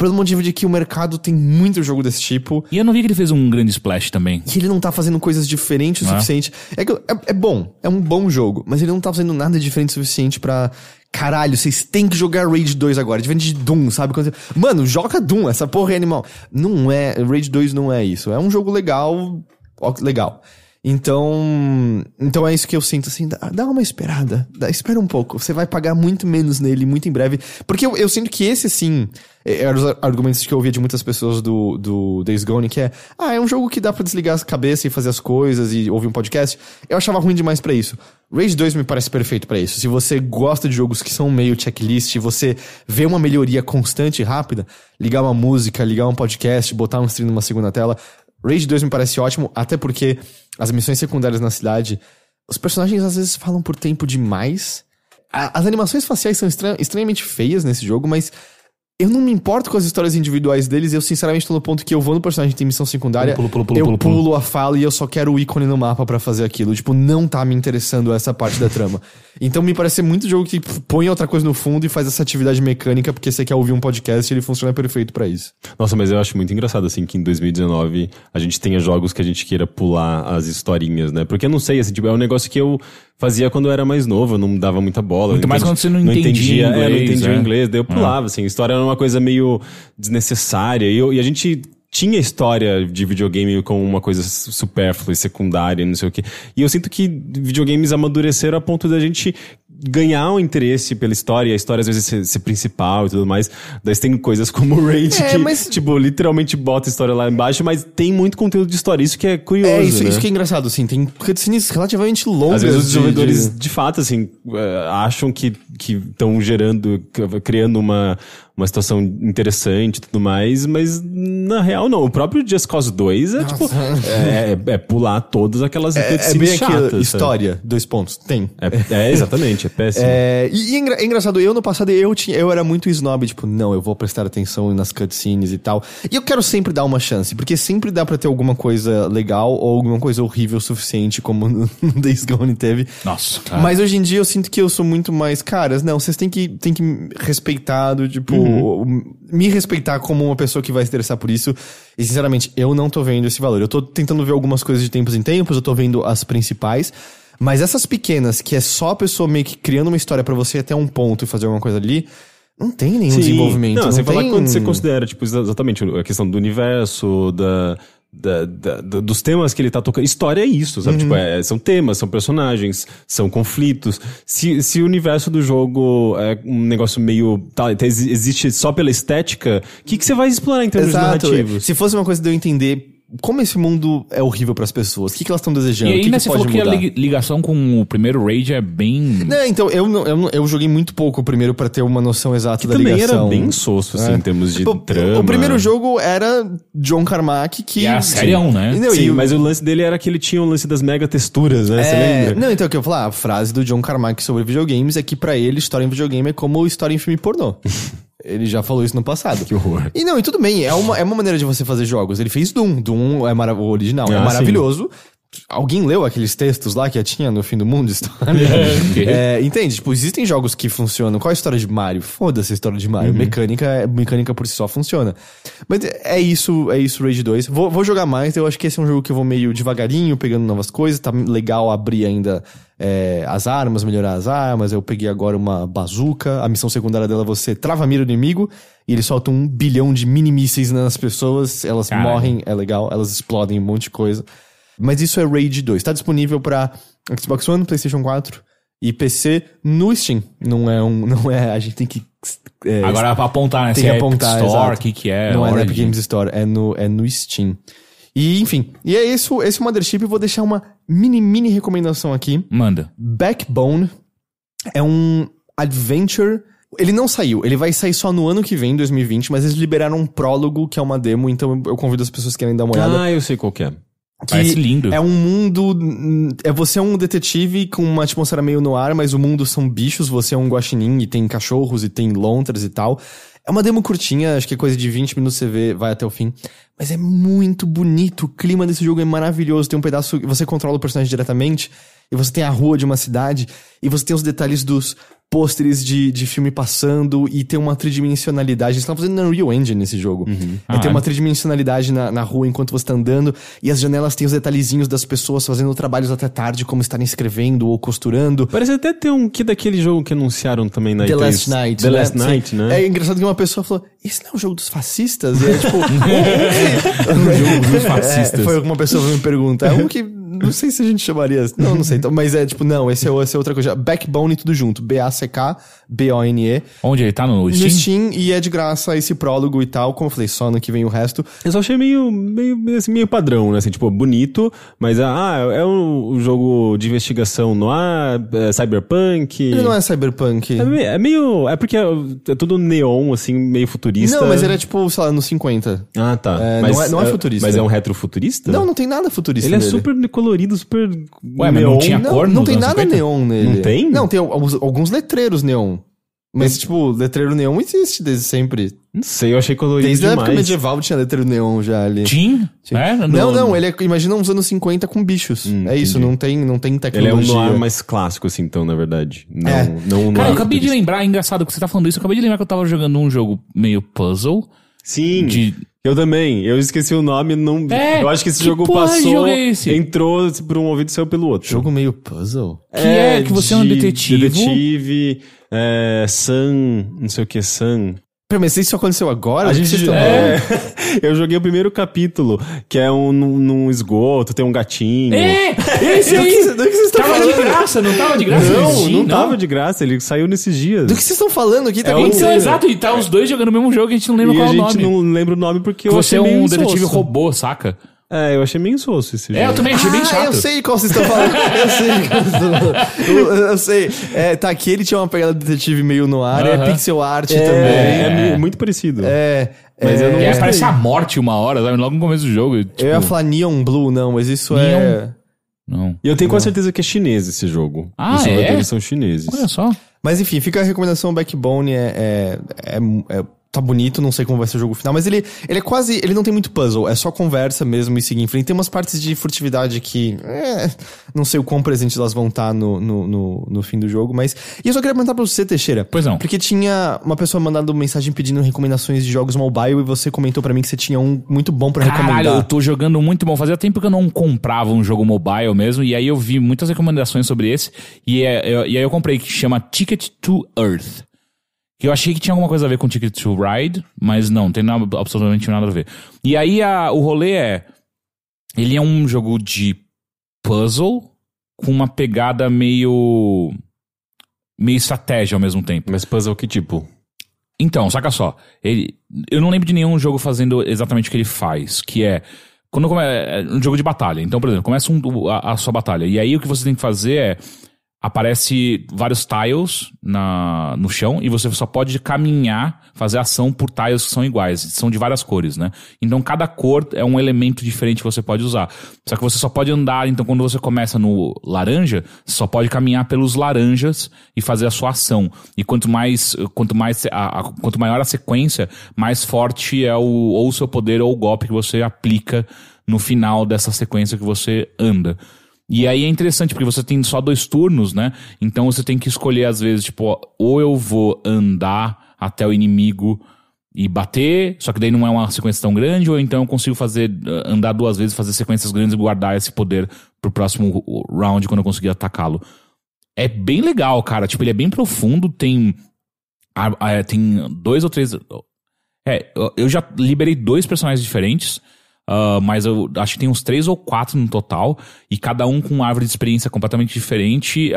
Pelo motivo de que o mercado tem muito jogo desse tipo. E eu não vi que ele fez um grande splash também. E ele não tá fazendo coisas diferentes o ah. suficiente. É, é, é bom, é um bom jogo, mas ele não tá fazendo nada diferente o suficiente pra... Caralho, vocês têm que jogar Rage dois agora. Diferente de Doom, sabe? Mano, joga Doom, essa porra é animal. Não é... Rage dois não é isso. É um jogo legal... Legal. Então... Então é isso que eu sinto, assim... Dá, dá uma esperada. Dá, espera um pouco. Você vai pagar muito menos nele, muito em breve. Porque eu, eu sinto que esse, sim... Eram os argumentos que eu ouvia de muitas pessoas do, do Days Gone, que é... Ah, é um jogo que dá pra desligar a cabeça e fazer as coisas e ouvir um podcast. Eu achava ruim demais pra isso. Rage dois me parece perfeito pra isso. Se você gosta de jogos que são meio checklist, você vê uma melhoria constante e rápida... Ligar uma música, ligar um podcast, botar um stream numa segunda tela... Rage dois me parece ótimo, até porque as missões secundárias na cidade, os personagens às vezes falam por tempo demais. A, as animações faciais são estran, estranhamente feias nesse jogo, mas eu não me importo com as histórias individuais deles. Eu sinceramente tô no ponto que eu vou no personagem que tem missão secundária, pulo, pulo, pulo, eu pulo, pulo, pulo, pulo a fala e eu só quero o ícone no mapa pra fazer aquilo. Tipo, não tá me interessando essa parte da trama. Então me parece muito jogo que põe outra coisa no fundo e faz essa atividade mecânica, porque você quer ouvir um podcast e ele funciona perfeito pra isso. Nossa, mas eu acho muito engraçado, assim, que em dois mil e dezenove a gente tenha jogos que a gente queira pular as historinhas, né? Porque eu não sei, assim, tipo, é um negócio que eu fazia quando eu era mais novo, eu não dava muita bola. Muito mais quando você não, não entendia, entendia inglês, é, não entendia é. o inglês, daí eu pulava, ah. assim, história era uma coisa meio desnecessária, e, eu, e a gente... Tinha história de videogame como uma coisa supérflua e secundária, não sei o quê. E eu sinto que videogames amadureceram a ponto da gente ganhar um interesse pela história, e a história às vezes ser, ser principal e tudo mais. Daí tem coisas como o Rage, é, que mas... tipo, literalmente bota a história lá embaixo, mas tem muito conteúdo de história, isso que é curioso, é, isso, né? Isso que é engraçado, assim, tem cutscenes relativamente longas. Às vezes os desenvolvedores, de, de... de fato, assim, acham que estão gerando, criando uma... uma situação interessante e tudo mais, mas na real não. O próprio Just Cause dois é, nossa, tipo, é, é pular todas aquelas é, é bem chatas, história, sabe? Dois pontos, tem. É, é exatamente, é péssimo. É, e é engra- engraçado, eu no passado, eu, tinha, eu era muito snob, tipo, não, eu vou prestar atenção nas cutscenes e tal. E eu quero sempre dar uma chance, porque sempre dá pra ter alguma coisa legal ou alguma coisa horrível o suficiente, como no Days Gone teve. Nossa, cara. Mas hoje em dia eu sinto que eu sou muito mais, caras, não, vocês têm que, têm que respeitar, tipo, hum. me respeitar como uma pessoa que vai se interessar por isso. E sinceramente, eu não tô vendo esse valor. Eu tô tentando ver algumas coisas de tempos em tempos, eu tô vendo as principais, mas essas pequenas, que é só a pessoa meio que criando uma história pra você até um ponto e fazer alguma coisa ali, não tem nenhum Sim. desenvolvimento. Não, não sem tem... falar quando você considera, tipo, exatamente a questão do universo, da... Da, da, da, dos temas que ele tá tocando. História é isso, sabe? Uhum. Tipo, é, são temas, são personagens, são conflitos. Se, se o universo do jogo é um negócio meio... Tá, existe só pela estética, o que, que você vai explorar em termos Exato. narrativos? Se fosse uma coisa de eu entender como esse mundo é horrível pras pessoas? O que, que elas estão desejando? E aí, o que, né, que você pode falou mudar? Que a ligação com o primeiro Rage é bem... Não, então, eu, eu, eu joguei muito pouco o primeiro pra ter uma noção exata que da ligação. Que também era bem soço, assim, é. em termos de tipo, trama. O primeiro jogo era John Carmack, que... E a serião, né? Não, Sim, e o... mas o lance dele era que ele tinha o lance das mega texturas, né? Você é... lembra? Não, então, o que eu vou falar? A frase do John Carmack sobre videogames é que pra ele, história em videogame é como história em filme pornô. Ele já falou isso no passado. Que horror. E não, e tudo bem, é uma, é uma maneira de você fazer jogos. Ele fez Doom, Doom é marav- o original, ah, é maravilhoso. Sim. Alguém leu aqueles textos lá que tinha no fim do mundo? História? É, entende? Tipo, existem jogos que funcionam. Qual é a história de Mario? Foda-se a história de Mario. Uhum. Mecânica, mecânica por si só funciona. Mas é isso, é isso, Rage dois. Vou, vou jogar mais, eu acho que esse é um jogo que eu vou meio devagarinho, pegando novas coisas. Tá legal abrir ainda... É, as armas, melhorar as armas. Eu peguei agora uma bazuca. A missão secundária dela, você trava a mira do inimigo e ele solta um bilhão de mini mísseis nas pessoas. Elas Caramba. morrem, é legal. Elas explodem um monte de coisa. Mas isso é Rage dois. Tá disponível pra Xbox One, PlayStation quatro e P C no Steam. Não é um... Não é... A gente tem que... É, agora pra apontar, né? Tem que apontar, Store, o que que é? Não é na Epic Games Store. É no, é no Steam. E, enfim, e é isso, esse Mothership. Eu vou deixar uma mini, mini recomendação aqui. Manda. Backbone é um adventure... Ele não saiu, ele vai sair só no ano que vem, dois mil e vinte, mas eles liberaram um prólogo, que é uma demo, então eu convido as pessoas que querem dar uma olhada. Ah, eu sei qual que é. Que parece lindo. É um mundo... É, você é um detetive com uma atmosfera meio no ar, mas o mundo são bichos, você é um guaxinim e tem cachorros e tem lontras e tal. É uma demo curtinha, acho que é coisa de vinte minutos, você vê, vai até o fim. Mas é muito bonito, o clima desse jogo é maravilhoso. Tem um pedaço, você controla o personagem diretamente, e você tem a rua de uma cidade, e você tem os detalhes dos pôsteres de, de filme passando, e tem uma tridimensionalidade. Eles estão fazendo Unreal Engine nesse jogo. Uhum. Ah, tem uma tridimensionalidade na, na rua enquanto você está andando, e as janelas têm os detalhezinhos das pessoas fazendo trabalhos até tarde, como estarem escrevendo ou costurando. Parece até ter um que daquele jogo que anunciaram também na The E três. Last Night. The né? Last Night, né? É engraçado que uma pessoa falou, isso não é um jogo dos fascistas? E é tipo... um jogo dos fascistas. É, foi alguma pessoa que me pergunta, é um que... Não sei se a gente chamaria... Não, não sei. Então, mas é tipo... Não, esse é, esse é outra coisa. Backbone, tudo junto. B A C K B O N E. Onde ele tá? No Steam? No Steam. E é de graça esse prólogo e tal. Como eu falei, só no que vem o resto. Eu só achei meio... Meio, assim, meio padrão, né? Assim, tipo, bonito. Mas, ah, é um jogo de investigação no ar... É cyberpunk... Ele não é cyberpunk. É meio... É, meio, é porque é, é tudo neon, assim, meio futurista. Não, mas ele é tipo, sei lá, nos cinquenta. Ah, tá. É, mas, não, é, não é futurista. Mas é um retrofuturista? Não, não tem nada futurista. Ele nele. É super... colorido, super... Ué, mas não tinha cor? Não, não tem nada neon nele. Não tem? Não, tem alguns, alguns letreiros neon. Mas, mas, tipo, letreiro neon existe desde sempre. Não sei, eu achei colorido desde demais. Desde a época medieval tinha letreiro neon já ali. Tinha? É? Não, não, não, ele é, imagina uns anos cinquenta com bichos. Hum, é isso, não tem, não tem tecnologia. Ele é um noir mais clássico, assim, então, na verdade. Não, é. não, não Cara, eu acabei de lembrar, é engraçado que você tá falando isso, eu acabei de lembrar que eu tava jogando um jogo meio puzzle. Sim. De... Eu também, eu esqueci o nome, não. É, eu acho que esse que jogo passou, jogo é esse? entrou por um ouvido e saiu pelo outro. Jogo meio puzzle? Que é, é que você de, é um detetive. Detetive, é, Sun, não sei o que, Sun. Pera, mas isso aconteceu agora? A gente já... é. Eu joguei o primeiro capítulo, que é um, num, num esgoto, tem um gatinho. É! Esse aí! Do que, do que vocês estão falando? Tava de graça, não tava de graça? Não, não, não tava de graça, ele saiu nesses dias. Do que vocês estão falando aqui? Tá é um... Então, exato, e tá os dois jogando o mesmo jogo, a gente não lembra e qual é o nome. a gente não lembra o nome porque eu Você é um detetive robô, saca? É, eu achei meio insosso esse jogo. É, eu também achei ah, bem chato. eu sei qual vocês estão falando. Eu sei qual vocês estão falando. Eu, eu sei. É, tá, aqui ele tinha uma pegada de detetive meio no ar. Uh-huh. É pixel art é, também. É, é muito parecido. É... Mas é, eu não é parece a morte uma hora, sabe? Logo no começo do jogo. Tipo... Eu ia falar Neon Blue, não, mas isso Neon... é... Não. E eu tenho quase certeza que é chinês esse jogo. Ah, os é? Eles são chineses. Olha só. Mas enfim, fica a recomendação. Backbone é... é, é, é... Tá bonito, não sei como vai ser o jogo final, mas ele, ele é quase... Ele não tem muito puzzle, é só conversa mesmo e seguir em frente. Tem umas partes de furtividade que... É, não sei o quão presente elas vão estar no, no, no, no fim do jogo, mas... E eu só queria perguntar pra você, Teixeira. Pois não. Porque tinha uma pessoa mandando mensagem pedindo recomendações de jogos mobile e você comentou pra mim que você tinha um muito bom pra Caralho, recomendar. Caralho, eu tô jogando muito bom. Fazia tempo que eu não comprava um jogo mobile mesmo, e aí eu vi muitas recomendações sobre esse, e, é, eu, e aí eu comprei, que chama Ticket to Earth. Que eu achei que tinha alguma coisa a ver com Ticket to Ride, mas não, tem nada, absolutamente nada a ver. E aí a, o rolê é... Ele é um jogo de puzzle com uma pegada meio... Meio estratégia ao mesmo tempo. Mas puzzle que tipo? Então, saca só. Ele, eu não lembro de nenhum jogo fazendo exatamente o que ele faz, que é... Quando come... é um jogo de batalha. Então, por exemplo, começa um, a, a sua batalha. E aí o que você tem que fazer é... Aparece vários tiles na, no chão e você só pode caminhar, fazer ação por tiles que são iguais. São de várias cores, né? Então cada cor é um elemento diferente que você pode usar. Só que você só pode andar, então quando você começa no laranja, você só pode caminhar pelos laranjas e fazer a sua ação. E quanto mais, quanto mais a, a, quanto maior a sequência, mais forte é o, ou o seu poder ou o golpe que você aplica no final dessa sequência que você anda. E aí é interessante, porque você tem só dois turnos, né? Então você tem que escolher, às vezes, tipo, ó, ou eu vou andar até o inimigo e bater, só que daí não é uma sequência tão grande, ou então eu consigo fazer, andar duas vezes, fazer sequências grandes e guardar esse poder pro próximo round, quando eu conseguir atacá-lo. É bem legal, cara. Tipo, ele é bem profundo, tem... Tem dois ou três... É, eu já liberei dois personagens diferentes... Uh, mas eu acho que tem uns três ou quatro no total, e cada um com uma árvore de experiência completamente diferente. Uh,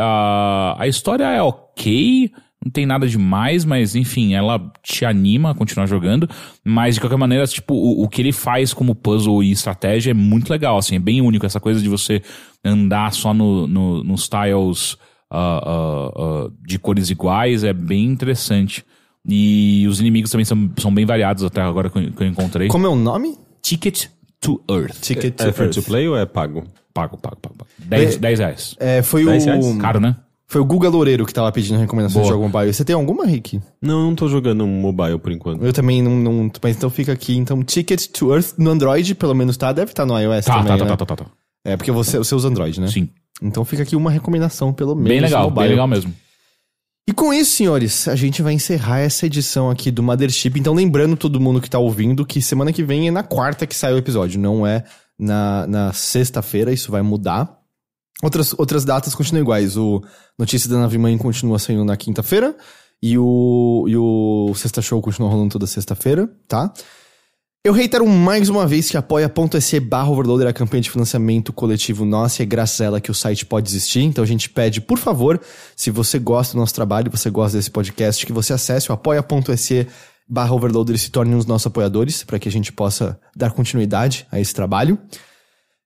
a história é ok, não tem nada demais, mas enfim, ela te anima a continuar jogando. Mas de qualquer maneira, tipo, o, o que ele faz como puzzle e estratégia é muito legal, assim, é bem único. Essa coisa de você andar só no, no, nos tiles uh, uh, uh, de cores iguais é bem interessante. E os inimigos também são, são bem variados, até agora que eu, que eu encontrei. Como é o nome? Ticket to Earth. Ticket to é, é free Earth. To play ou é pago? Pago, pago, pago. pago. dez reais. É, foi dez o... reais? Caro, né? Foi o Guga Loureiro que tava pedindo recomendação de jogo mobile. Você tem alguma, Rick? Não, não tô jogando mobile por enquanto. Eu também não... não mas então fica aqui. Então, Ticket to Earth no Android, pelo menos tá. Deve estar tá no iOS tá, também, tá, né? Tá, tá, tá, tá, tá. É, porque você, você usa Android, né? Sim. Então fica aqui uma recomendação, pelo menos. Bem legal, mobile. Bem legal mesmo. E com isso, senhores, a gente vai encerrar essa edição aqui do Mothership. Então, lembrando todo mundo que tá ouvindo que semana que vem é na quarta que sai o episódio. Não é na, na sexta-feira, isso vai mudar. Outras, outras datas continuam iguais. O Notícia da Nave Mãe continua saindo na quinta-feira. E o, e o Sexta Show continua rolando toda sexta-feira, tá? Eu reitero mais uma vez que apoia.se barra Overloader, a campanha de financiamento coletivo nossa, e é graças a ela que o site pode existir. Então a gente pede, por favor, se você gosta do nosso trabalho, você gosta desse podcast, que você acesse o apoia.se barra Overloader e se torne um dos nossos apoiadores, para que a gente possa dar continuidade a esse trabalho.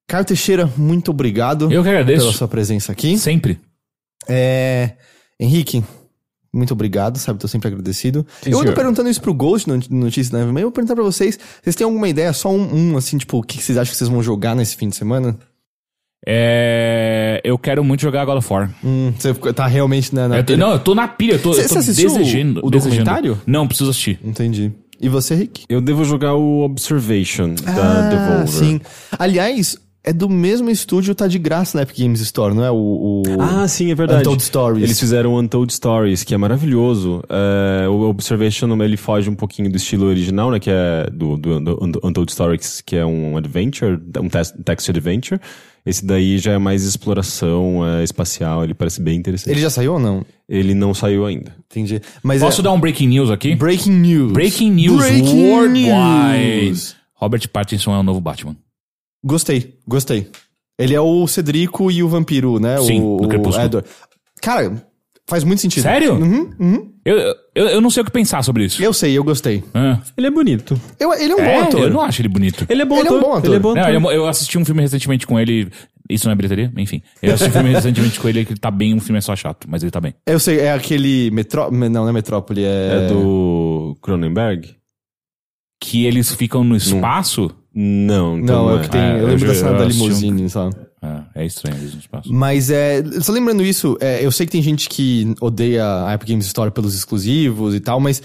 Caio Teixeira, muito obrigado. Eu que agradeço. Pela sua presença aqui. Sempre. É... Henrique... Muito obrigado, sabe? Tô sempre agradecido. Sim, eu ando senhor. perguntando isso pro Ghost no Notícias da Nave, mas eu vou perguntar pra vocês, vocês têm alguma ideia? Só um, um assim, tipo, o que vocês acham que vocês vão jogar nesse fim de semana? É... Eu quero muito jogar God of War. Hum, você tá realmente na, na pilha? Não, eu tô na pilha, eu tô, cê, eu tô desejando. O documentário? Desejando. Não, preciso assistir. Entendi. E você, Rick? Eu devo jogar o Observation ah, da Devolver. Sim. Aliás... É do mesmo estúdio, tá de graça na Epic Games Store, não é? O, o Ah, sim, é verdade. Untold Stories. Eles fizeram o Untold Stories, que é maravilhoso. É, o Observation, ele foge um pouquinho do estilo original, né? Que é do, do, do Untold Stories, que é um adventure, um text adventure. Esse daí já é mais exploração é, espacial, ele parece bem interessante. Ele já saiu ou não? Ele não saiu ainda. Entendi. Mas Posso é... dar um breaking news aqui? Breaking news. Breaking news. Breaking worldwide. News. Robert Pattinson é o novo Batman. Gostei, gostei. Ele é o Cedrico e o vampiro, né? Sim, o, do Crepúsculo. Edward. Cara, faz muito sentido. Sério? Uhum, uhum. Eu, eu, eu não sei o que pensar sobre isso. Eu sei, eu gostei. É. Ele é bonito. Eu, ele é um é, bom ator. Eu não acho ele bonito. Ele é bom ele ator. É um bom ator. Ele é bom ator. Não, eu, eu assisti um filme recentemente com ele... Isso não é Bilheteria? Enfim. Eu assisti um filme recentemente com ele que ele tá bem, um filme é só chato, mas ele tá bem. Eu sei, é aquele... Metró... Não, não é Metrópole, é... É do Cronenberg? Que eles ficam no espaço... Hum. Não, então não, é o que tem. É, eu lembro eu, da cena da limusine, sabe? É, é estranho isso no espaço. Mas é. Só lembrando isso, é, eu sei que tem gente que odeia a Epic Games Store pelos exclusivos e tal, mas.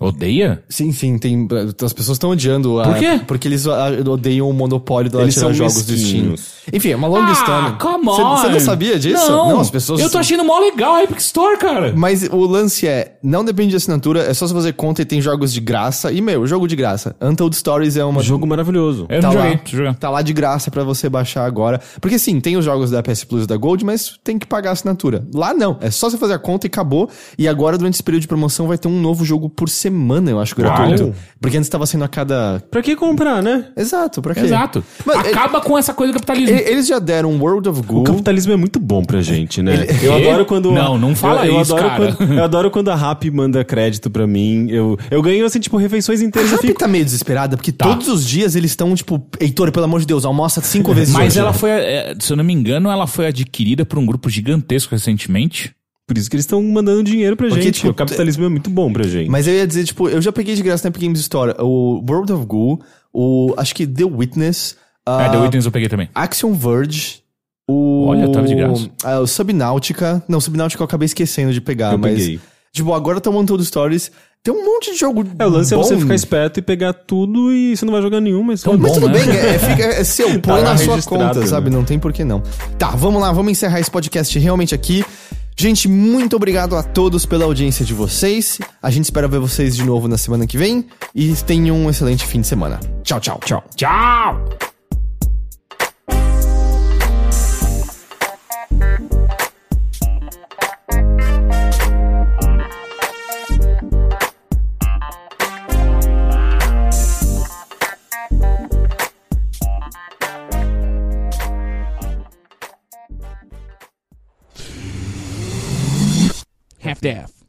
Odeia? Sim, sim. Tem, as pessoas estão odiando. Por quê? A, porque eles odeiam o monopólio da tirar jogos do Steam. Enfim, é uma longa ah, história. Ah, come on! Você não sabia disso? Não, não as pessoas... Eu tô achando mó legal a Epic Store, cara. Mas o lance é, não depende de assinatura, é só você fazer conta e tem jogos de graça. E, meu, jogo de graça. Untold Stories é uma... um jogo maravilhoso. Eu tá não lá, joguei. Tá lá de graça pra você baixar agora. Porque, sim, tem os jogos da P S Plus e da Gold, mas tem que pagar a assinatura. Lá, não. É só você fazer a conta e acabou. E agora, durante esse período de promoção, vai ter um novo jogo por semana, eu acho, gratuito. Uau. Porque antes tava sendo a cada... Pra que comprar, né? Exato, pra que? Exato. Mas acaba ele... com essa coisa do capitalismo. Eles já deram um World of Goo. O capitalismo é muito bom pra gente, né? Ele... Eu adoro quando... Não, não fala eu, isso, eu adoro cara. Quando, eu adoro quando a Rappi manda crédito pra mim. Eu, eu ganho, assim, tipo, refeições inteiras. A Rappi fico... tá meio desesperada, porque tá. todos os dias eles estão, tipo... Heitor, pelo amor de Deus, almoça cinco vezes. Mas hoje. Ela foi... Se eu não me engano, ela foi adquirida por um grupo gigantesco recentemente. Por isso que eles estão mandando dinheiro pra Porque, gente. Tipo, o capitalismo é muito bom pra gente. Mas eu ia dizer, tipo, eu já peguei de graça na Epic Games Store o World of Goo, o... acho que The Witness. Uh, é, The Witness eu peguei também. Axiom Verge. O... Olha, tava de graça. Uh, o Subnautica. Não, Subnautica eu acabei esquecendo de pegar, eu mas... Peguei. Tipo, agora tá o Untold Stories... Tem um monte de jogo. É, o lance bom. É você ficar esperto e pegar tudo e você não vai jogar nenhum, mas... Então, mas bom, tudo né? bem, é, é, fica, é seu, põe tá na sua conta, né? Sabe? Não tem por que não. Tá, vamos lá, vamos encerrar esse podcast realmente aqui. Gente, muito obrigado a todos pela audiência de vocês. A gente espera ver vocês de novo na semana que vem. E tenham um excelente fim de semana. Tchau, tchau, tchau. Tchau! Half-Death.